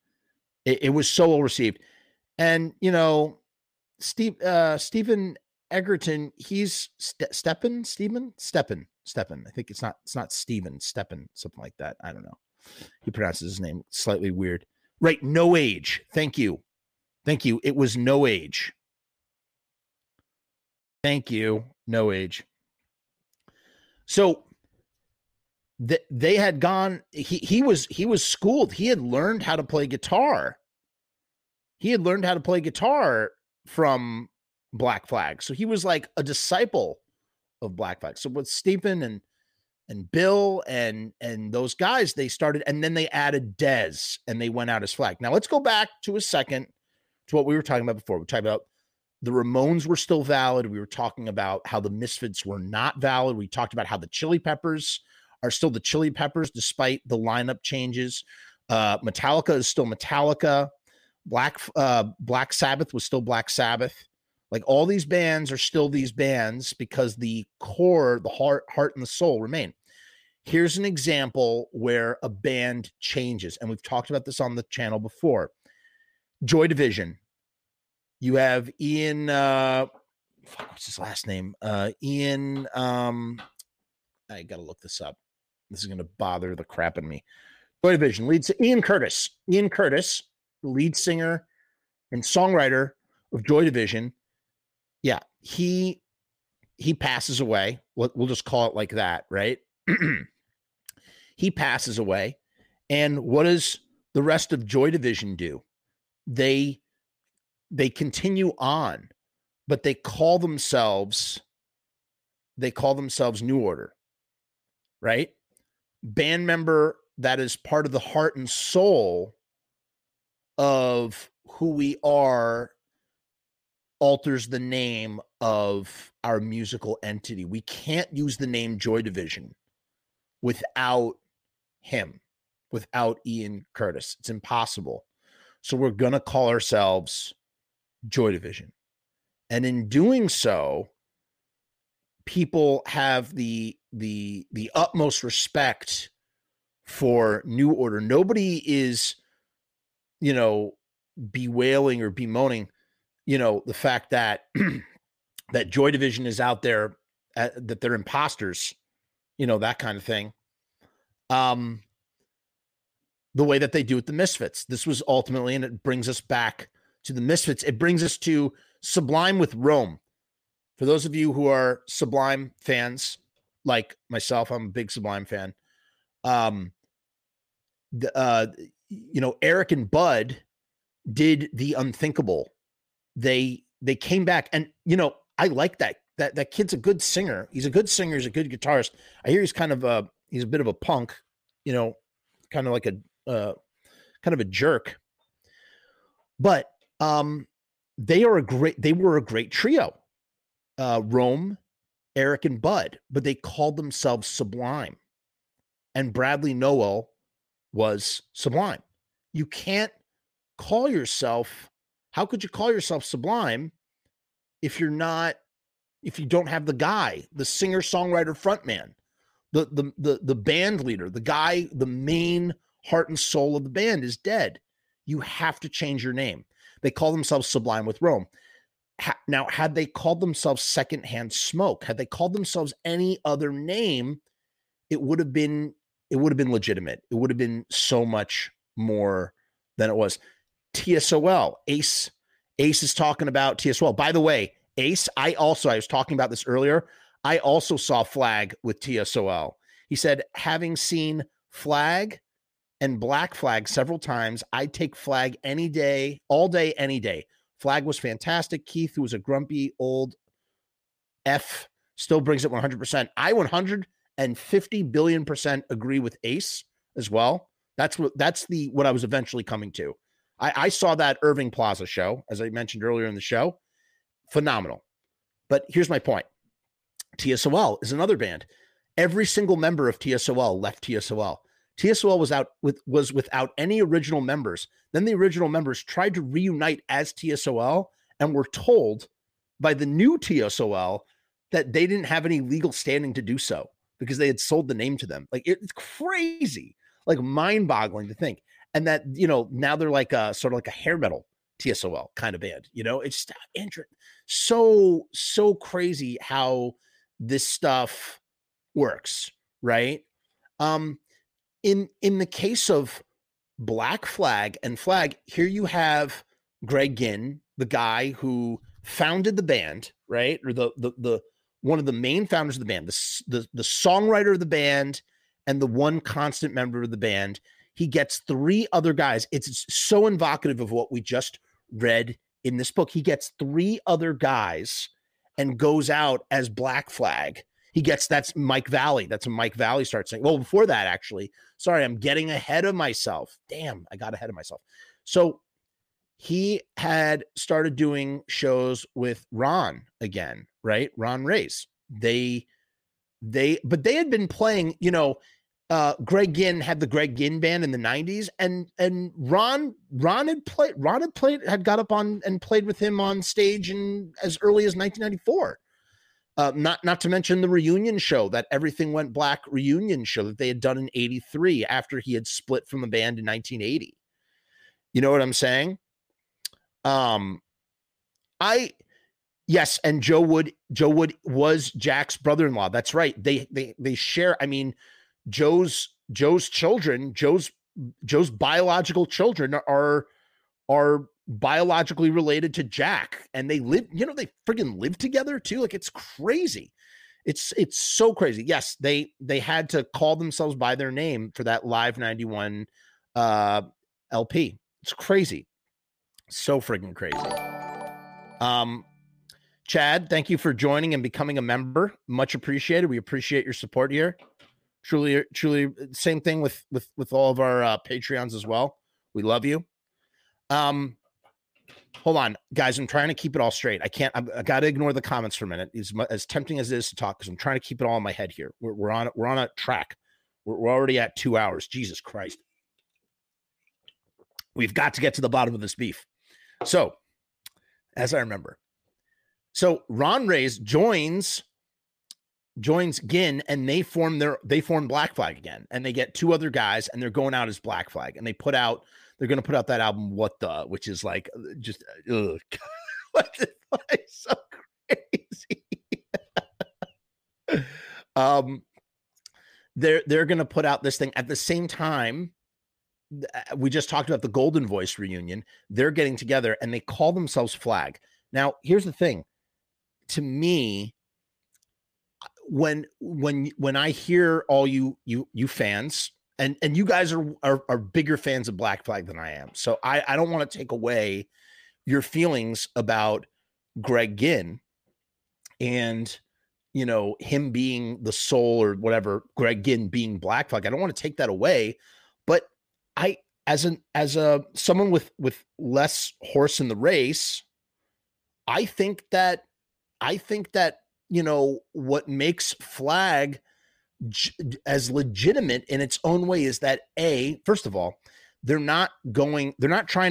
It was so well received. And, you know, Stephen Egerton, he's Steppen. I think it's not Steven, Steppen, something like that. I don't know. He pronounces his name slightly weird. Right. No Age. Thank you. It was No Age. Thank you. No Age. So they had gone. He was schooled. He had learned how to play guitar. He had learned how to play guitar from Black Flag. So he was like a disciple of Black Flag. So with Stephen and Bill and those guys, they started, and then they added Dez and they went out as Flag. Now let's go back to a second to what we were talking about before. We talked about the Ramones were still valid. We were talking about how the Misfits were not valid. We talked about how the Chili Peppers are still the Chili Peppers despite the lineup changes. Metallica is still Metallica. Black Sabbath was still Black Sabbath. Like, all these bands are still these bands because the core, the heart and the soul remain. Here's an example where a band changes, and we've talked about this on the channel before. Joy Division. You have Ian, what's his last name? Ian, I gotta look this up. This is gonna bother the crap in me. Joy Division leads to Ian Curtis. The lead singer and songwriter of Joy Division. Yeah, he passes away. We'll just call it like that, right? He passes away. And what does the rest of Joy Division do? They continue on, but they call themselves New Order, right? Band member that is part of the heart and soul of who we are alters the name of our musical entity. We can't use the name Joy Division without him, without Ian Curtis. It's impossible. So we're going to call ourselves Joy Division. And in doing so, people have the utmost respect for New Order. Nobody is, you know, bewailing or bemoaning, you know, the fact that that Joy Division is out there, that they're imposters, you know, that kind of thing. The way that they do with the Misfits. This was ultimately, and it brings us back to the Misfits. It brings us to Sublime with Rome. For those of you who are Sublime fans, like myself, I'm a big Sublime fan. You know, Eric and Bud did the unthinkable. They came back, and, you know, I like that kid's a good singer. He's a good singer. He's a good guitarist. I hear he's kind of he's a bit of a punk, you know, kind of like a jerk, but they were a great trio, Rome, Eric and Bud, but they called themselves Sublime, and Bradley Nowell was Sublime. You can't call yourself, how could you call yourself Sublime if you don't have the guy, the singer, songwriter, frontman, the band leader, the guy, the main heart and soul of the band is dead. You have to change your name. They call themselves Sublime with Rome. Now, had they called themselves Secondhand Smoke, had they called themselves any other name, it would have been legitimate. It would have been so much more than it was. TSOL, Ace is talking about TSOL. By the way, Ace, I was talking about this earlier. I also saw Flag with TSOL. He said, having seen Flag and Black Flag several times, I'd take Flag any day, all day, any day. Flag was fantastic. Keith, who was a grumpy old F, still brings it 100%. I 150 billion% agree with Ace as well. That's what I was eventually coming to. I saw that Irving Plaza show, as I mentioned earlier in the show. Phenomenal. But here's my point. TSOL is another band. Every single member of TSOL left TSOL. TSOL was without any original members. Then the original members tried to reunite as TSOL and were told by the new TSOL that they didn't have any legal standing to do so because they had sold the name to them. Like, it's crazy, like mind-boggling to think. And that, you know, now they're like a sort of like a hair metal TSOL kind of band. You know, it's so crazy how this stuff works, right? In the case of Black Flag and Flag, here you have Greg Ginn, the guy who founded the band, right? Or the one of the main founders of the band, the songwriter of the band, and the one constant member of the band. He gets three other guys. It's so evocative of what we just read in this book. He gets three other guys and goes out as Black Flag. That's Mike Valley. That's when Mike Valley starts saying, well, before that, actually, sorry, I'm getting ahead of myself. Damn, I got ahead of myself. So he had started doing shows with Ron again, right? Ron Reyes. But they had been playing, you know, Greg Ginn had the Greg Ginn band in the 90s, and Ron had got up and played with him on stage in as early as 1994. Not to mention the reunion show, that Everything Went Black reunion show that they had done in 83 after he had split from the band in 1980. You know what I'm saying? Yes, and Joe Wood was Jack's brother-in-law. That's right. They share, I mean, Joe's biological children are biologically related to Jack, and they live, you know, they freaking live together too. Like, it's crazy. It's so crazy. Yes, they had to call themselves by their name for that Live 91 LP. It's crazy. So freaking crazy. Chad, thank you for joining and becoming a member. Much appreciated. We appreciate your support here. Truly, same thing with all of our Patreons as well. We love you. Hold on, guys. I'm trying to keep it all straight. I got to ignore the comments for a minute. As tempting as it is to talk, because I'm trying to keep it all in my head here. We're on a track. We're already at 2 hours. Jesus Christ. We've got to get to the bottom of this beef. So, as I remember, so Ron Reyes joins Ginn, and they form Black Flag again, and they get two other guys, and they're going out as Black Flag, and they're going to put out that album What The, which is like just so crazy. They're going to put out this thing at the same time. We just talked about the Golden Voice reunion. They're getting together, and they call themselves Flag. Now, here's the thing. To me, when I hear all you fans, and you guys are bigger fans of Black Flag than I am, so I don't want to take away your feelings about Greg Ginn and, you know, him being the soul or whatever, Greg Ginn being Black Flag. I don't want to take that away, but I, as someone with less horse in the race, I think that you know, what makes Flag as legitimate in its own way is that, A, first of all, they're not trying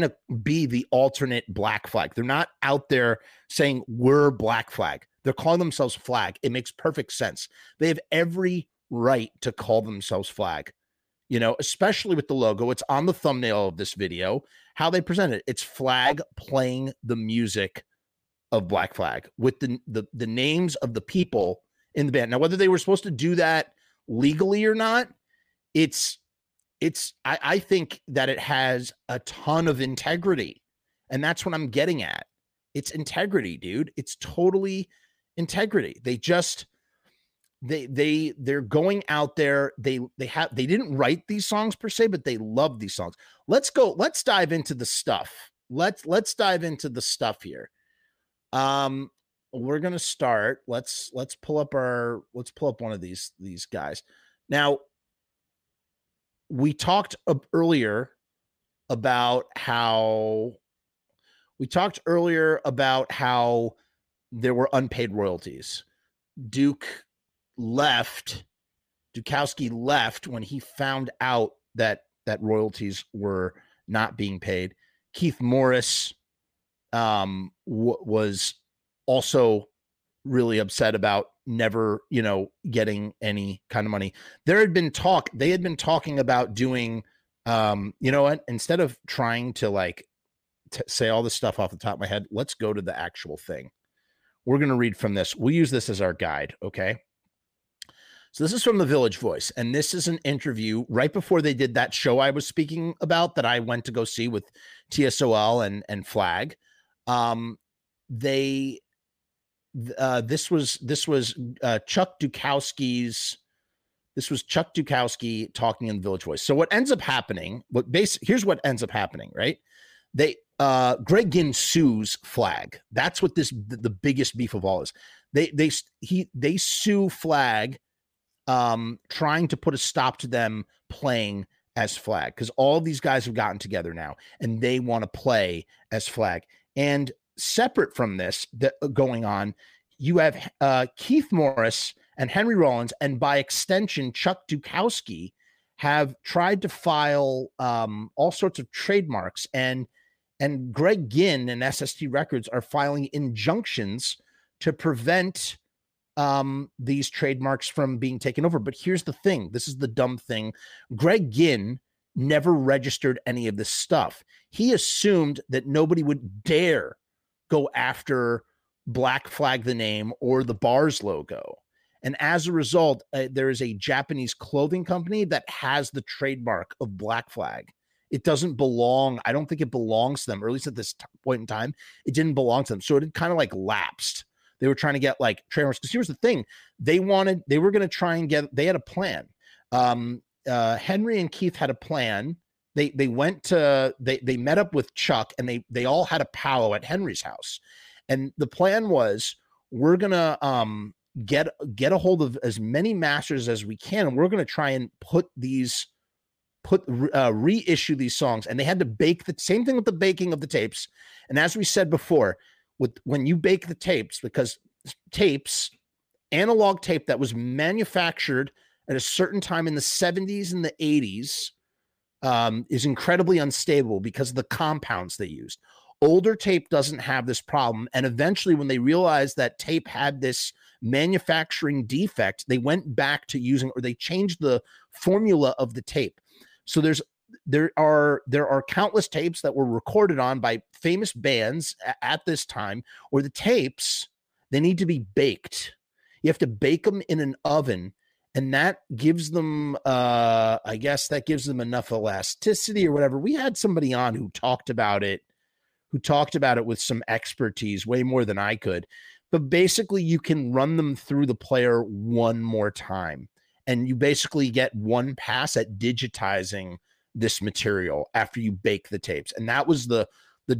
to be the alternate Black Flag. They're not out there saying we're Black Flag. They're calling themselves Flag. It makes perfect sense. They have every right to call themselves Flag, you know, especially with the logo. It's on the thumbnail of this video, how they present it. It's Flag playing the music of Black Flag with the names of the people in the band. Now, whether they were supposed to do that legally or not, I think that it has a ton of integrity, and that's what I'm getting at. It's integrity, dude. It's totally integrity. They just, they're going out there. They didn't write these songs per se, but they love these songs. Let's dive into the stuff. Let's dive into the stuff here. We're going to start. Let's pull up one of these guys. Now, we talked earlier about how there were unpaid royalties. Dukowski left when he found out that royalties were not being paid. Keith Morris was also really upset about never, getting any kind of money. They had been talking about doing, instead of trying to say all this stuff off the top of my head, let's go to the actual thing. We're going to read from this. We'll use this as our guide. Okay. So this is from the Village Voice. And this is an interview right before they did that show I was speaking about that I went to go see with TSOL and Flag. This was Chuck Dukowski talking in the Village Voice. So what ends up happening, here's what ends up happening, right? Greg Ginn sues Flag. That's what the biggest beef of all is. They sue Flag, trying to put a stop to them playing as Flag, because all these guys have gotten together now and they want to play as Flag. And separate from this going on, you have Keith Morris and Henry Rollins, and by extension, Chuck Dukowski, have tried to file all sorts of trademarks, and Greg Ginn and SST Records are filing injunctions to prevent these trademarks from being taken over. But here's the thing. This is the dumb thing. Greg Ginn never registered any of this stuff. He assumed that nobody would dare go after Black Flag, the name, or the bar's logo. And as a result, there is a Japanese clothing company that has the trademark of Black Flag. It doesn't belong. I don't think it belongs to them, or at least at this point in time, it didn't belong to them. So it kind of lapsed. They were trying to get trademarks. Because here's the thing. They had a plan. Henry and Keith had a plan. They met up with Chuck, and they all had a powwow at Henry's house. And the plan was, we're going to get a hold of as many masters as we can, and we're going to try and reissue these songs. And they had to bake the same thing with the baking of the tapes. And as we said before, when you bake the tapes, because analog tape that was manufactured at a certain time in the 70s and the 80s is incredibly unstable because of the compounds they used. Older tape doesn't have this problem. And eventually, when they realized that tape had this manufacturing defect, they went back to they changed the formula of the tape. So there are countless tapes that were recorded on by famous bands at this time, or the tapes, they need to be baked. You have to bake them in an oven, and that gives them enough elasticity or whatever. We had somebody on who talked about it with some expertise, way more than I could. But basically, you can run them through the player one more time, and you basically get one pass at digitizing this material after you bake the tapes. And that was the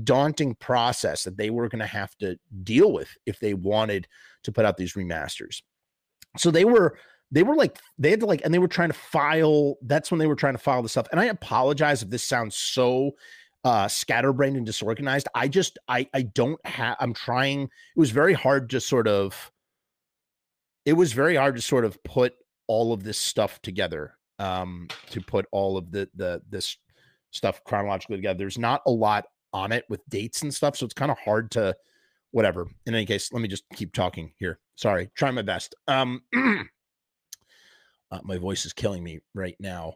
daunting process that they were going to have to deal with if they wanted to put out these remasters. So they were trying to file. That's when they were trying to file the stuff. And I apologize if this sounds so scatterbrained and disorganized. It was very hard to sort of put all of this stuff together, to put all of this stuff chronologically together. There's not a lot on it with dates and stuff, so it's kind of hard to whatever. In any case, let me just keep talking here. Sorry, try my best. My voice is killing me right now.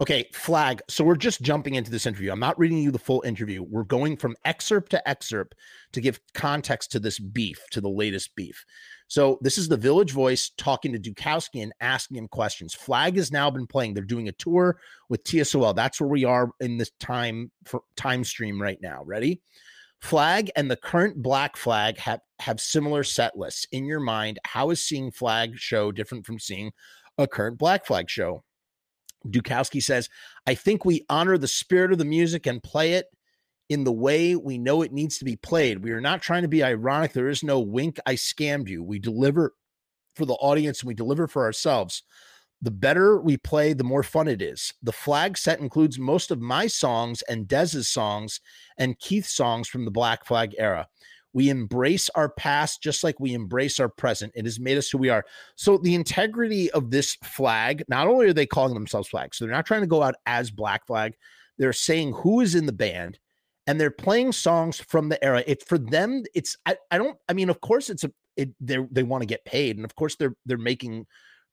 Okay, Flag. So we're just jumping into this interview. I'm not reading you the full interview. We're going from excerpt to excerpt to give context to this beef, to the latest beef. So this is the Village Voice talking to Dukowski and asking him questions. Flag has now been playing. They're doing a tour with TSOL. That's where we are in this time stream right now. Ready? Flag and the current Black Flag have similar set lists. In your mind, how is seeing Flag show different from seeing a current Black Flag show? Dukowski says, I think we honor the spirit of the music and play it in the way we know it needs to be played. We are not trying to be ironic. There is no wink, I scammed you. We deliver for the audience and we deliver for ourselves. The better we play, the more fun it is. The Flag set includes most of my songs and Dez's songs and Keith's songs from the Black Flag era. We embrace our past just like we embrace our present. It has made us who we are. So the integrity of this Flag, not only are they calling themselves Flag, so they're not trying to go out as Black Flag. They're saying who is in the band, and they're playing songs from the era. It's for them. It's they want to get paid, and of course they're making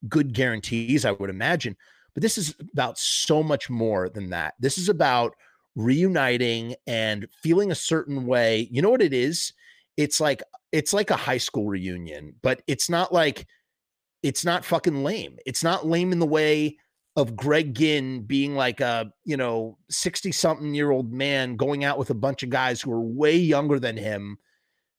good guarantees, I would imagine. But this is about so much more than that. This is about reuniting and feeling a certain way. You know what it is? It's like a high school reunion, but it's not fucking lame. It's not lame in the way of Greg Ginn being like a, 60-something-year-old man going out with a bunch of guys who are way younger than him,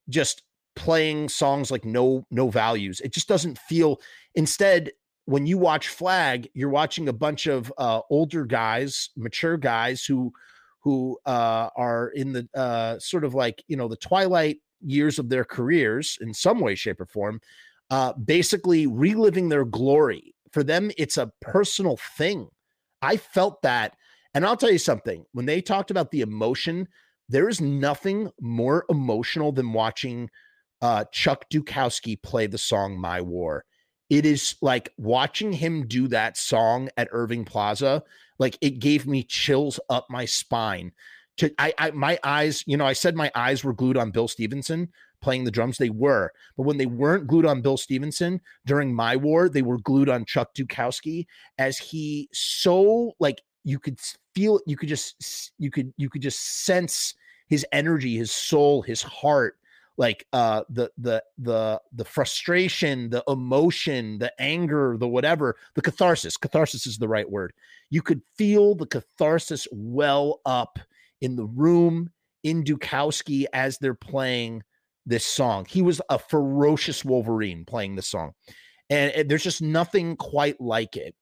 just playing songs like no values. It just doesn't feel. Instead, when you watch Flag, you're watching a bunch of older guys, mature guys who are in the sort of like, the twilight years of their careers in some way, shape, or form, basically reliving their glory. For them, it's a personal thing. I felt that. And I'll tell you something. When they talked about the emotion, there is nothing more emotional than watching Chuck Dukowski play the song My War. It is like watching him do that song at Irving Plaza. Like, it gave me chills up my spine. My eyes, I said my eyes were glued on Bill Stevenson playing the drums. They were, but when they weren't glued on Bill Stevenson during My War, they were glued on Chuck Dukowski as he you could just sense his energy, his soul, his heart, the frustration, the emotion, the anger, the whatever, the catharsis. Catharsis is the right word. You could feel the catharsis well up in the room in Dukowski as they're playing this song. He was a ferocious Wolverine playing the song, and there's just nothing quite like it.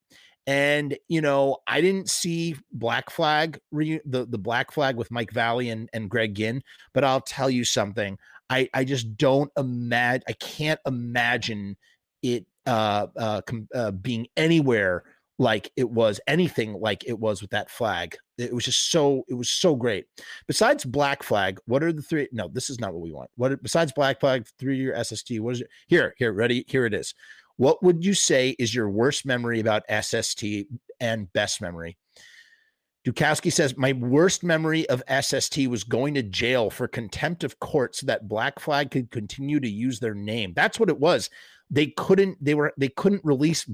And I didn't see Black Flag, the Black Flag with Mike Valley and Greg Ginn, but I'll tell you something. I just don't imagine. I can't imagine it being anywhere like it was, anything like it was with that Flag. It was so great. Besides Black Flag, what are the three? No, this is not what we want. Besides Black Flag, 3-year SST, what is it? Here, ready? Here it is. What would you say is your worst memory about SST and best memory? Dukowski says, my worst memory of SST was going to jail for contempt of court so that Black Flag could continue to use their name. That's what it was. They couldn't release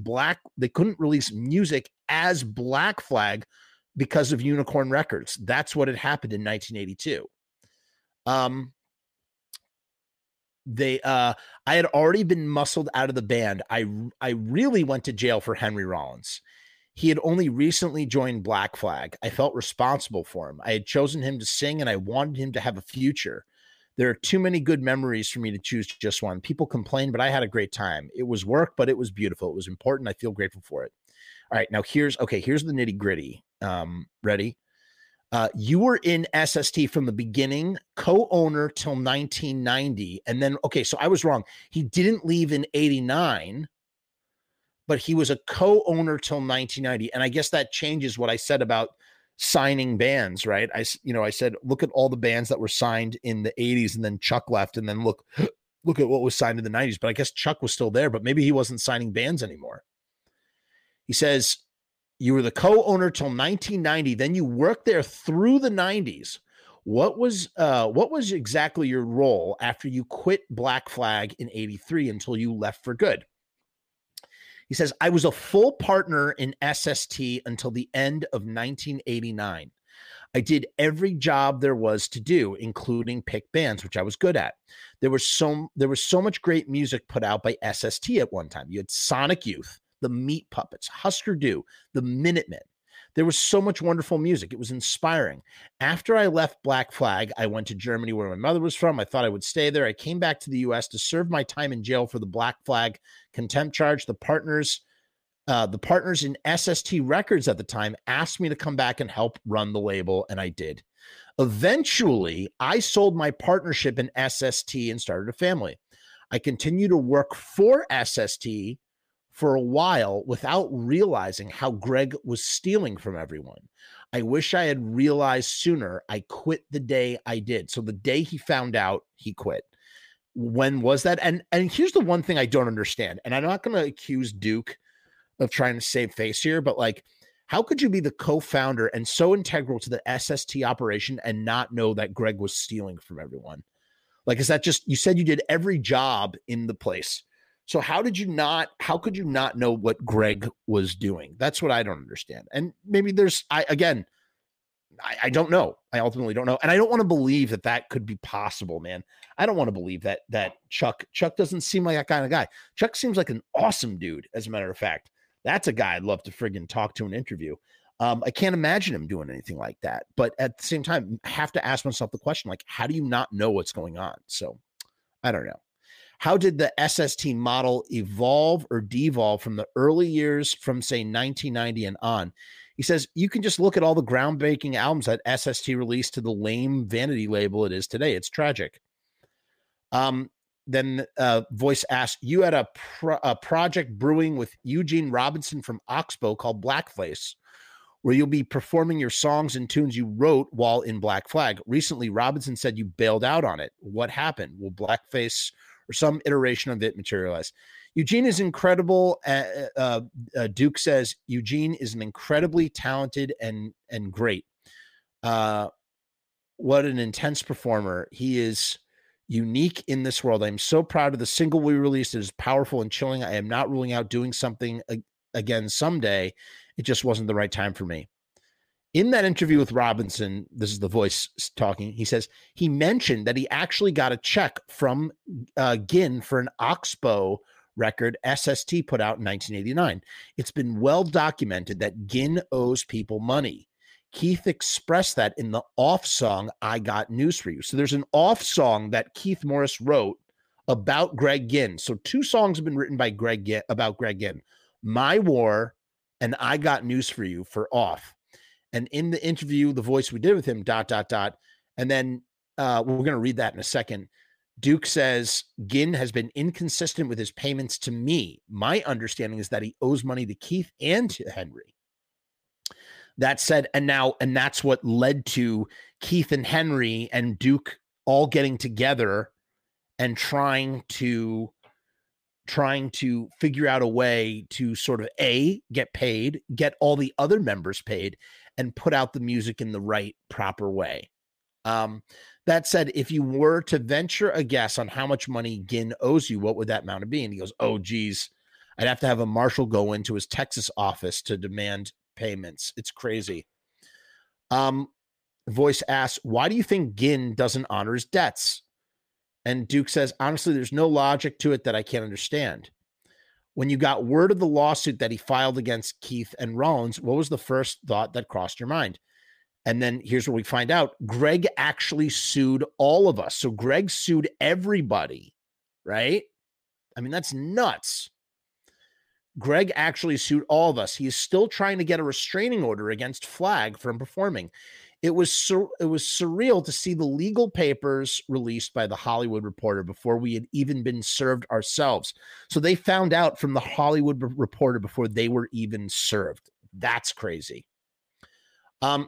music as Black Flag because of Unicorn Records. That's what had happened in 1982. I had already been muscled out of the band. I really went to jail for Henry Rollins. He had only recently joined Black Flag. I felt responsible for him. I had chosen him to sing, and I wanted him to have a future. There are too many good memories for me to choose just one. People complain, but I had a great time. It was work, but it was beautiful. It was important. I feel grateful for it. All right, now here's the nitty gritty. Ready? You were in SST from the beginning, co-owner till 1990, and then so I was wrong. He didn't leave in 89. But he was a co-owner till 1990. And I guess that changes what I said about signing bands, right? I said, look at all the bands that were signed in the 80s, and then Chuck left, and then look at what was signed in the 90s. But I guess Chuck was still there, but maybe he wasn't signing bands anymore. He says, you were the co-owner till 1990. Then you worked there through the 90s. What was exactly your role after you quit Black Flag in 83 until you left for good? He says, I was a full partner in SST until the end of 1989. I did every job there was to do, including pick bands, which I was good at. There was so much great music put out by SST at one time. You had Sonic Youth, the Meat Puppets, Husker Du, the Minutemen. There was so much wonderful music. It was inspiring. After I left Black Flag, I went to Germany where my mother was from. I thought I would stay there. I came back to the U.S. to serve my time in jail for the Black Flag contempt charge. The partners in SST Records at the time asked me to come back and help run the label, and I did. Eventually, I sold my partnership in SST and started a family. I continued to work for SST for a while without realizing how Greg was stealing from everyone. I wish I had realized sooner. I quit the day I did. So the day he found out, he quit. When was that? And here's the one thing I don't understand, and I'm not going to accuse Duke of trying to save face here, but like, how could you be the co-founder and so integral to the SST operation and not know that Greg was stealing from everyone? Like, is that just, you said you did every job in the place. So how could you not know what Greg was doing? That's what I don't understand. And maybe I don't know. I ultimately don't know. And I don't want to believe that could be possible, man. I don't want to believe that Chuck doesn't seem like that kind of guy. Chuck seems like an awesome dude. As a matter of fact, that's a guy I'd love to friggin' talk to and interview. I can't imagine him doing anything like that. But at the same time, I have to ask myself the question, like, how do you not know what's going on? So I don't know. How did the SST model evolve or devolve from the early years from, say, 1990 and on? He says, you can just look at all the groundbreaking albums that SST released to the lame vanity label it is today. It's tragic. Then Voice asks, you had a project brewing with Eugene Robinson from Oxbow called Blackface, where you'll be performing your songs and tunes you wrote while in Black Flag. Recently, Robinson said you bailed out on it. What happened? Will Blackface or some iteration of it materialize? Eugene is incredible. Duke says Eugene is an incredibly talented and great. What an intense performer. He is unique in this world. I'm so proud of the single we released. It is powerful and chilling. I am not ruling out doing something again someday. It just wasn't the right time for me. In that interview with Robinson, this is the Voice talking, he says he mentioned that he actually got a check from Ginn for an Oxbow record SST put out in 1989. It's been well documented that Ginn owes people money. Keith expressed that in the Off song, I Got News For You. So there's an Off song that Keith Morris wrote about Greg Ginn. So two songs have been written by Greg Ginn about Greg Ginn, My War and I Got News For You for Off. And in the interview, the Voice we did with him, ... And then we're going to read that in a second. Duke says, Ginn has been inconsistent with his payments to me. My understanding is that he owes money to Keith and to Henry. That said, and that's what led to Keith and Henry and Duke all getting together and trying to figure out a way to sort of get paid, get all the other members paid, and put out the music in the right, proper way. That said, if you were to venture a guess on how much money Ginn owes you, what would that amount be? And he goes, oh, geez, I'd have to have a marshal go into his Texas office to demand payments. It's crazy. Voice asks, why do you think Ginn doesn't honor his debts? And Duke says, honestly, there's no logic to it that I can't understand. When you got word of the lawsuit that he filed against Keith and Rollins, what was the first thought that crossed your mind? And then here's what we find out. Greg actually sued all of us. So Greg sued everybody, right? I mean, that's nuts. Greg actually sued all of us. He is still trying to get a restraining order against Flag from performing. It was surreal to see the legal papers released by The Hollywood Reporter before we had even been served ourselves. So they found out from The Hollywood Reporter before they were even served. That's crazy.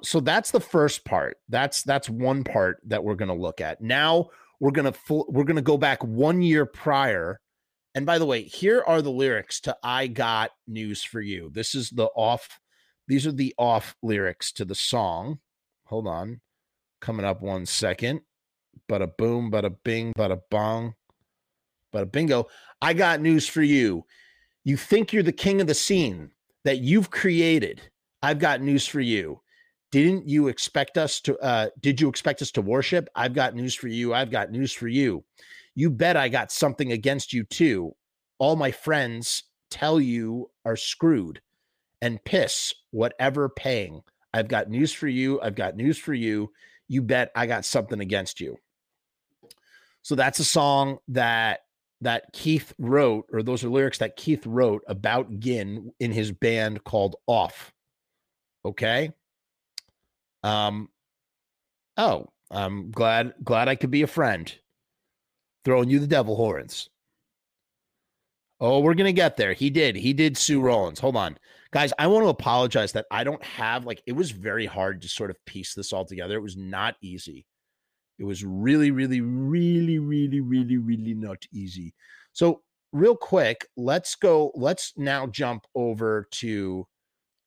So that's the first part. That's one part that we're going to look at. Now we're going to go back 1 year prior. And by the way, here are the lyrics to I Got News For You. This is the Off. These are the Off lyrics to the song. Hold on. Coming up 1 second. Bada boom, bada bing, bada bong, bada bingo. I got news for you. You think you're the king of the scene that you've created. I've got news for you. Didn't you expect us to, did you expect us to worship? I've got news for you. I've got news for you. You bet I got something against you too. All my friends tell you are screwed. and piss whatever paying. I've got news for you. I've got news for you. You bet I got something against you. So that's a song that Keith wrote, or those are lyrics that Keith wrote about Ginn in his band called Off. Okay. Oh, I'm glad I could be a friend. Throwing you the devil horns. Oh, we're going to get there. He did sue Rollins. Hold on. Guys, I want to apologize that I don't have, it was very hard to sort of piece this all together. It was not easy. It was really, really, really, really, really, really not easy. So real quick, let's now jump over to,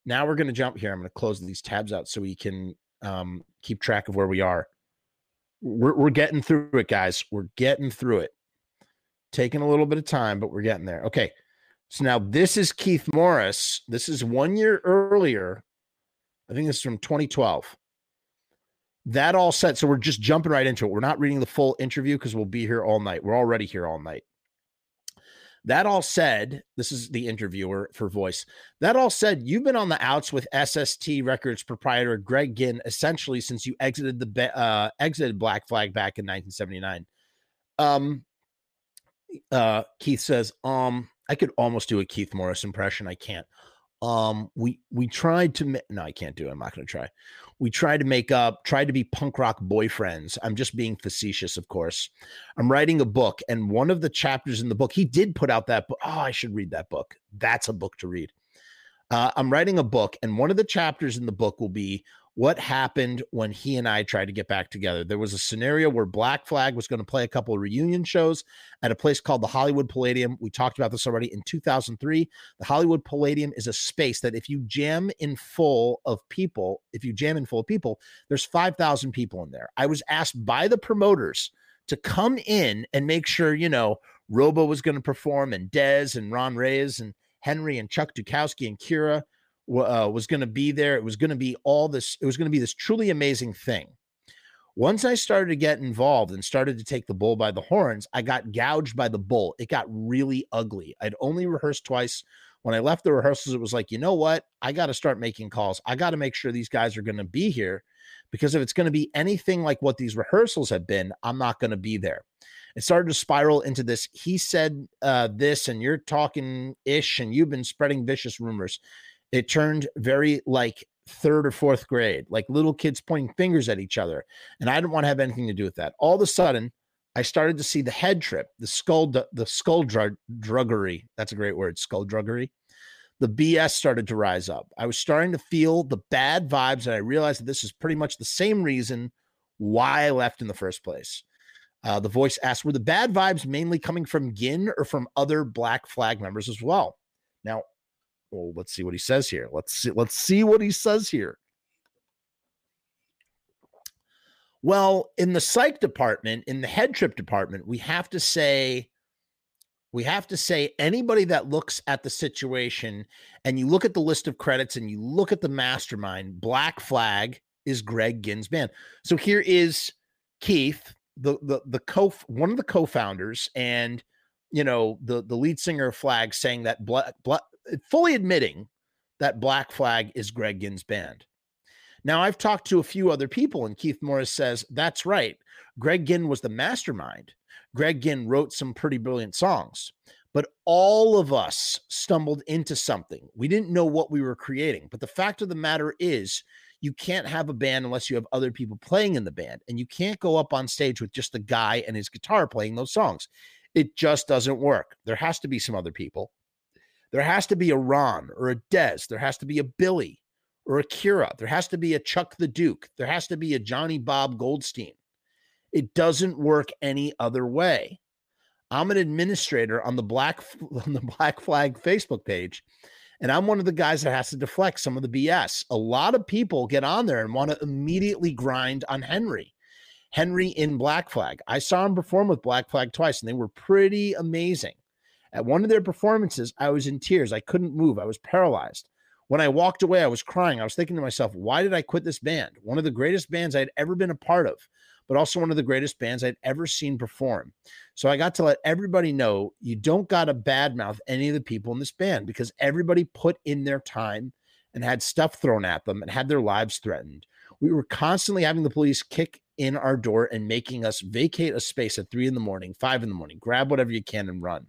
now we're going to jump here. I'm going to close these tabs out so we can keep track of where we are. We're getting through it, guys. We're getting through it. Taking a little bit of time, but we're getting there. Okay. So now this is Keith Morris. This is 1 year earlier. I think this is from 2012. That all set. So we're just jumping right into it. We're not reading the full interview because we'll be here all night. We're already here all night. That all said, this is the interviewer for Voice. That all said, you've been on the outs with SST Records proprietor Greg Ginn essentially since you exited Black Flag back in 1979. Keith says, I could almost do a Keith Morris impression. I can't. We tried to no, I can't do it. I'm not going to try. We tried to make up, tried to be punk rock boyfriends. I'm just being facetious, of course. I'm writing a book, and one of the chapters in the book, he did put out that book. Oh, I should read that book. That's a book to read. I'm writing a book, and one of the chapters in the book will be what happened when he and I tried to get back together. There was a scenario where Black Flag was going to play a couple of reunion shows at a place called the Hollywood Palladium. We talked about this already in 2003. The Hollywood Palladium is a space that if you jam in full of people, there's 5,000 people in there. I was asked by the promoters to come in and make sure, Robo was going to perform, and Dez and Ron Reyes and Henry and Chuck Dukowski and Kira was going to be there. It was going to be all this. It was going to be this truly amazing thing. Once I started to get involved and started to take the bull by the horns, I got gouged by the bull. It got really ugly. I'd only rehearsed twice. When I left the rehearsals, it was like, you know what? I got to start making calls. I got to make sure these guys are going to be here, because if it's going to be anything like what these rehearsals have been, I'm not going to be there. It started to spiral into this. He said this, and you're talking ish, and you've been spreading vicious rumors. It turned very like third or fourth grade, like little kids pointing fingers at each other. And I didn't want to have anything to do with that. All of a sudden, I started to see the head trip, the skull druggery. That's a great word, skull druggery. The BS started to rise up. I was starting to feel the bad vibes, and I realized that this is pretty much the same reason why I left in the first place. The Voice asked, were the bad vibes mainly coming from Ginn or from other Black Flag members as well? Now, well, let's see what he says here. Let's see what he says here. Well, in the psych department, in the head trip department, we have to say anybody that looks at the situation, and you look at the list of credits and you look at the mastermind, Black Flag is Greg Ginn's band. So here is Keith, one of the co-founders, and the lead singer of Flag, saying that fully admitting that Black Flag is Greg Ginn's band. Now, I've talked to a few other people, and Keith Morris says, that's right. Greg Ginn was the mastermind. Greg Ginn wrote some pretty brilliant songs, but all of us stumbled into something. We didn't know what we were creating, but the fact of the matter is you can't have a band unless you have other people playing in the band, and you can't go up on stage with just the guy and his guitar playing those songs. It just doesn't work. There has to be some other people. There has to be a Ron or a Dez. There has to be a Billy or a Kira. There has to be a Chuck the Duke. There has to be a Johnny Bob Goldstein. It doesn't work any other way. I'm an administrator on the Black Flag Facebook page, and I'm one of the guys that has to deflect some of the BS. A lot of people get on there and want to immediately grind on Henry. Henry in Black Flag. I saw him perform with Black Flag twice, and they were pretty amazing. At one of their performances, I was in tears. I couldn't move. I was paralyzed. When I walked away, I was crying. I was thinking to myself, why did I quit this band? One of the greatest bands I'd ever been a part of, but also one of the greatest bands I'd ever seen perform. So I got to let everybody know, you don't got to badmouth any of the people in this band, because everybody put in their time and had stuff thrown at them and had their lives threatened. We were constantly having the police kick in our door and making us vacate a space at 3 in the morning, 5 in the morning, grab whatever you can and run.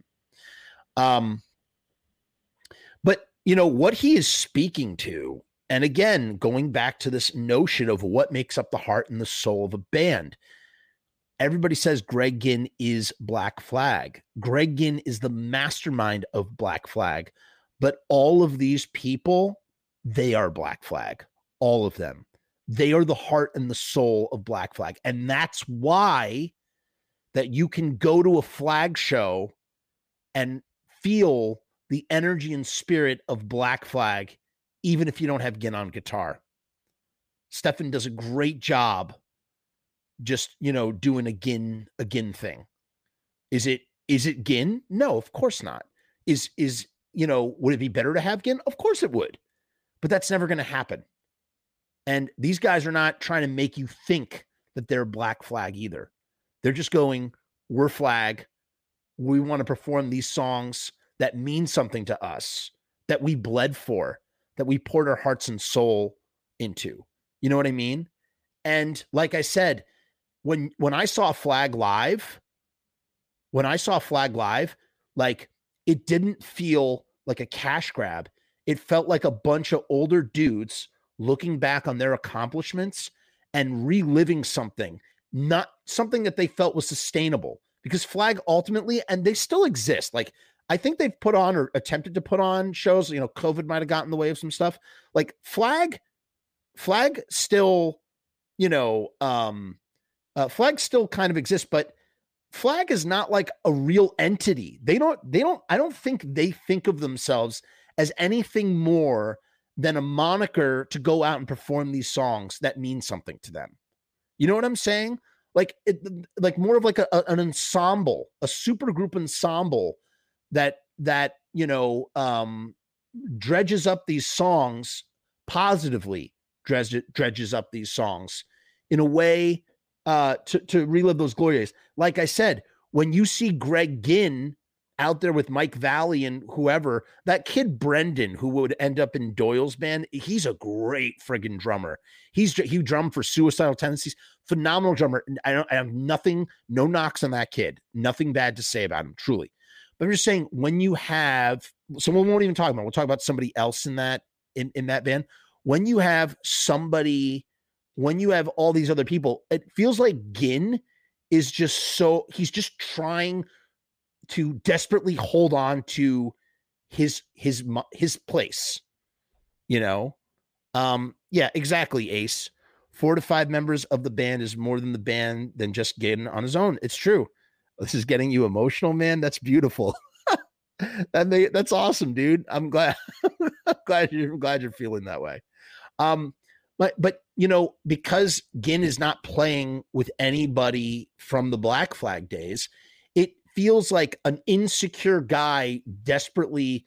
But you know what he is speaking to, and again, going back to this notion of what makes up the heart and the soul of a band. Everybody says Greg Ginn is Black Flag. Greg Ginn is the mastermind of Black Flag, but all of these people, they are Black Flag. All of them. They are the heart and the soul of Black Flag. And that's why that you can go to a Flag show and feel the energy and spirit of Black Flag, even if you don't have Ginn on guitar. Stefan does a great job just, you know, doing a Ginn thing. Is it Ginn? No, of course not. Is, you know, would it be better to have Ginn? Of course it would. But that's never going to happen. And these guys are not trying to make you think that they're Black Flag either. They're just going, we're Flag. We want to perform these songs that mean something to us, that we bled for, that we poured our hearts and soul into. You know what I mean? And like I said, when I saw Flag live, like it didn't feel like a cash grab. It felt like a bunch of older dudes looking back on their accomplishments and reliving something, not something that they felt was sustainable, because Flag ultimately, and they still exist. Like I think they've put on or attempted to put on shows, you know, COVID might've gotten in the way of some stuff. Like Flag still, you know, Flag still kind of exists, but Flag is not like a real entity. I don't think they think of themselves as anything more than a moniker to go out and perform these songs that mean something to them. You know what I'm saying? Like more of like an ensemble, a supergroup ensemble that, you know, dredges up these songs positively, dredges up these songs in a way to relive those glory days. Like I said, when you see Greg Ginn out there with Mike Valley and whoever, that kid Brendan, who would end up in Doyle's band, he's a great friggin' drummer. He drummed for Suicidal Tendencies, phenomenal drummer. I have nothing, no knocks on that kid, nothing bad to say about him, truly. But I'm just saying, when you have someone, we won't even talk about, we'll talk about somebody else in that in that band. When you have somebody, when you have all these other people, it feels like Ginn is just so he's just trying to desperately hold on to his place, you know? Yeah, exactly. Ace, 4 to 5 members of the band is more than the band than just Ginn on his own. It's true. This is getting you emotional, man. That's beautiful. That's awesome, dude. I'm glad you're feeling that way. But you know, because Ginn is not playing with anybody from the Black Flag days, feels like an insecure king desperately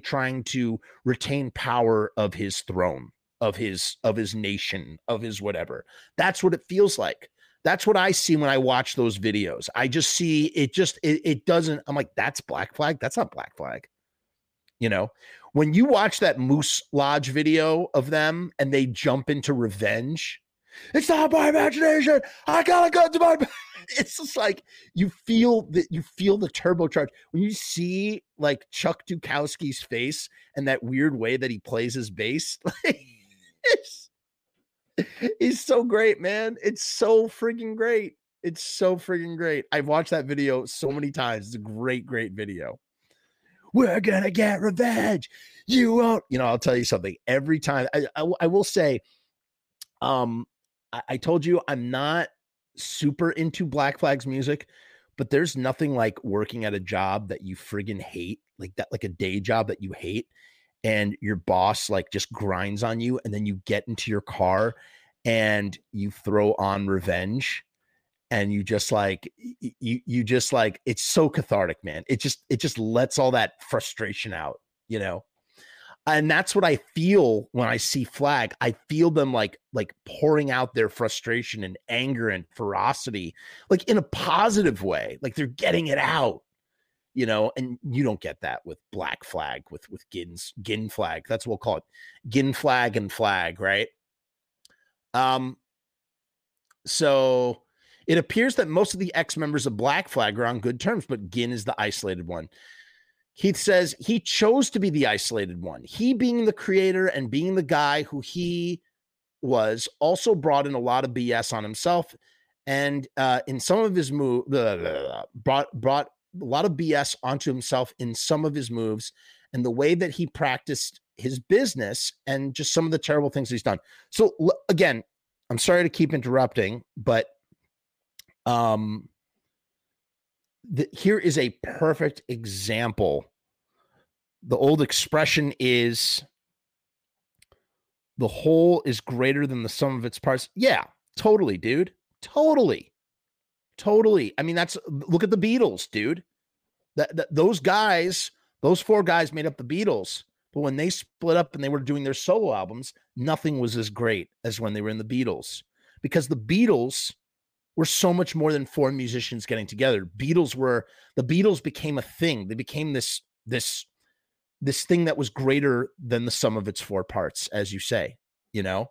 trying to retain power of his throne, of his nation, of his whatever. That's what it feels like. That's what I see when I watch those videos. I just see I'm like, that's Black Flag. That's not Black Flag. You know, when you watch that Moose Lodge video of them and they jump into Revenge, it's not my imagination. I gotta go to my. It's just like you feel the turbocharge when you see like Chuck Dukowski's face and that weird way that he plays his bass. Like, it's so great, man. It's so freaking great. It's so freaking great. I've watched that video so many times. It's a great, great video. We're gonna get revenge. You won't. You know, I'll tell you something. Every time I will say, I told you I'm not super into Black Flag's music, but there's nothing like working at a job that you friggin' hate, like that, like a day job that you hate, and your boss like just grinds on you, and then you get into your car and you throw on Revenge, and you just like it's so cathartic, man. It just lets all that frustration out, you know. And that's what I feel when I see Flag. I feel them like pouring out their frustration and anger and ferocity, like in a positive way, like they're getting it out. you know, and you don't get that with Black Flag, with Ginn Flag. That's what we'll call it, Ginn Flag and Flag, right? So it appears that most of the ex-members of Black Flag are on good terms, but Ginn is the isolated one. Keith says he chose to be the isolated one. He being the creator and being the guy who he was also brought in a lot of BS on himself. And in some of his moves, brought a lot of BS onto himself in some of his moves and the way that he practiced his business and just some of the terrible things he's done. So again, I'm sorry to keep interrupting, but here is a perfect example. The old expression is the whole is greater than the sum of its parts. Yeah, totally, dude. Totally. I mean, look at the Beatles, dude. Those four guys made up the Beatles. But when they split up and they were doing their solo albums, nothing was as great as when they were in the Beatles, because the Beatles were so much more than four musicians getting together. The Beatles became a thing. They became this thing that was greater than the sum of its four parts, as you say, you know,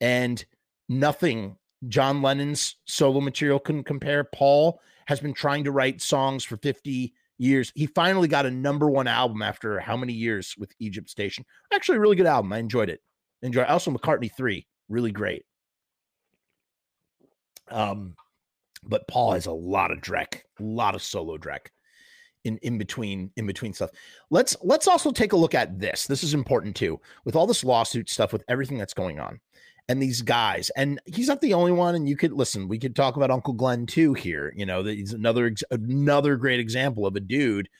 and nothing. John Lennon's solo material couldn't compare. Paul has been trying to write songs for 50 years. He finally got a #1 album after how many years with Egypt Station? Actually, a really good album. I enjoyed it. Also, McCartney 3, really great. But Paul has a lot of dreck, a lot of solo dreck in between stuff. Let's also take a look at this. This is important too, with all this lawsuit stuff, with everything that's going on. And these guys, and he's not the only one. And you could listen, we could talk about Uncle Glenn too here. You know, that he's another great example of a dude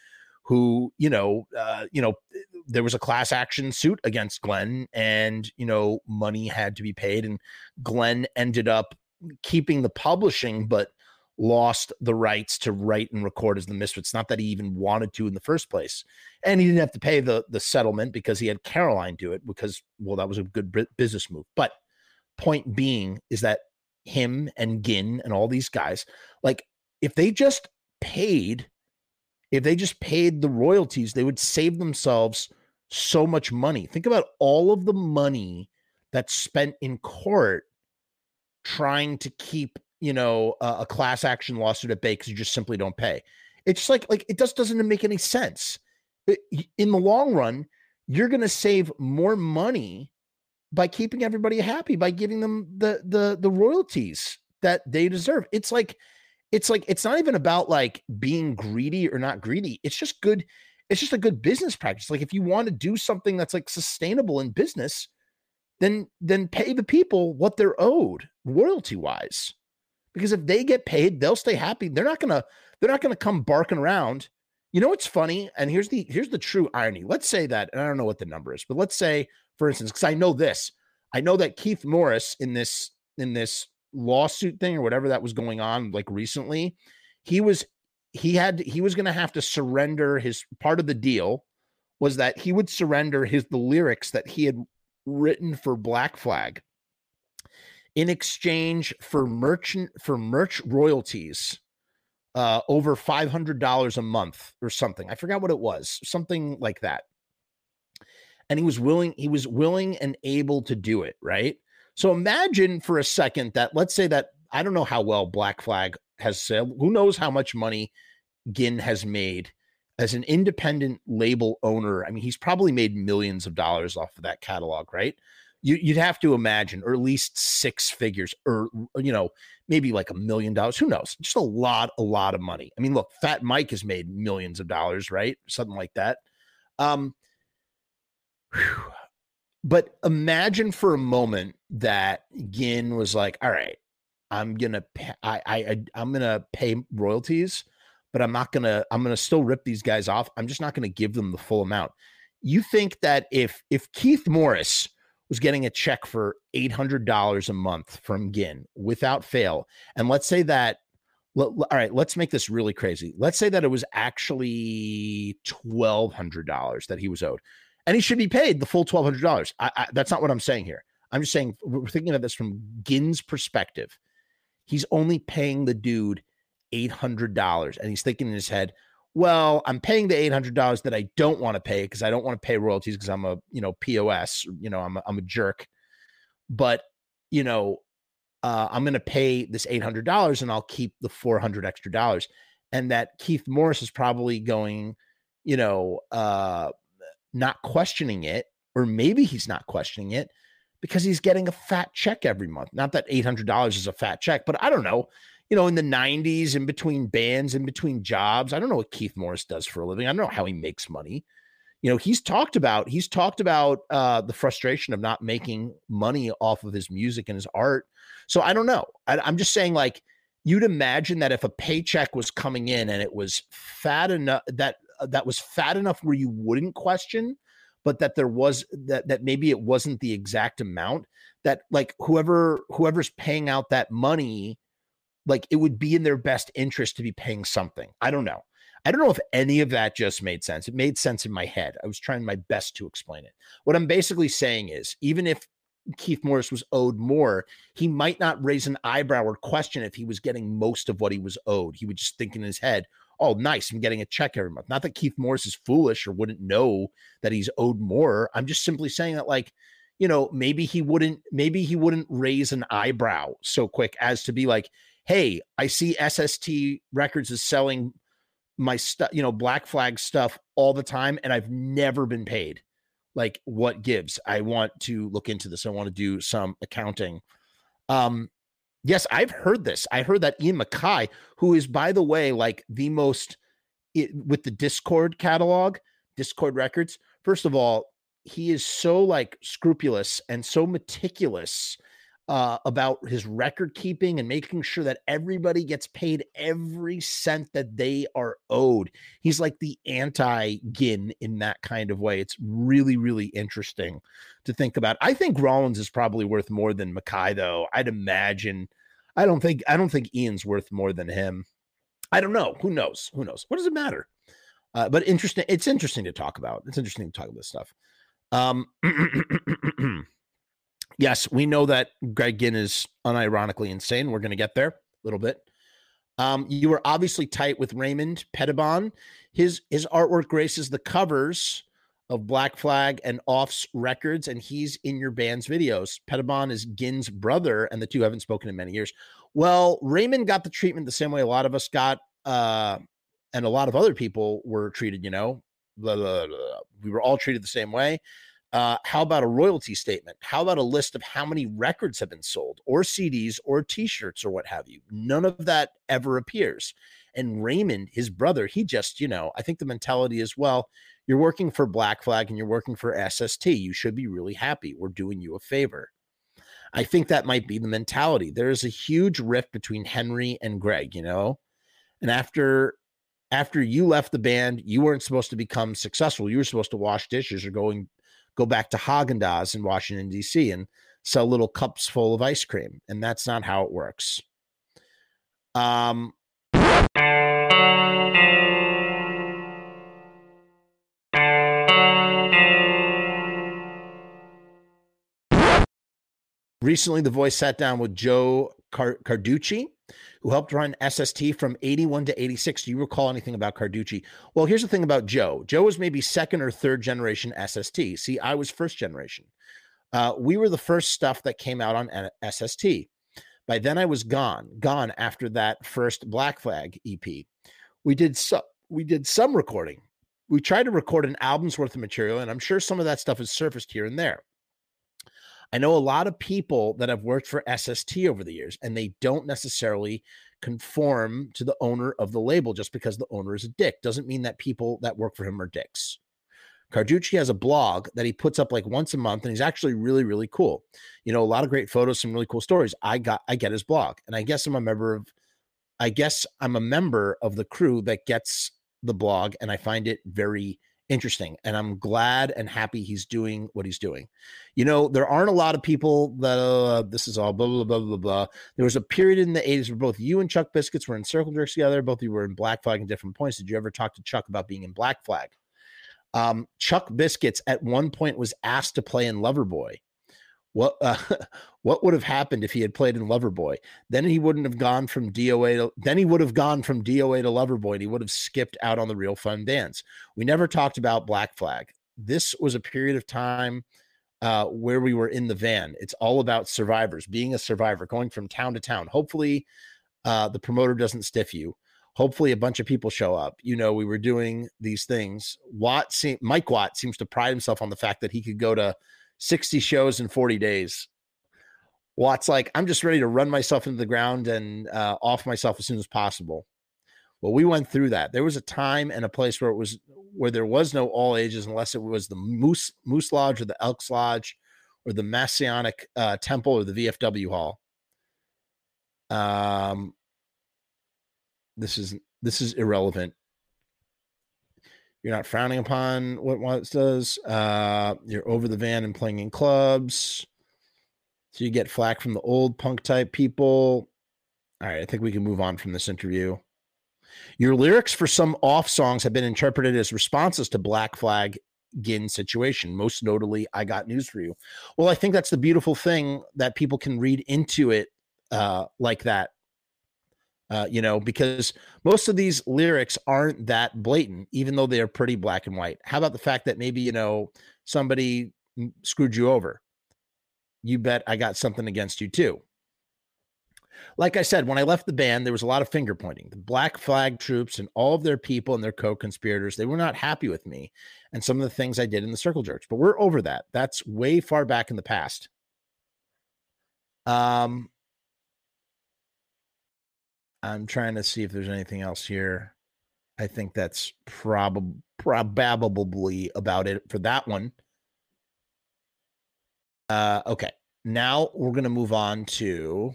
who, there was a class action suit against Glenn, and, money had to be paid, and Glenn ended up keeping the publishing, but lost the rights to write and record as the Misfits. Not that he even wanted to in the first place. And he didn't have to pay the settlement because he had Caroline do it, because, well, that was a good business move. But point being is that him and Ginn and all these guys, like, if they just paid the royalties, they would save themselves so much money. Think about all of the money that's spent in court trying to keep, a class action lawsuit at bay because you just simply don't pay. It's just like it just doesn't make any sense. In the long run, you're going to save more money by keeping everybody happy, by giving them the royalties that they deserve. It's like it's not even about like being greedy or not greedy. It's just good. It's just a good business practice. Like, if you want to do something that's like sustainable in business, then pay the people what they're owed royalty wise, because if they get paid, they'll stay happy. They're not gonna come barking around. You know, it's funny. And here's the true irony. Let's say that, and I don't know what the number is, but let's say, for instance, because I know that Keith Morris in this lawsuit thing or whatever that was going on, like recently, he was going to have to surrender his part of the deal was that he would surrender the lyrics that he had written for Black Flag in exchange for merch royalties over $500 a month or something. I forgot what it was, something like that. And he was willing and able to do it, right? So imagine for a second that, let's say that, I don't know how well Black Flag has said, who knows how much money Ginn has made as an independent label owner. I mean, he's probably made millions of dollars off of that catalog, right? You'd have to imagine, or at least six figures, or, maybe like $1 million. Who knows? Just a lot of money. I mean, look, Fat Mike has made millions of dollars, right? Something like that. But imagine for a moment that Ginn was like, all right, I'm going to pay royalties, but I'm going to still rip these guys off. I'm just not going to give them the full amount. You think that if Keith Morris was getting a check for $800 a month from Ginn without fail, and let's say that, all right, let's make this really crazy. Let's say that it was actually $1,200 that he was owed, and he should be paid the full $1,200. That's not what I'm saying here. I'm just saying we're thinking about this from Ginn's perspective. He's only paying the dude $800, and he's thinking in his head, well, I'm paying the $800 that I don't want to pay because I don't want to pay royalties because I'm a, you know, POS, you know, I'm a jerk. But, you know, I'm going to pay this $800 and I'll keep the $400 extra. And that Keith Morris is probably going, you know, not questioning it, or maybe he's not questioning it because he's getting a fat check every month. Not that $800 is a fat check, but I don't know. You know, in the 90s, in between bands, in between jobs, I don't know what Keith Morris does for a living. I don't know how he makes money. You know, he's talked about the frustration of not making money off of his music and his art. So I don't know. I'm just saying, like, you'd imagine that if a paycheck was coming in and it was fat enough, that was fat enough where you wouldn't question, but that there was that maybe it wasn't the exact amount, that like whoever's paying out that money, like it would be in their best interest to be paying something. I don't know. I don't know if any of that just made sense. It made sense in my head. I was trying my best to explain it. What I'm basically saying is, even if Keith Morris was owed more, he might not raise an eyebrow or question if he was getting most of what he was owed. He would just think in his head, oh, nice, I'm getting a check every month. Not that Keith Morris is foolish or wouldn't know that he's owed more. I'm just simply saying that, like, you know, maybe he wouldn't raise an eyebrow so quick as to be like, hey, I see SST Records is selling my stuff, you know, Black Flag stuff all the time, and I've never been paid. Like, what gives? I want to look into this. I want to do some accounting. Yes, I've heard this. I heard that Ian MacKay, who is, by the way, like the most with the Discord catalog, Discord Records. First of all, he is so like scrupulous and so meticulous about his record keeping and making sure that everybody gets paid every cent that they are owed. He's like the anti-Ginn in that kind of way. It's really, really interesting to think about. I think Rollins is probably worth more than MacKay, though. I'd imagine. I don't think Ian's worth more than him. I don't know. Who knows? What does it matter? But interesting. It's interesting to talk about. It's interesting to talk about this stuff. Yes, we know that Greg Ginn is unironically insane. We're going to get there a little bit. You were obviously tight with Raymond Pettibon. His artwork graces the covers of Black Flag and Off's records, and he's in your band's videos. Pettibon is Ginn's brother, and the two haven't spoken in many years. Well, Raymond got the treatment the same way a lot of us got, and a lot of other people were treated, you know. Blah, blah, blah. We were all treated the same way. How about a royalty statement? How about a list of how many records have been sold, or CDs, or T-shirts, or what have you? None of that ever appears. And Raymond, his brother, he just, you know, I think the mentality is, well, you're working for Black Flag and you're working for SST. You should be really happy. We're doing you a favor. I think that might be the mentality. There is a huge rift between Henry and Greg, you know, and after you left the band, you weren't supposed to become successful. You were supposed to wash dishes or go back to Häagen-Dazs in Washington, D.C. and sell little cups full of ice cream. And that's not how it works. Recently, The Voice sat down with Joe Carducci, who helped run SST from 81 to 86. Do you recall anything about Carducci? Well, here's the thing about Joe. Joe was maybe second or third generation SST. See, I was first generation. We were the first stuff that came out on SST. By then I was gone after that first Black Flag EP. We did some recording. We tried to record an album's worth of material, and I'm sure some of that stuff has surfaced here and there. I know a lot of people that have worked for SST over the years, and they don't necessarily conform to the owner of the label. Just because the owner is a dick doesn't mean that people that work for him are dicks. Carducci has a blog that he puts up like once a month, and he's actually really, really cool. You know, a lot of great photos, some really cool stories. I get his blog, and I guess I'm a member of the crew that gets the blog, and I find it very interesting, and I'm glad and happy he's doing what he's doing. You know, there aren't a lot of people that this is all blah, blah, blah, blah, blah. There was a period in the 80s where both you and Chuck Biscuits were in Circle Jerks together. Both of you were in Black Flag at different points. Did you ever talk to Chuck about being in Black Flag? Chuck Biscuits at one point was asked to play in Loverboy. What would have happened if he had played in Loverboy? Then he wouldn't have gone from DOA. Then he would have gone from DOA to Loverboy, and he would have skipped out on the Real Fun Dance. We never talked about Black Flag. This was a period of time where we were in the van. It's all about survivors, being a survivor, going from town to town. Hopefully the promoter doesn't stiff you. Hopefully a bunch of people show up. You know, we were doing these things. Mike Watt seems to pride himself on the fact that he could go to 60 shows in 40 days. Watt's like, I'm just ready to run myself into the ground and off myself as soon as possible. Well, we went through that. There was a time and a place where it was where there was no all ages, unless it was the Moose Lodge or the Elks Lodge or the Masonic Temple or the VFW Hall. This is irrelevant. You're not frowning upon what Watts does. You're over the van and playing in clubs. So you get flack from the old punk type people. All right, I think we can move on from this interview. Your lyrics for some Off songs have been interpreted as responses to Black Flag Ginn situation. Most notably, I Got News for You. Well, I think that's the beautiful thing that people can read into it like that. You know, because most of these lyrics aren't that blatant, even though they are pretty black and white. How about the fact that maybe, you know, somebody screwed you over? You bet I got something against you, too. Like I said, when I left the band, there was a lot of finger pointing. The Black Flag troops and all of their people and their co-conspirators, they were not happy with me and some of the things I did in the Circle Jerks. But we're over that. That's way far back in the past. I'm trying to see if there's anything else here. I think that's probably about it for that one. Okay, now we're going to move on to...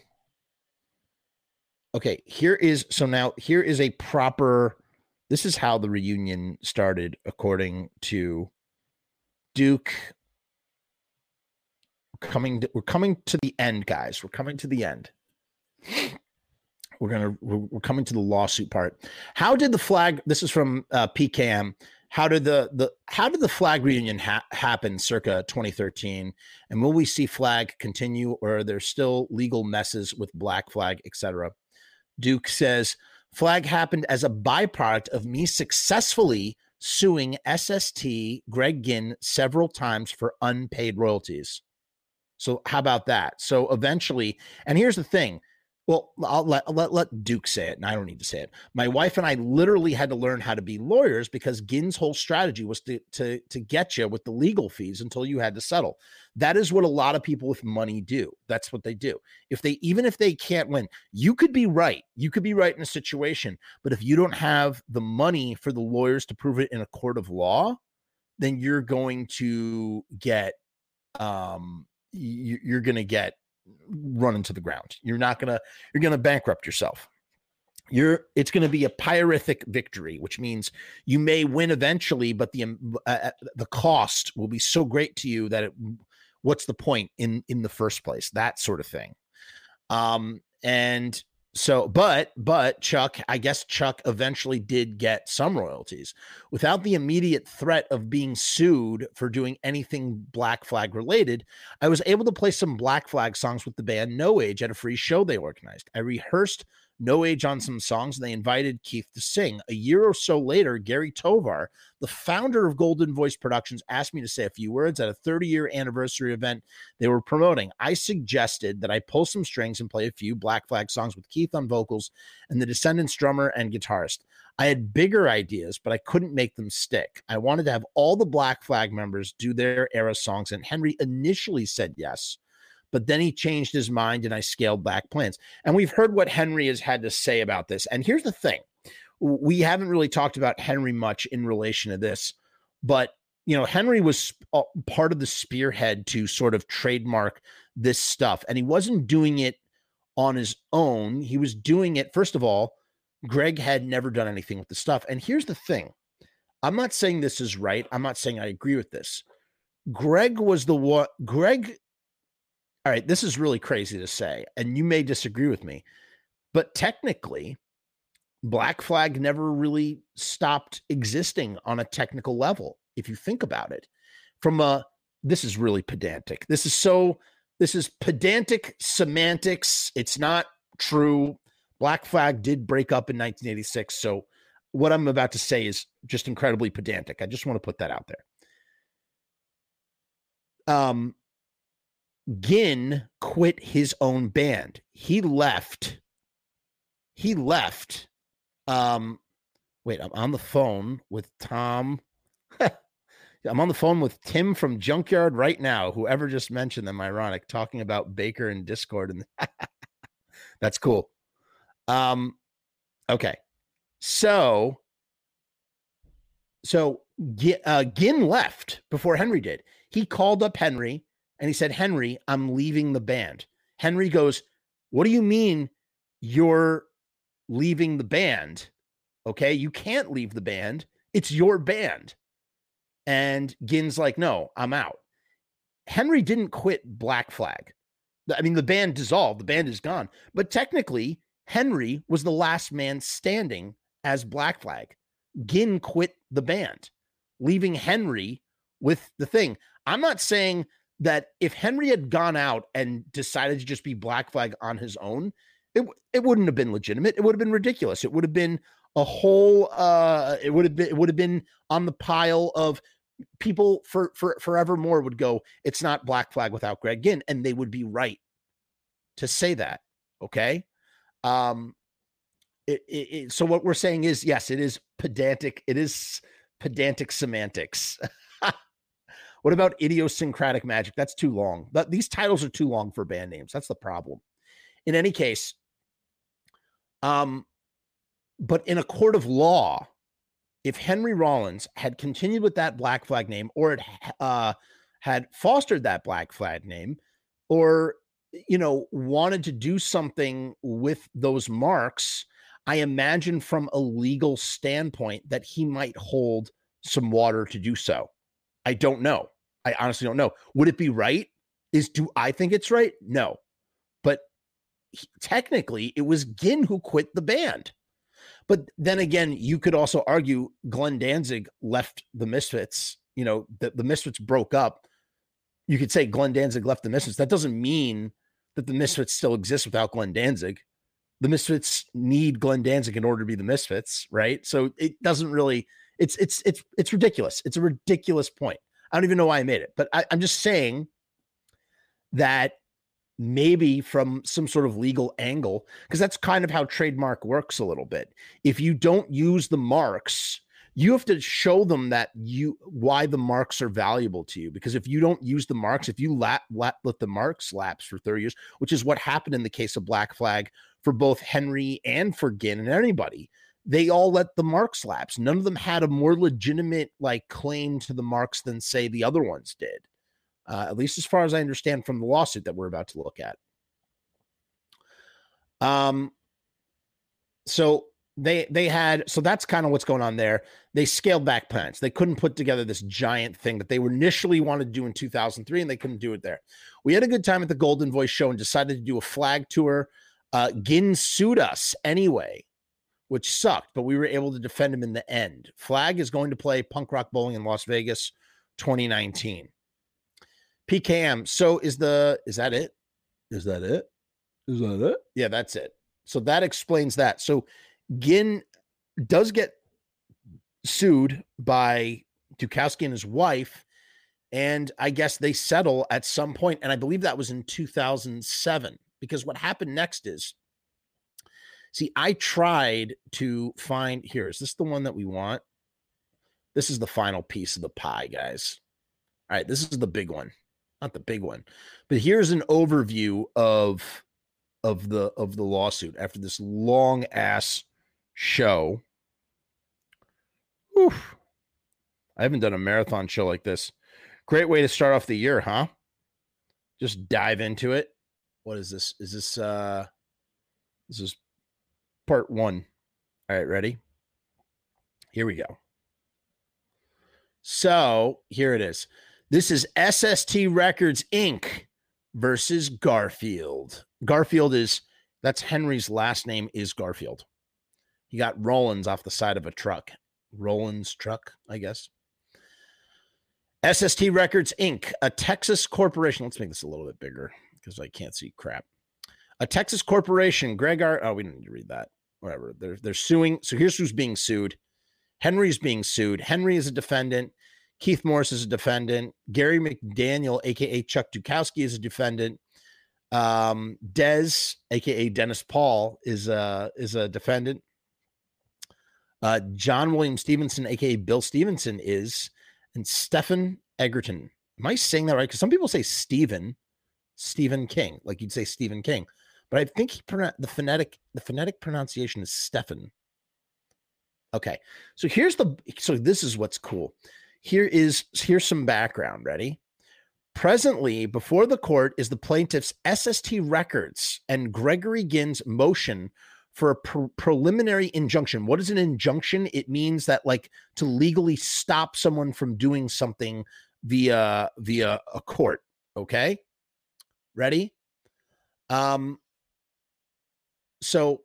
Okay, here is a proper... This is how the reunion started, according to Duke. We're coming to the end, guys. We're coming to the end. We're coming to the lawsuit part. How did the Flag? This is from PKM. How did the Flag reunion happen circa 2013? And will we see Flag continue, or are there still legal messes with Black Flag, etc.? Duke says Flag happened as a byproduct of me successfully suing SST Greg Ginn several times for unpaid royalties. So how about that? So eventually, and here's the thing. Well, I'll let Duke say it, and I don't need to say it. My wife and I literally had to learn how to be lawyers because Ginn's whole strategy was to get you with the legal fees until you had to settle. That is what a lot of people with money do. That's what they do. Even if they can't win, you could be right in a situation, but if you don't have the money for the lawyers to prove it in a court of law, then you're going to get run into the ground. You're going to bankrupt yourself. It's going to be a pyrrhic victory, which means you may win eventually, but the cost will be so great to you that what's the point in the first place, that sort of thing. And so, but Chuck, I guess Chuck eventually did get some royalties without the immediate threat of being sued for doing anything Black Flag related. I was able to play some Black Flag songs with the band No Age at a free show they organized. I rehearsed No Age on some songs, and they invited Keith to sing. A year or so later, Gary Tovar, the founder of Golden Voice Productions, asked me to say a few words at a 30-year anniversary event they were promoting. I suggested that I pull some strings and play a few Black Flag songs with Keith on vocals and the Descendants drummer and guitarist. I had bigger ideas, but I couldn't make them stick. I wanted to have all the Black Flag members do their era songs, and Henry initially said yes. But then he changed his mind and I scaled back plans. And we've heard what Henry has had to say about this. And here's the thing. We haven't really talked about Henry much in relation to this, but you know, Henry was part of the spearhead to sort of trademark this stuff. And he wasn't doing it on his own. He was doing it. First of all, Greg had never done anything with the stuff. And here's the thing. I'm not saying this is right. I'm not saying I agree with this. Greg was the one. All right, this is really crazy to say, and you may disagree with me, but technically, Black Flag never really stopped existing on a technical level, if you think about it. This is really pedantic. This is so, This is pedantic semantics. It's not true. Black Flag did break up in 1986. So what I'm about to say is just incredibly pedantic. I just want to put that out there. Ginn quit his own band. He left. Wait, I'm on the phone with Tom. I'm on the phone with Tim from Junkyard right now. Whoever just mentioned them, ironic, talking about Baker and Discord. And that's cool. Okay. So Ginn left before Henry did. He called up Henry and he said, Henry, I'm leaving the band. Henry goes, what do you mean you're leaving the band? Okay, you can't leave the band. It's your band. And Ginn's like, no, I'm out. Henry didn't quit Black Flag. I mean, the band dissolved. The band is gone. But technically, Henry was the last man standing as Black Flag. Ginn quit the band, leaving Henry with the thing. I'm not saying that if Henry had gone out and decided to just be Black Flag on his own, it wouldn't have been legitimate. It would have been ridiculous. It would have been a whole it would have been on the pile of people for forevermore would go, it's not Black Flag without Greg Ginn, and they would be right to say that. Okay. So what we're saying is, yes, it is pedantic. It is pedantic semantics. What about idiosyncratic magic? That's too long. These titles are too long for band names. That's the problem. In any case, but in a court of law, if Henry Rollins had continued with that Black Flag name, or had fostered that Black Flag name, or, you know, wanted to do something with those marks, I imagine from a legal standpoint that he might hold some water to do so. I don't know. I honestly don't know. Would it be right? Do I think it's right? No. But technically, it was Ginn who quit the band. But then again, you could also argue Glenn Danzig left the Misfits. You know, the Misfits broke up. You could say Glenn Danzig left the Misfits. That doesn't mean that the Misfits still exist without Glenn Danzig. The Misfits need Glenn Danzig in order to be the Misfits, right? So it doesn't really. It's ridiculous. It's a ridiculous point. I don't even know why I made it, but I'm just saying that. Maybe from some sort of legal angle, because that's kind of how trademark works a little bit. If you don't use the marks, you have to show them that why the marks are valuable to you. Because if you don't use the marks, if you let the marks lapse for 30 years, which is what happened in the case of Black Flag for both Henry and for Ginn and anybody, they all let the marks lapse. None of them had a more legitimate like claim to the marks than say the other ones did. At least as far as I understand from the lawsuit that we're about to look at. So they had that's kind of what's going on there. They scaled back plans. They couldn't put together this giant thing that they were initially wanted to do in 2003, and they couldn't do it there. We had a good time at the Golden Voice show and decided to do a Flag tour. Ginn sued us anyway, which sucked, but we were able to defend him in the end. Flag is going to play Punk Rock Bowling in Las Vegas 2019. PKM. So is that it? Yeah, that's it. So that explains that. So Ginn does get sued by Dukowski and his wife, and I guess they settle at some point, and I believe that was in 2007, because what happened next is, see, I tried to find, here, is this the one that we want? This is the final piece of the pie, guys. All right, this is the big one. Not the big one, but here's an overview of the lawsuit after this long ass show. Oof. I haven't done a marathon show like this. Great way to start off the year, huh? Just dive into it. What is this? Is this this is part one. All right, ready? Here we go. So here it is. This is SST Records, Inc. versus Garfield. Garfield is, that's Henry's last name is Garfield. He got Rollins off the side of a truck. Rollins truck, I guess. SST Records, Inc., a Texas corporation. Let's make this a little bit bigger. because I can't see crap. A Texas corporation, oh, we don't need to read that. Whatever. They're suing. So here's who's being sued. Henry's being sued. Henry is a defendant. Keith Morris is a defendant. Gary McDaniel, aka Chuck Dukowski, is a defendant. Dez, aka Dennis Paul, is a defendant. John William Stevenson, aka Bill Stevenson, is, and Stephen Egerton. Am I saying that right? Because some people say Stephen King, like you'd say Stephen King, but I think the phonetic pronunciation is Stephen. Okay, so this is what's cool. Here's some background. Ready? Presently before the court is the plaintiff's SST Records and Gregory Ginn's motion for a preliminary injunction. What is an injunction? It means that, like, to legally stop someone from doing something via a court. Okay, ready? So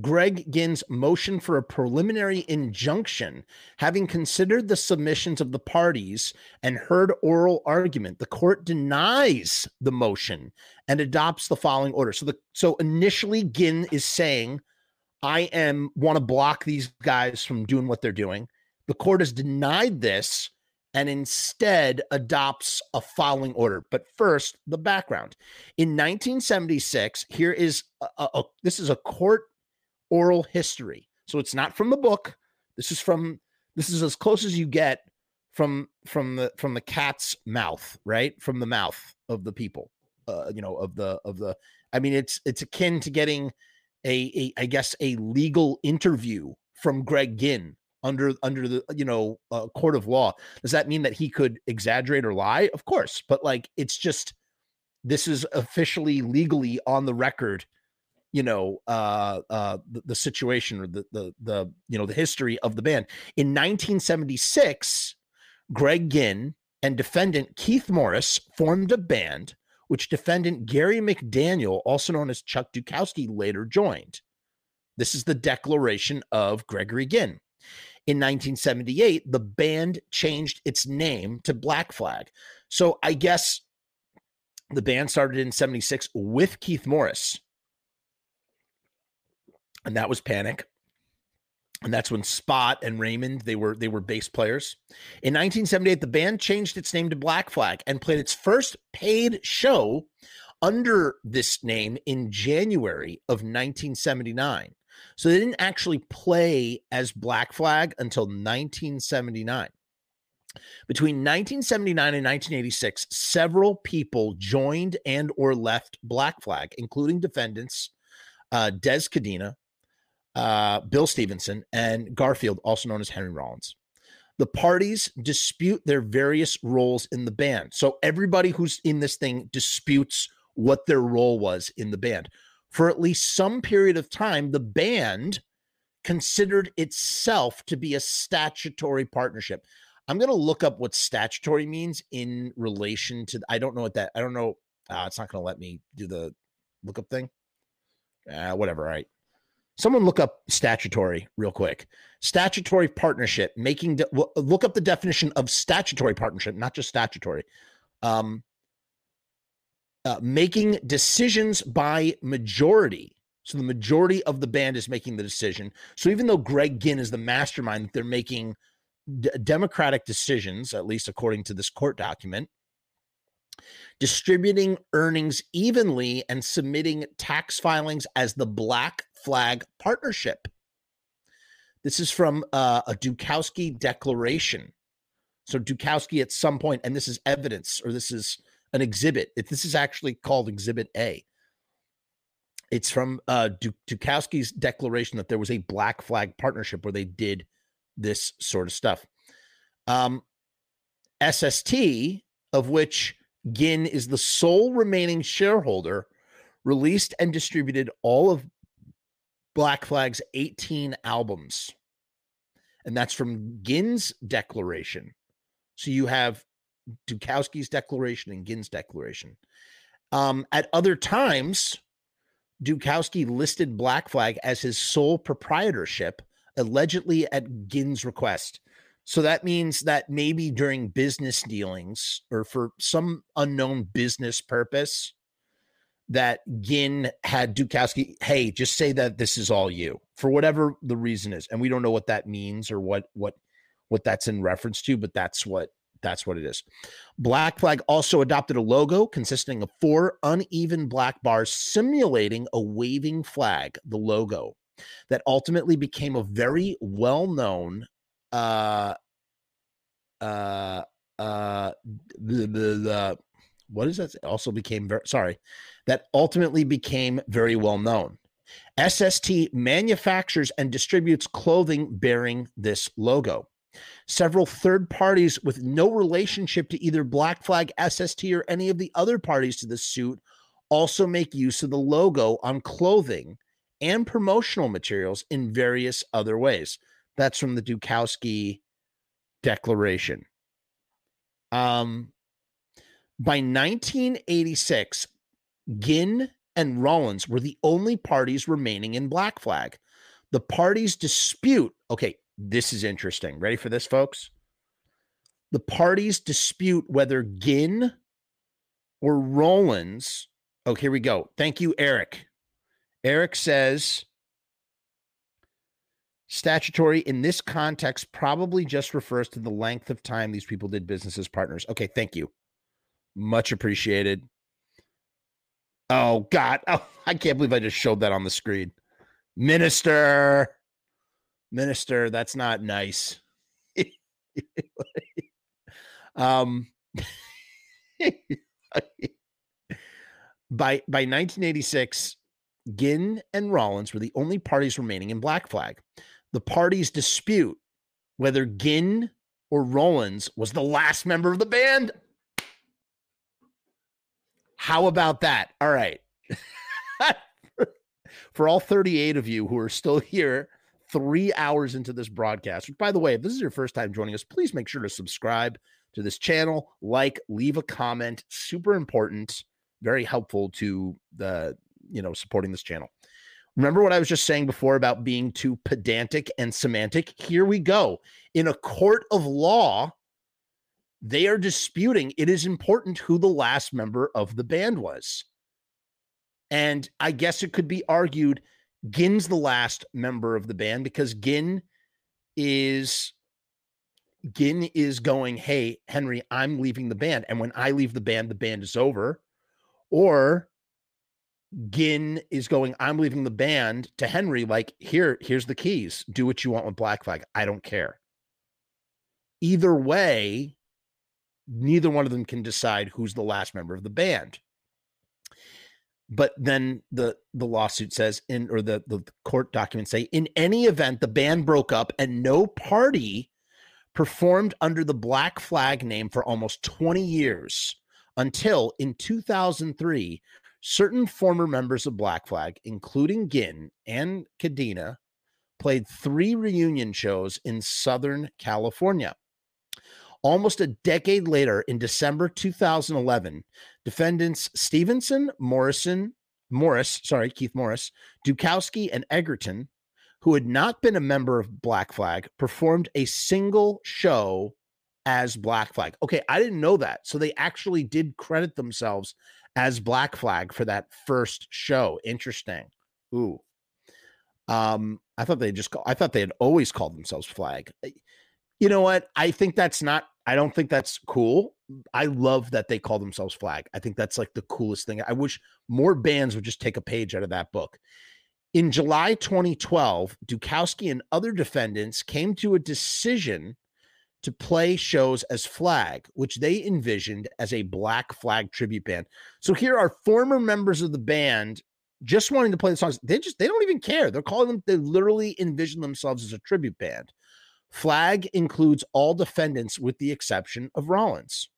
Greg Ginn's motion for a preliminary injunction, having considered the submissions of the parties and heard oral argument, the court denies the motion and adopts the following order. So initially Ginn is saying, I want to block these guys from doing what they're doing. The court has denied this and instead adopts a following order. But first, the background. In 1976, here is this is a court oral history. So it's not from the book. This is as close as you get from the cat's mouth, right? From the mouth of the people, I mean, it's akin to getting a legal interview from Greg Ginn under the court of law. Does that mean that he could exaggerate or lie? Of course. But, like, it's just, this is officially legally on the record, the situation, or the history of the band. In 1976, Greg Ginn and defendant Keith Morris formed a band, which defendant Gary McDaniel, also known as Chuck Dukowski, later joined. This is the declaration of Gregory Ginn. In 1978, the band changed its name to Black Flag. So I guess the band started in 76 with Keith Morris, and that was Panic. And that's when Spot and Raymond, they were bass players. In 1978, the band changed its name to Black Flag and played its first paid show under this name in January of 1979. So they didn't actually play as Black Flag until 1979. Between 1979 and 1986, several people joined and or left Black Flag, including defendants Dez Cadena, Bill Stevenson, and Garfield, also known as Henry Rollins. The parties dispute their various roles in the band. So everybody who's in this thing disputes what their role was in the band. For at least some period of time, the band considered itself to be a statutory partnership. I'm going to look up what statutory means in relation to, I don't know. It's not going to let me do the lookup thing. Whatever. All right. Someone look up statutory real quick. Statutory partnership, look up the definition of statutory partnership, not just statutory. Making decisions by majority. So the majority of the band is making the decision. So even though Greg Ginn is the mastermind, they're making democratic decisions, at least according to this court document, distributing earnings evenly and submitting tax filings as the Black Flag Partnership. This is from a Dukowski declaration. So Dukowski at some point, and this is evidence, or this is an exhibit. This is actually called Exhibit A. It's from Dukowski's declaration that there was a Black Flag Partnership where they did this sort of stuff. SST, of which Ginn is the sole remaining shareholder, released and distributed all of Black Flag's 18 albums. And that's from Ginn's declaration. So you have Dukowski's declaration and Ginn's declaration. At other times, Dukowski listed Black Flag as his sole proprietorship, allegedly at Ginn's request. So that means that maybe during business dealings or for some unknown business purpose, that Ginn had Dukowski, hey, just say that this is all you, for whatever the reason is. And we don't know what that means or what that's in reference to, but that's what it is. Black Flag also adopted a logo consisting of four uneven black bars simulating a waving flag, the logo, that ultimately became a very well-known that ultimately became very well known. SST manufactures and distributes clothing bearing this logo. Several third parties with no relationship to either Black Flag, SST, or any of the other parties to the suit also make use of the logo on clothing and promotional materials in various other ways. That's from the Dukowski Declaration. By 1986, Ginn and Rollins were the only parties remaining in Black Flag. The parties dispute... Okay, this is interesting. Ready for this, folks? The parties dispute whether Ginn or Rollins... Oh, here we go. Thank you, Eric. Eric says... Statutory in this context probably just refers to the length of time these people did business as partners. Okay, thank you. Much appreciated. Oh, God. Oh, I can't believe I just showed that on the screen. Minister, that's not nice. By 1986, Ginn and Rollins were the only parties remaining in Black Flag. The parties dispute whether Ginn or Rollins was the last member of the band. How about that? All right. For all 38 of you who are still here 3 hours into this broadcast, which, by the way, if this is your first time joining us, please make sure to subscribe to this channel, like, leave a comment. Super important, very helpful to the, supporting this channel. Remember what I was just saying before about being too pedantic and semantic? Here we go. In a court of law, they are disputing it is important who the last member of the band was. And I guess it could be argued Ginn's the last member of the band because Ginn is going, hey, Henry, I'm leaving the band. And when I leave the band is over. Or Ginn is going, I'm leaving the band to Henry. Like, here's the keys. Do what you want with Black Flag. I don't care. Either way, neither one of them can decide who's the last member of the band. But then the lawsuit says, the court documents say, in any event, the band broke up and no party performed under the Black Flag name for almost 20 years until in 2003, certain former members of Black Flag, including Ginn and Cadena, played 3 reunion shows in Southern California. Almost a decade later, in December 2011, defendants Stevenson, Keith Morris, Dukowski, and Egerton, who had not been a member of Black Flag, performed a single show as Black Flag. Okay, I didn't know that. So they actually did credit themselves as Black Flag for that first show. Interesting. Ooh. I thought they had always called themselves Flag. You know what? I don't think that's cool. I love that they call themselves Flag. I think that's like the coolest thing. I wish more bands would just take a page out of that book. In July 2012, Dukowski and other defendants came to a decision to play shows as Flag, which they envisioned as a Black Flag tribute band. So here are former members of the band just wanting to play the songs. They don't even care. They literally envision themselves as a tribute band. Flag includes all defendants with the exception of Rollins,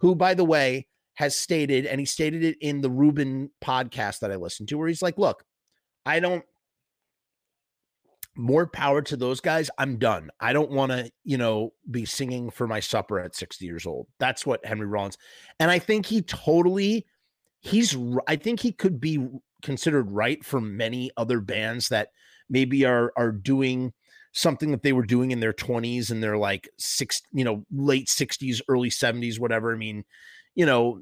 who, by the way, has stated, and he stated it in the Rubin podcast that I listened to, where he's like, look, more power to those guys. I'm done. I don't want to, be singing for my supper at 60 years old. That's what Henry Rollins. And I think I think he could be considered right for many other bands that maybe are doing something that they were doing in their 20s and their like late 60s, early 70s, whatever. I mean,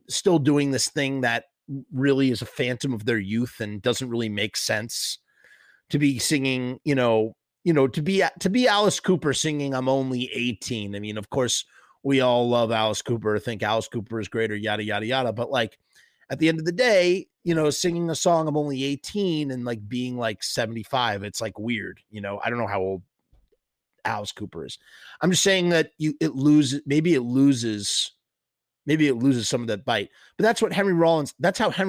still doing this thing that really is a phantom of their youth and doesn't really make sense to be singing, to be Alice Cooper singing I'm only 18. I mean, of course we all love Alice Cooper, think Alice Cooper is greater, yada, yada, yada. But like at the end of the day, singing a song I'm only 18 and like being like 75, it's like weird. I don't know how old Alice Cooper is. I'm just saying that maybe it loses some of that bite, but that's what Henry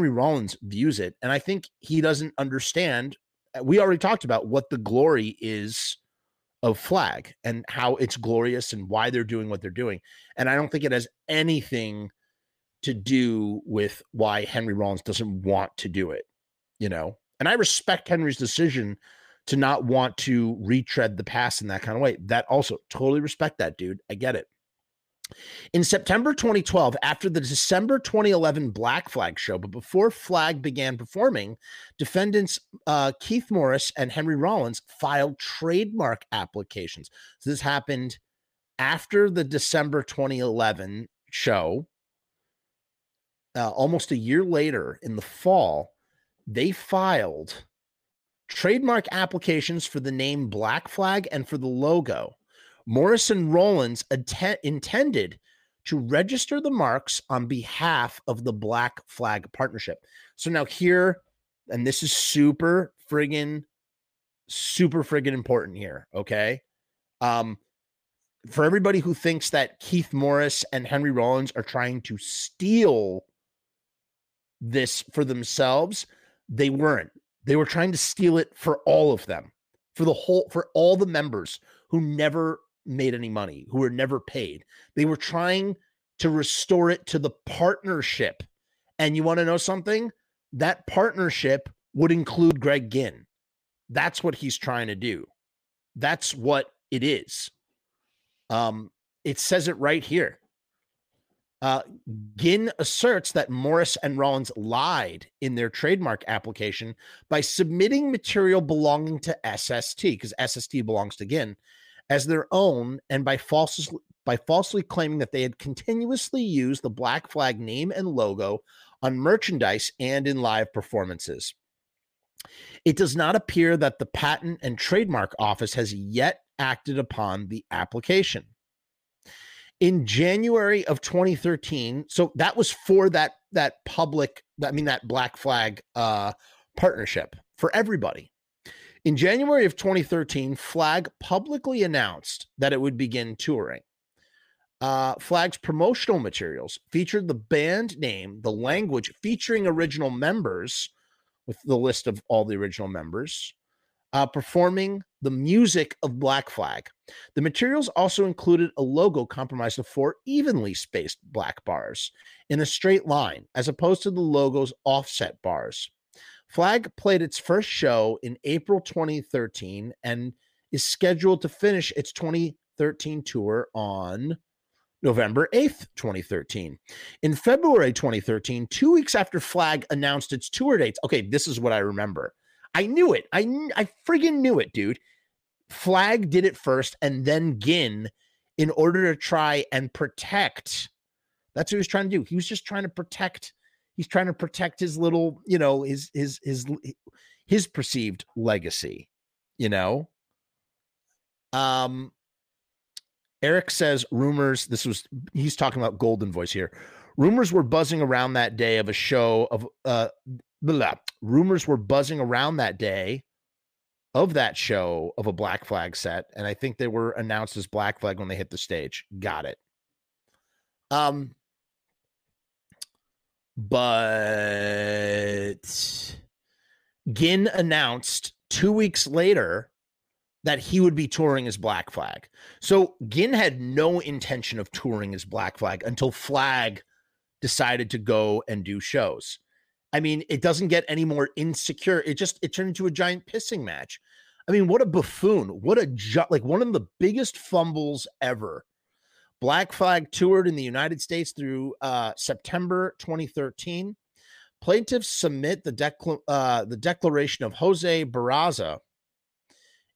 Rollins views it. And I think he doesn't understand. We already talked about what the glory is of Flag and how it's glorious and why they're doing what they're doing. And I don't think it has anything to do with why Henry Rollins doesn't want to do it, and I respect Henry's decision to not want to retread the past in that kind of way. That also, totally respect that, dude. I get it. In September 2012, after the December 2011 Black Flag show, but before Flag began performing, defendants Keith Morris and Henry Rollins filed trademark applications. So this happened after the December 2011 show. Almost a year later, in the fall, they filed trademark applications for the name Black Flag and for the logo. Morris and Rollins intended to register the marks on behalf of the Black Flag partnership. So now here, and this is super friggin' important here, okay? For everybody who thinks that Keith Morris and Henry Rollins are trying to steal this for themselves, they weren't. They were trying to steal it for all of them, for all the members who never made any money, who were never paid. They were trying to restore it to the partnership. And you want to know something? That partnership would include Greg Ginn. That's what he's trying to do. That's what it is. It says it right here. Ginn asserts that Morris and Rollins lied in their trademark application by submitting material belonging to SST, because SST belongs to Ginn, as their own, and by falsely claiming that they had continuously used the Black Flag name and logo on merchandise and in live performances. It does not appear that the Patent and Trademark Office has yet acted upon the application. In January of 2013, so that was for that Black Flag partnership for everybody. In January of 2013, Flag publicly announced that it would begin touring. Flag's promotional materials featured the band name, the language featuring original members, with the list of all the original members, performing the music of Black Flag. The materials also included a logo comprised of 4 evenly spaced black bars in a straight line, as opposed to the logo's offset bars. Flag played its first show in April 2013 and is scheduled to finish its 2013 tour on November 8th, 2013. In February 2013, 2 weeks after Flag announced its tour dates. Okay, this is what I remember. I knew it. I friggin' knew it, dude. Flag did it first and then Ginn in order to try and protect. That's what he was trying to do. He was just trying to protect. He's trying to protect his little, his perceived legacy, Eric says rumors. He's talking about Golden Voice here. Rumors were buzzing around that day of a show of, rumors were buzzing around that day of that show of a Black Flag set, and I think they were announced as Black Flag when they hit the stage. Got it. But Ginn announced 2 weeks later that he would be touring as Black Flag. So Ginn had no intention of touring as Black Flag until Flag decided to go and do shows. I mean, it doesn't get any more insecure. It turned into a giant pissing match. I mean, what a buffoon. Like one of the biggest fumbles ever. Black Flag toured in the United States through September 2013. Plaintiffs submit the declaration of Jose Barraza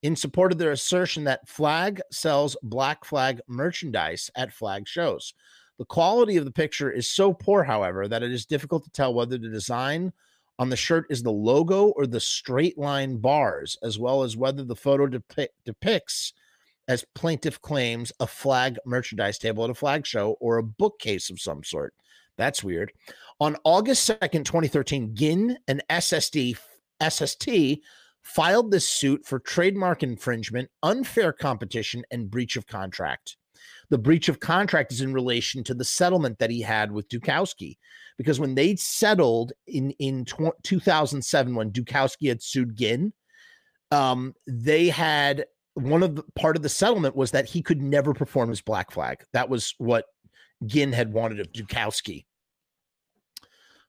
in support of their assertion that Flag sells Black Flag merchandise at Flag shows. The quality of the picture is so poor, however, that it is difficult to tell whether the design on the shirt is the logo or the straight line bars, as well as whether the photo depicts, as plaintiff claims, a Flag merchandise table at a Flag show or a bookcase of some sort. That's weird. On August 2nd, 2013, Ginn and SST filed this suit for trademark infringement, unfair competition, and breach of contract. The breach of contract is in relation to the settlement that he had with Dukowski, because when they settled in 2007, when Dukowski had sued Ginn, they had part of the settlement was that he could never perform as Black Flag. That was what Ginn had wanted of Dukowski.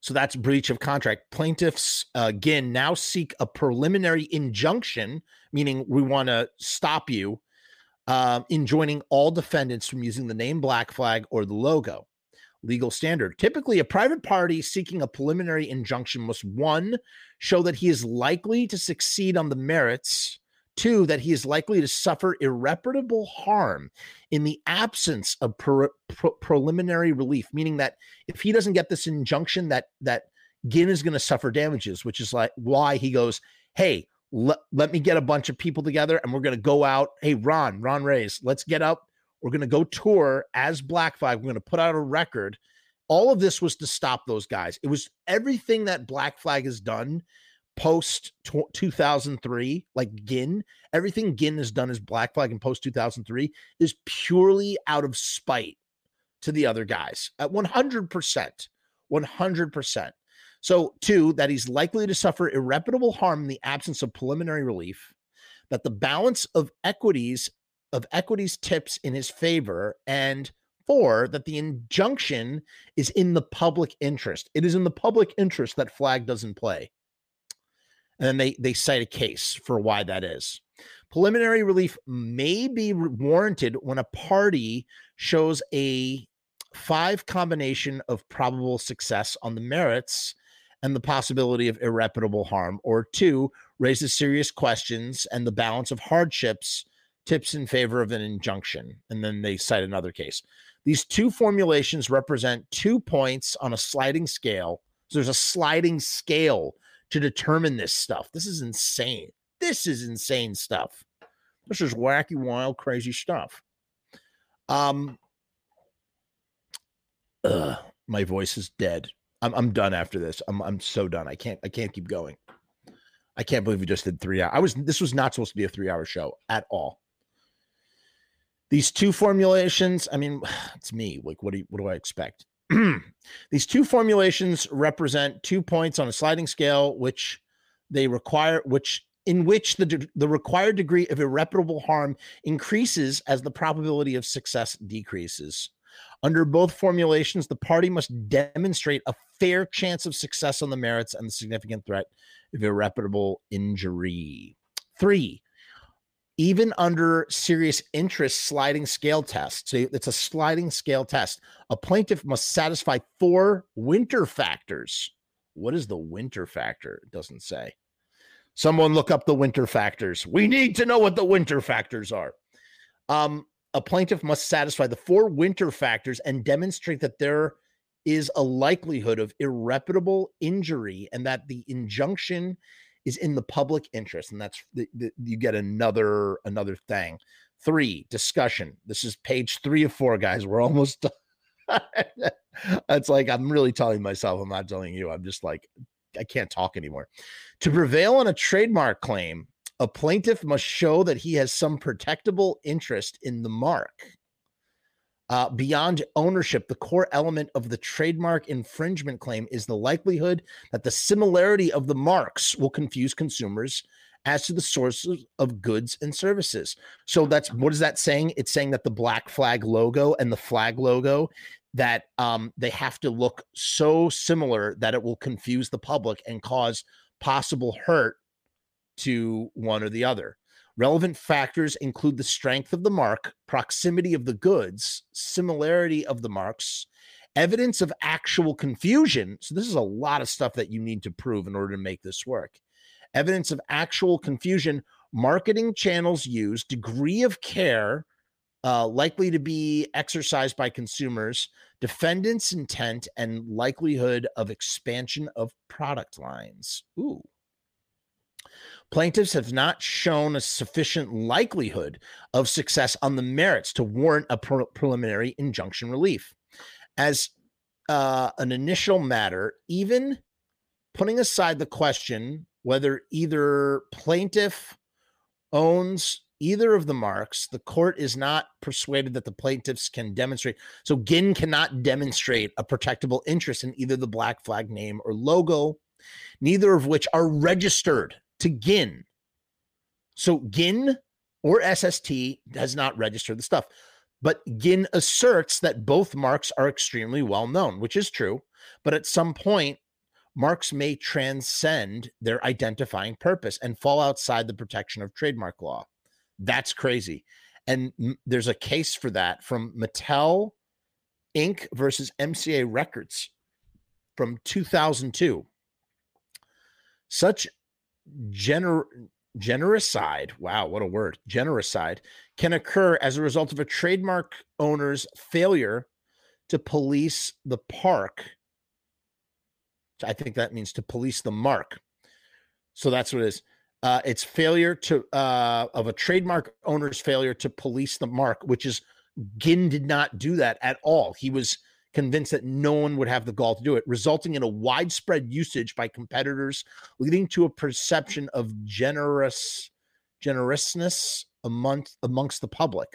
So that's breach of contract. Plaintiffs, Ginn, now seek a preliminary injunction, meaning we want to stop you, enjoining all defendants from using the name Black Flag or the logo. Legal standard. Typically, a private party seeking a preliminary injunction must, one, show that he is likely to succeed on the merits, two, that he is likely to suffer irreparable harm in the absence of preliminary relief, meaning that if he doesn't get this injunction, that Ginn is going to suffer damages, which is like why he goes, hey, let me get a bunch of people together and we're going to go out. Hey, Ron Reyes, let's get up. We're going to go tour as Black Flag. We're going to put out a record. All of this was to stop those guys. It was everything that Black Flag has done post 2003, like Ginn, everything Ginn has done as Black Flag in post 2003 is purely out of spite to the other guys at 100%. So two, that he's likely to suffer irreparable harm in the absence of preliminary relief, that the balance of equities tips in his favor, and four, that the injunction is in the public interest. It is in the public interest that Flag doesn't play. And then they cite a case for why that is. Preliminary relief may be warranted when a party shows a 5 combination of probable success on the merits and the possibility of irreparable harm, or two, raises serious questions and the balance of hardships tips in favor of an injunction. And then they cite another case. These two formulations represent 2 points on a sliding scale. So there's a sliding scale to determine this stuff. This is insane. This is insane stuff. This is wacky, wild, crazy stuff. My voice is dead. I'm done after this. I'm so done. I can't keep going. I can't believe we just did 3 hours. This was not supposed to be a 3-hour show at all. These two formulations, I mean, it's me. Like, what do I expect? These two formulations represent 2 points on a sliding scale, which the required degree of irreparable harm increases as the probability of success decreases. Under both formulations, the party must demonstrate a fair chance of success on the merits and the significant threat of irreparable injury. 3, even under serious interest sliding scale test. So it's a sliding scale test. A plaintiff must satisfy 4 winter factors. What is the winter factor? It doesn't say. Someone look up the winter factors. We need to know what the winter factors are. A plaintiff must satisfy the 4 winter factors and demonstrate that there is a likelihood of irreparable injury and that the injunction is in the public interest. And that's you get another thing. 3, discussion. This is page 3 of 4, guys. We're almost done. It's like I'm really telling myself, I'm not telling you. I'm just like, I can't talk anymore. To prevail on a trademark claim, a plaintiff must show that he has some protectable interest in the mark. Beyond ownership, the core element of the trademark infringement claim is the likelihood that the similarity of the marks will confuse consumers as to the sources of goods and services. So that's, what is that saying? It's saying that the Black Flag logo and the Flag logo, that they have to look so similar that it will confuse the public and cause possible hurt to one or the other. Relevant factors include the strength of the mark, proximity of the goods, similarity of the marks, evidence of actual confusion. So this is a lot of stuff that you need to prove in order to make this work. Evidence of actual confusion, marketing channels used, degree of care likely to be exercised by consumers, defendants' intent, and likelihood of expansion of product lines. Ooh. Plaintiffs have not shown a sufficient likelihood of success on the merits to warrant a preliminary injunction relief. As an initial matter, even putting aside the question whether either plaintiff owns either of the marks, the court is not persuaded that the plaintiffs can demonstrate. So Ginn cannot demonstrate a protectable interest in either the Black Flag name or logo, neither of which are registered to Ginn. So Ginn or SST has not registered the stuff, but Ginn asserts that both marks are extremely well known, which is true, but at some point marks may transcend their identifying purpose and fall outside the protection of trademark law. That's crazy. And there's a case for that from Mattel Inc. versus MCA Records from 2002. Such genericide, wow, what a word, genericide, can occur as a result of a trademark owner's failure to police the park. I think that means to police the mark. So that's what it is. It's failure to of a trademark owner's failure to police the mark, which is Ginn did not do that at all. He was convinced that no one would have the gall to do it, resulting in a widespread usage by competitors, leading to a perception of generousness amongst the public,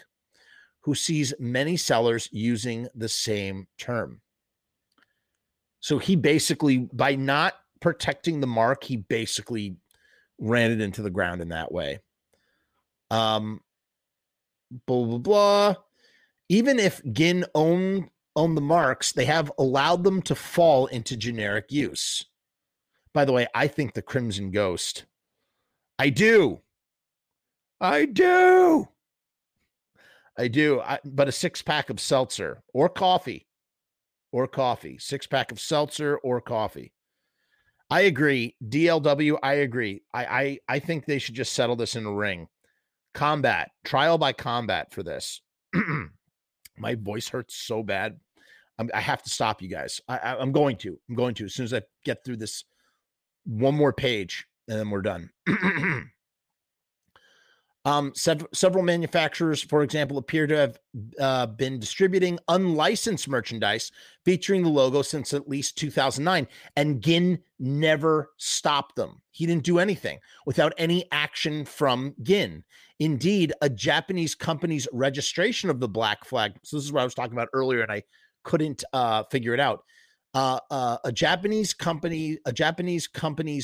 who sees many sellers using the same term. So he basically, by not protecting the mark, he basically ran it into the ground in that way. Blah, blah, blah. Even if Ginn owned the marks, they have allowed them to fall into generic use. By the way, I think the Crimson Ghost. I do, but a six-pack of seltzer or coffee. Six-pack of seltzer or coffee. I agree. DLW, I agree. I think they should just settle this in a ring. Combat. Trial by combat for this. My voice hurts so bad. I have to stop you guys. I'm going to as soon as I get through this one more page, and then we're done. Several manufacturers, for example, appear to have been distributing unlicensed merchandise featuring the logo since at least 2009, and Ginn never stopped them. He didn't do anything without any action from Ginn. Indeed, a Japanese company's registration of the Black Flag, so this is what I was talking about earlier, and I couldn't figure it out. A Japanese company's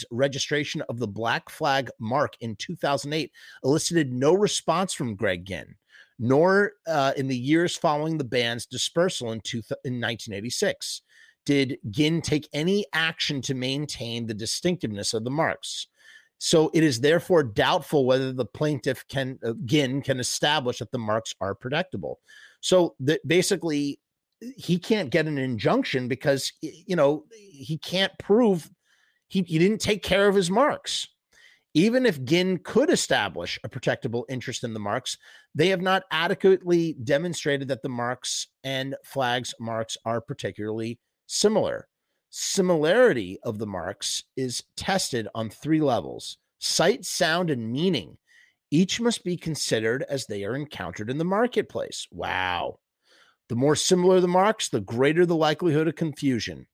registration of the Black Flag mark in 2008 elicited no response from Greg Ginn, nor in the years following the band's dispersal in 1986 did Ginn take any action to maintain the distinctiveness of the marks. So it is therefore doubtful whether the plaintiff Ginn can establish that the marks are protectable. So that basically, he can't get an injunction because, you know, he can't prove he didn't take care of his marks. Even if Ginn could establish a protectable interest in the marks, they have not adequately demonstrated that the marks and Flag's marks are particularly similar. Similarity of the marks is tested on three levels: sight, sound, and meaning. Each must be considered as they are encountered in the marketplace. Wow. The more similar the marks, the greater the likelihood of confusion.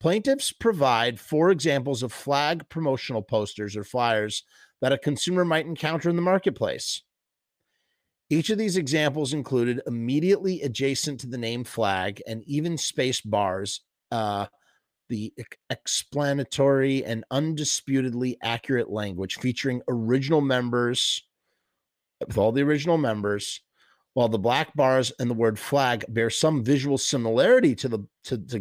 Plaintiffs provide four examples of Flag promotional posters or flyers that a consumer might encounter in the marketplace. Each of these examples included immediately adjacent to the name Flag and even space bars, the explanatory and undisputedly accurate language featuring original members, with all the original members, while the black bars and the word Flag bear some visual similarity to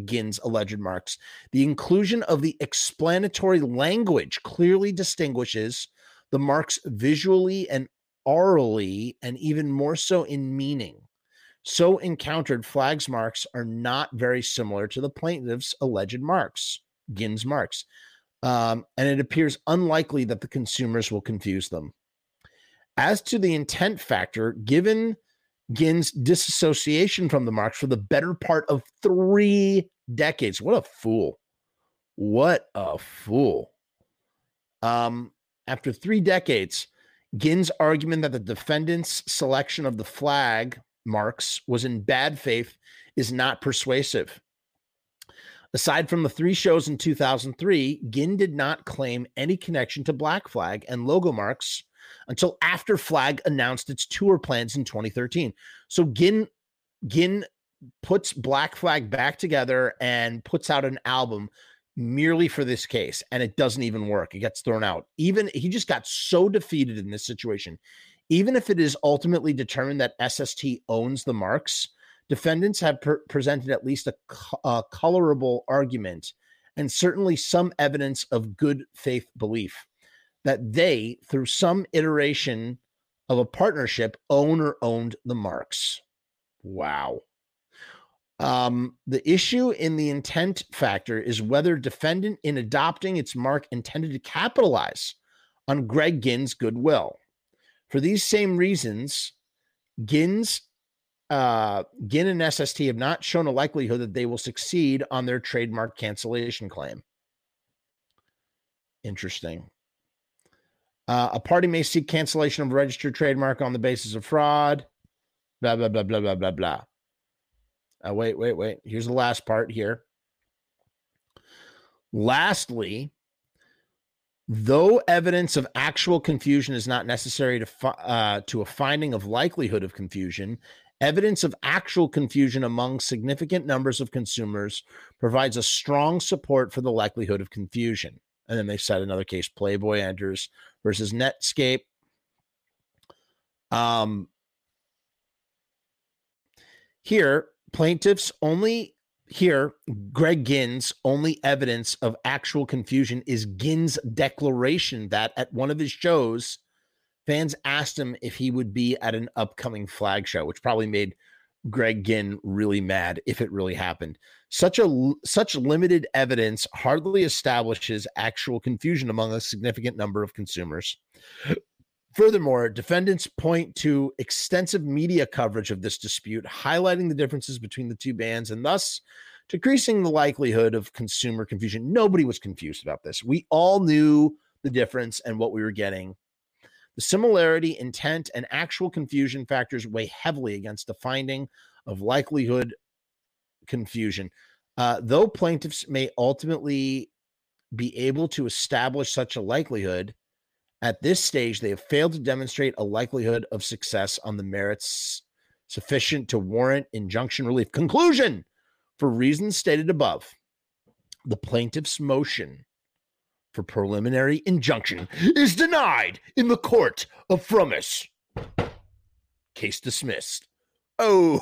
Ginn's alleged marks. The inclusion of the explanatory language clearly distinguishes the marks visually and orally, and even more so in meaning. So encountered, Flag's marks are not very similar to the plaintiff's alleged marks, Ginn's marks, and it appears unlikely that the consumers will confuse them. As to the intent factor, given Ginn's disassociation from the Marx for the better part of 3 decades. What a fool. What a fool. After 3 decades, Ginn's argument that the defendant's selection of the flag Marx was in bad faith is not persuasive. Aside from the 3 shows in 2003, Ginn did not claim any connection to Black Flag and Logo Marx until after Flag announced its tour plans in 2013. So Ginn puts Black Flag back together and puts out an album merely for this case, and it doesn't even work. It gets thrown out. Even he just got so defeated in this situation. Even if it is ultimately determined that SST owns the Marx, defendants have presented at least a colorable argument and certainly some evidence of good faith belief that they, through some iteration of a partnership, own or owned the Marx. Wow. The issue in the intent factor is whether defendant in adopting its mark intended to capitalize on Greg Ginn's goodwill. For these same reasons, Ginn and SST have not shown a likelihood that they will succeed on their trademark cancellation claim. Interesting. A party may seek cancellation of a registered trademark on the basis of fraud. Blah, blah, blah, blah, blah, blah, blah. Wait. Here's the last part here. Lastly, though evidence of actual confusion is not necessary to a finding of likelihood of confusion, evidence of actual confusion among significant numbers of consumers provides a strong support for the likelihood of confusion. And then they cite another case, Playboy Enters versus Netscape. Greg Ginn's only evidence of actual confusion is Ginn's declaration that at one of his shows, fans asked him if he would be at an upcoming Flag show, which probably made Greg Ginn really mad if it really happened. Such limited evidence hardly establishes actual confusion among a significant number of consumers. Furthermore, defendants point to extensive media coverage of this dispute, highlighting the differences between the two bands and thus decreasing the likelihood of consumer confusion. Nobody was confused about this. We all knew the difference and what we were getting. The similarity, intent, and actual confusion factors weigh heavily against the finding of likelihood confusion. Though plaintiffs may ultimately be able to establish such a likelihood, at this stage, they have failed to demonstrate a likelihood of success on the merits sufficient to warrant injunction relief. Conclusion, for reasons stated above, the plaintiff's motion for preliminary injunction is denied in the court of Frumis. Case dismissed. Oh,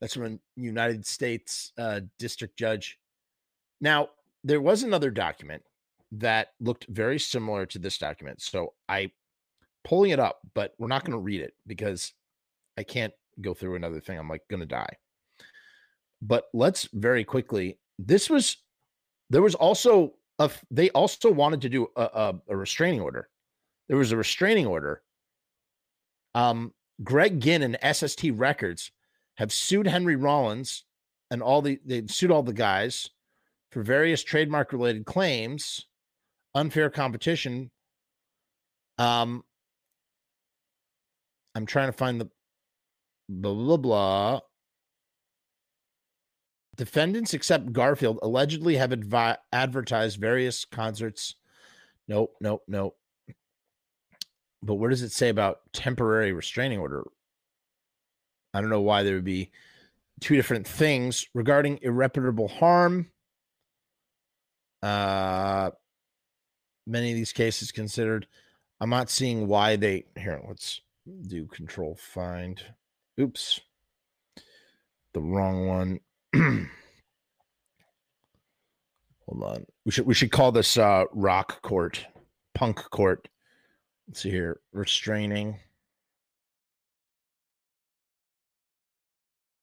that's from a United States district judge. Now, there was another document that looked very similar to this document. So I'm pulling it up, but we're not going to read it because I can't go through another thing. I'm like going to die. But let's very quickly. They also wanted to do a restraining order. There was a restraining order. Greg Ginn and SST Records have sued Henry Rollins and they've sued all the guys for various trademark related claims. Unfair competition. I'm trying to find the blah, blah, blah. Defendants, except Garfield, allegedly have advertised various concerts. Nope. But what does it say about temporary restraining order? I don't know why there would be two different things regarding irreparable harm. Many of these cases considered. I'm not seeing why they here. Let's do control find. Oops, the wrong one. Hold on. We should call this rock court, punk court. Let's see here. Restraining.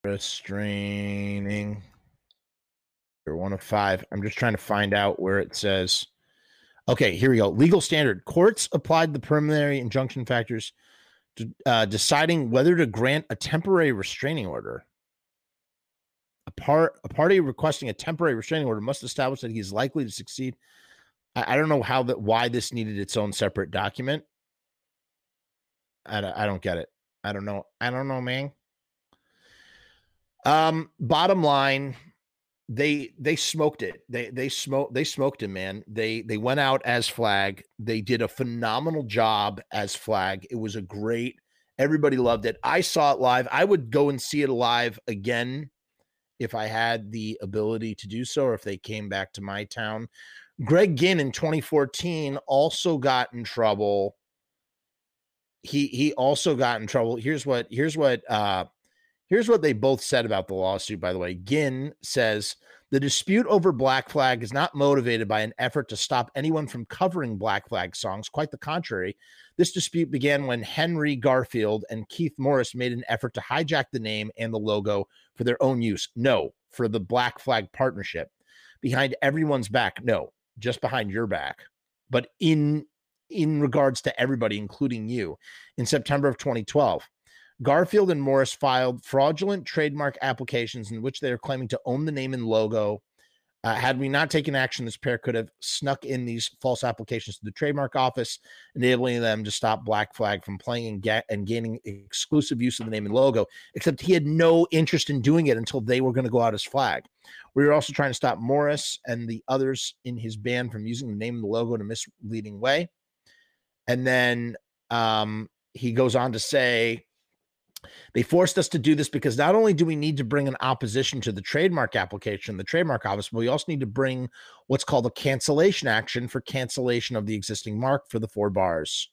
You're 1 of 5. I'm just trying to find out where it says. Okay, here we go. Legal standard. Courts applied the preliminary injunction factors deciding whether to grant a temporary restraining order. A party requesting a temporary restraining order must establish that he is likely to succeed. I don't know how that, why this needed its own separate document. I don't get it. I don't know, man. Bottom line, they smoked it. They smoked him, man. They went out as Flag. They did a phenomenal job as Flag. It was a great, everybody loved it. I saw it live. I would go and see it live again if I had the ability to do so, or if they came back to my town. Greg Ginn in 2014 also got in trouble. He also got in trouble. Here's what they both said about the lawsuit, by the way. Ginn says, the dispute over Black Flag is not motivated by an effort to stop anyone from covering Black Flag songs. Quite the contrary. This dispute began when Henry Garfield and Keith Morris made an effort to hijack the name and the logo for their own use. No, for the Black Flag partnership. Behind everyone's back. No, just behind your back. But in regards to everybody, including you. In September of 2012. Garfield and Morris filed fraudulent trademark applications in which they are claiming to own the name and logo. Had we not taken action, this pair could have snuck in these false applications to the trademark office, enabling them to stop Black Flag from playing and gaining exclusive use of the name and logo, except he had no interest in doing it until they were going to go out as Flag. We were also trying to stop Morris and the others in his band from using the name and the logo in a misleading way. And then he goes on to say, they forced us to do this because not only do we need to bring an opposition to the trademark application, the trademark office, but we also need to bring what's called a cancellation action for cancellation of the existing mark for the four bars.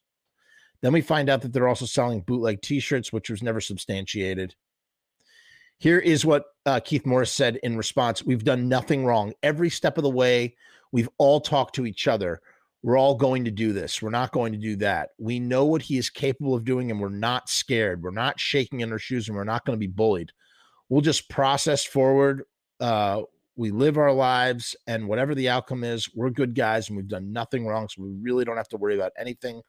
Then we find out that they're also selling bootleg t-shirts, which was never substantiated. Here is what Keith Morris said in response. We've done nothing wrong. Every step of the way, we've all talked to each other. We're all going to do this. We're not going to do that. We know what he is capable of doing, and we're not scared. We're not shaking in our shoes, and we're not going to be bullied. We'll just process forward. We live our lives, and whatever the outcome is, we're good guys, and we've done nothing wrong, so we really don't have to worry about anything.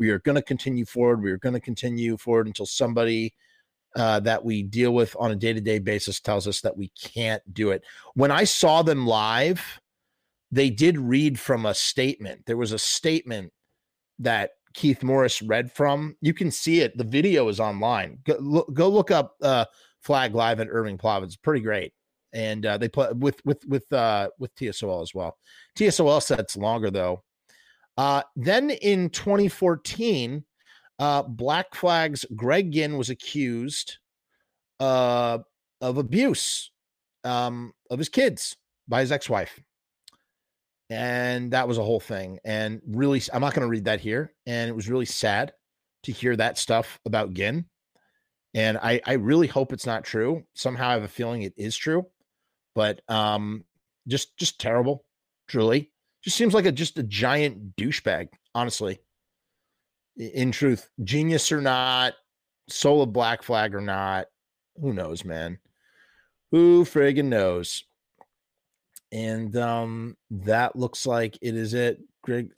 We are going to continue forward. We are going to continue forward until somebody that we deal with on a day-to-day basis tells us that we can't do it. When I saw them live, they did read from a statement. There was a statement that Keith Morris read from. You can see it. The video is online. Go look up Flag Live at Irving Plaza. It's pretty great. And they play with TSOL as well. TSOL sets longer, though. Then in 2014, Black Flag's Greg Ginn was accused of abuse of his kids by his ex-wife. And that was a whole thing. And really, I'm not going to read that here. And it was really sad to hear that stuff about Ginn. And I really hope it's not true. Somehow I have a feeling it is true. But just terrible, truly. Just seems like a giant douchebag, honestly. In truth, genius or not, soul of Black Flag or not, who knows, man? Who friggin' knows? And that looks like it is it, Greg.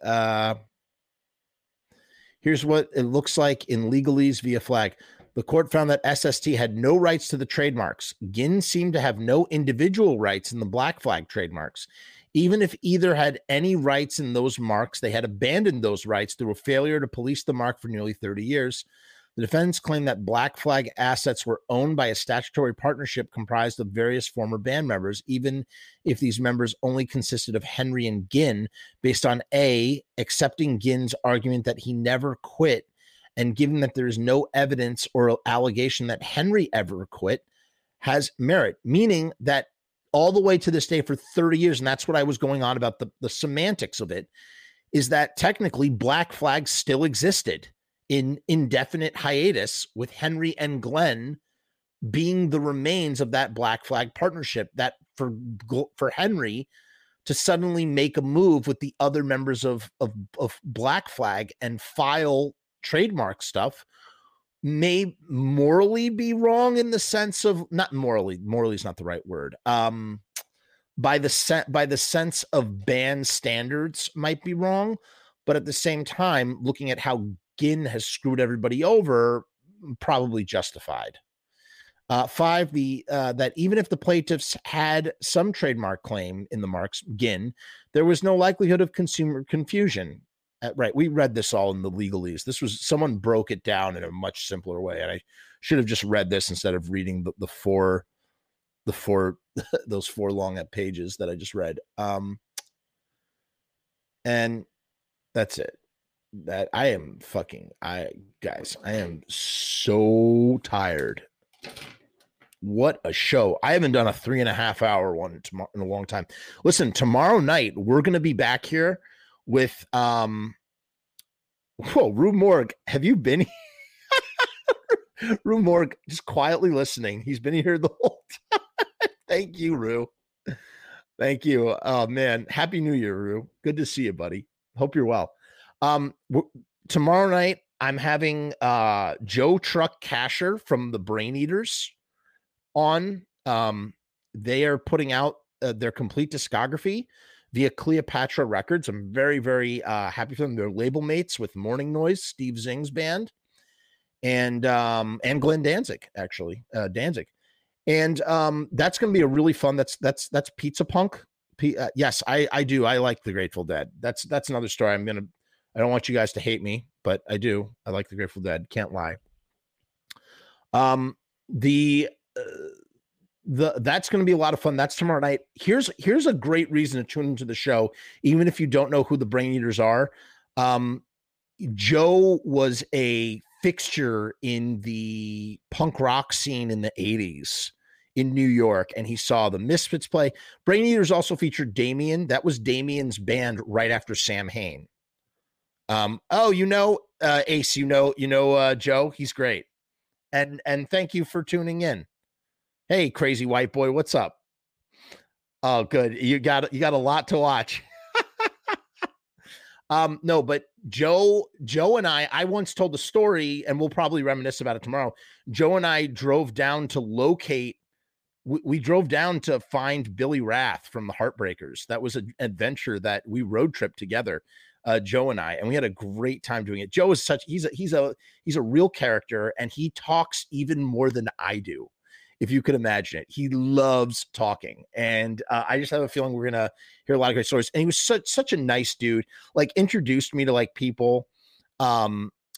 Here's what it looks like in legalese via Flag. The court found that SST had no rights to the trademarks. Ginn seemed to have no individual rights in the Black Flag trademarks. Even if either had any rights in those marks, they had abandoned those rights through a failure to police the mark for nearly 30 years. The defendants claimed that Black Flag assets were owned by a statutory partnership comprised of various former band members, even if these members only consisted of Henry and Ginn, based on A, accepting Ginn's argument that he never quit, and given that there is no evidence or allegation that Henry ever quit, has merit, meaning that all the way to this day for 30 years, and that's what I was going on about the semantics of it, is that technically Black Flag still existed in indefinite hiatus, with Henry and Glenn being the remains of that Black Flag partnership, that for Henry to suddenly make a move with the other members of Black Flag and file trademark stuff may morally be wrong in the sense of, not morally is not the right word. By the sense of band standards might be wrong, but at the same time, looking at how Ginn has screwed everybody over, probably justified. 5, that even if the plaintiffs had some trademark claim in the marks Ginn, there was no likelihood of consumer confusion. Right, we read this all in the legalese. This was someone broke it down in a much simpler way, and I should have just read this instead of reading the four those 4 long up pages that I just read. And that's it. That I am fucking, I am so tired. What a show. I haven't done a 3.5 hour one in a long time. Listen, tomorrow night, we're going to be back here with, whoa, Rue Morgue. Have you been here? Rue Morgue, just quietly listening. He's been here the whole time. Thank you, Rue. Thank you. Oh man. Happy New Year, Rue. Good to see you, buddy. Hope you're well. Tomorrow night, I'm having Joe Truck Casher from the Brain Eaters on. They are putting out their complete discography via Cleopatra Records. I'm very, very happy for them. They're label mates with Morning Noise, Steve Zing's band, and Glenn Danzig, actually. Danzig. And that's going to be a really fun. That's Pizza Punk. Yes, I do. I like the Grateful Dead. That's another story. I don't want you guys to hate me, but I do. I like the Grateful Dead. Can't lie. That's going to be a lot of fun. That's tomorrow night. Here's a great reason to tune into the show, even if you don't know who the Brain Eaters are. Joe was a fixture in the punk rock scene in the 80s in New York, and he saw the Misfits play. Brain Eaters also featured Damien. That was Damien's band right after Sam Hain. Ace, Joe, he's great. And thank you for tuning in. Hey, crazy white boy, what's up? Oh, good. You got a lot to watch. No, but Joe and I once told the story, and we'll probably reminisce about it tomorrow. Joe and I drove down to find Billy Rath from the Heartbreakers. That was an adventure that we road tripped together. Joe and we had a great time doing it. Joe is he's a real character, and he talks even more than I do. If you could imagine it, he loves talking. And I just have a feeling we're going to hear a lot of great stories. And he was such a nice dude, like introduced me to like people.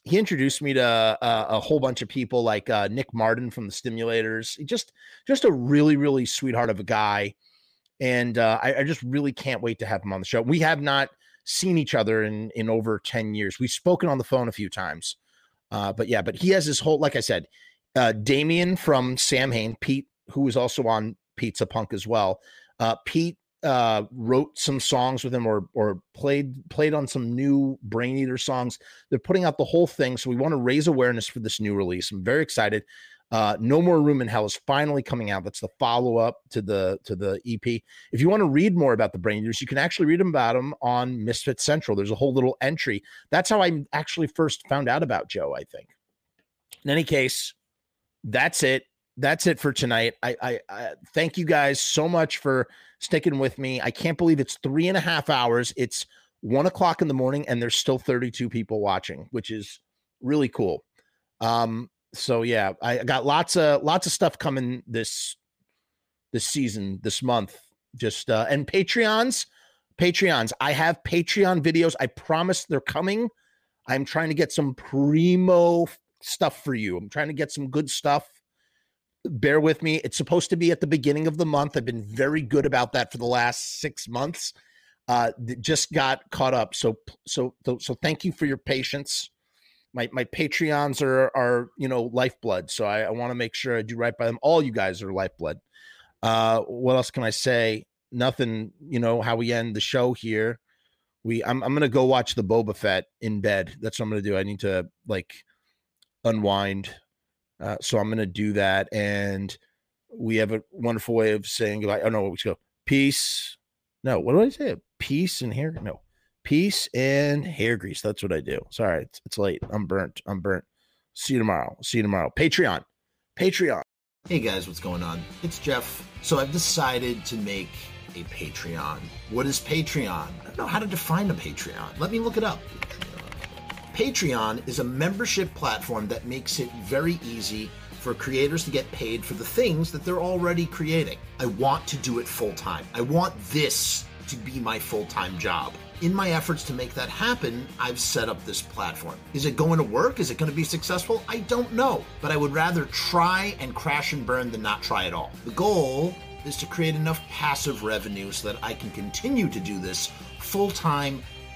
He introduced me to a whole bunch of people like Nick Martin from the Stimulators, just a really, really sweetheart of a guy. And I just really can't wait to have him on the show. We have not seen each other in over 10 years. We've spoken on the phone a few times, but he has his whole, like I said, Damien from Sam Hain, Pete, who was also on Pizza Punk as well. Pete wrote some songs with him or played on some new Brain Eater songs. They're putting out the whole thing, so we want to raise awareness for this new release. I'm very excited. No More Room in Hell is finally coming out. That's the follow-up to the EP. If you want to read more about the Brain Eaters, you can actually read about them on Misfit Central. There's a whole little entry. That's how I actually first found out about Joe, I think. In any case, that's it for tonight. I thank you guys so much for sticking with me. I can't believe it's 3.5 hours. It's 1:00 in the morning, and there's still 32 people watching, which is really cool. So yeah, I got lots of stuff coming this season, this month. Just and Patreons. I have Patreon videos. I promise they're coming. I'm trying to get some primo stuff for you. I'm trying to get some good stuff. Bear with me. It's supposed to be at the beginning of the month. I've been very good about that for the last 6 months. Just got caught up. So thank you for your patience. My Patreons are lifeblood. So I want to make sure I do right by them. All you guys are lifeblood. What else can I say? Nothing. You know how we end the show here. I'm gonna go watch the Boba Fett in bed. That's what I'm gonna do. I need to unwind, so I'm gonna do that, and we have a wonderful way of saying goodbye. We should go peace. No, what do I say? Peace and hair. No, peace and hair grease. That's what I do. Sorry, it's late. I'm burnt. See you tomorrow. Patreon. Hey guys, what's going on? It's Jeff. So I've decided to make a Patreon. What is Patreon? I don't know how to define a Patreon. Let me look it up. Patreon is a membership platform that makes it very easy for creators to get paid for the things that they're already creating. I want to do it full-time. I want this to be my full-time job. In my efforts to make that happen, I've set up this platform. Is it going to work? Is it going to be successful? I don't know, but I would rather try and crash and burn than not try at all. The goal is to create enough passive revenue so that I can continue to do this full-time,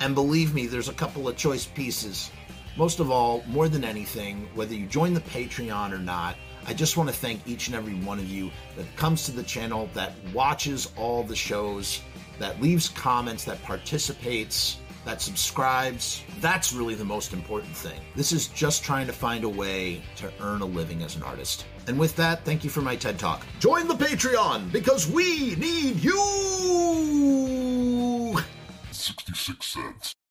And believe me, there's a couple of choice pieces. Most of all, more than anything, whether you join the Patreon or not, I just want to thank each and every one of you that comes to the channel, that watches all the shows, that leaves comments, that participates, that subscribes. That's really the most important thing. This is just trying to find a way to earn a living as an artist. And with that, thank you for my TED Talk. Join the Patreon because we need you! 66 cents.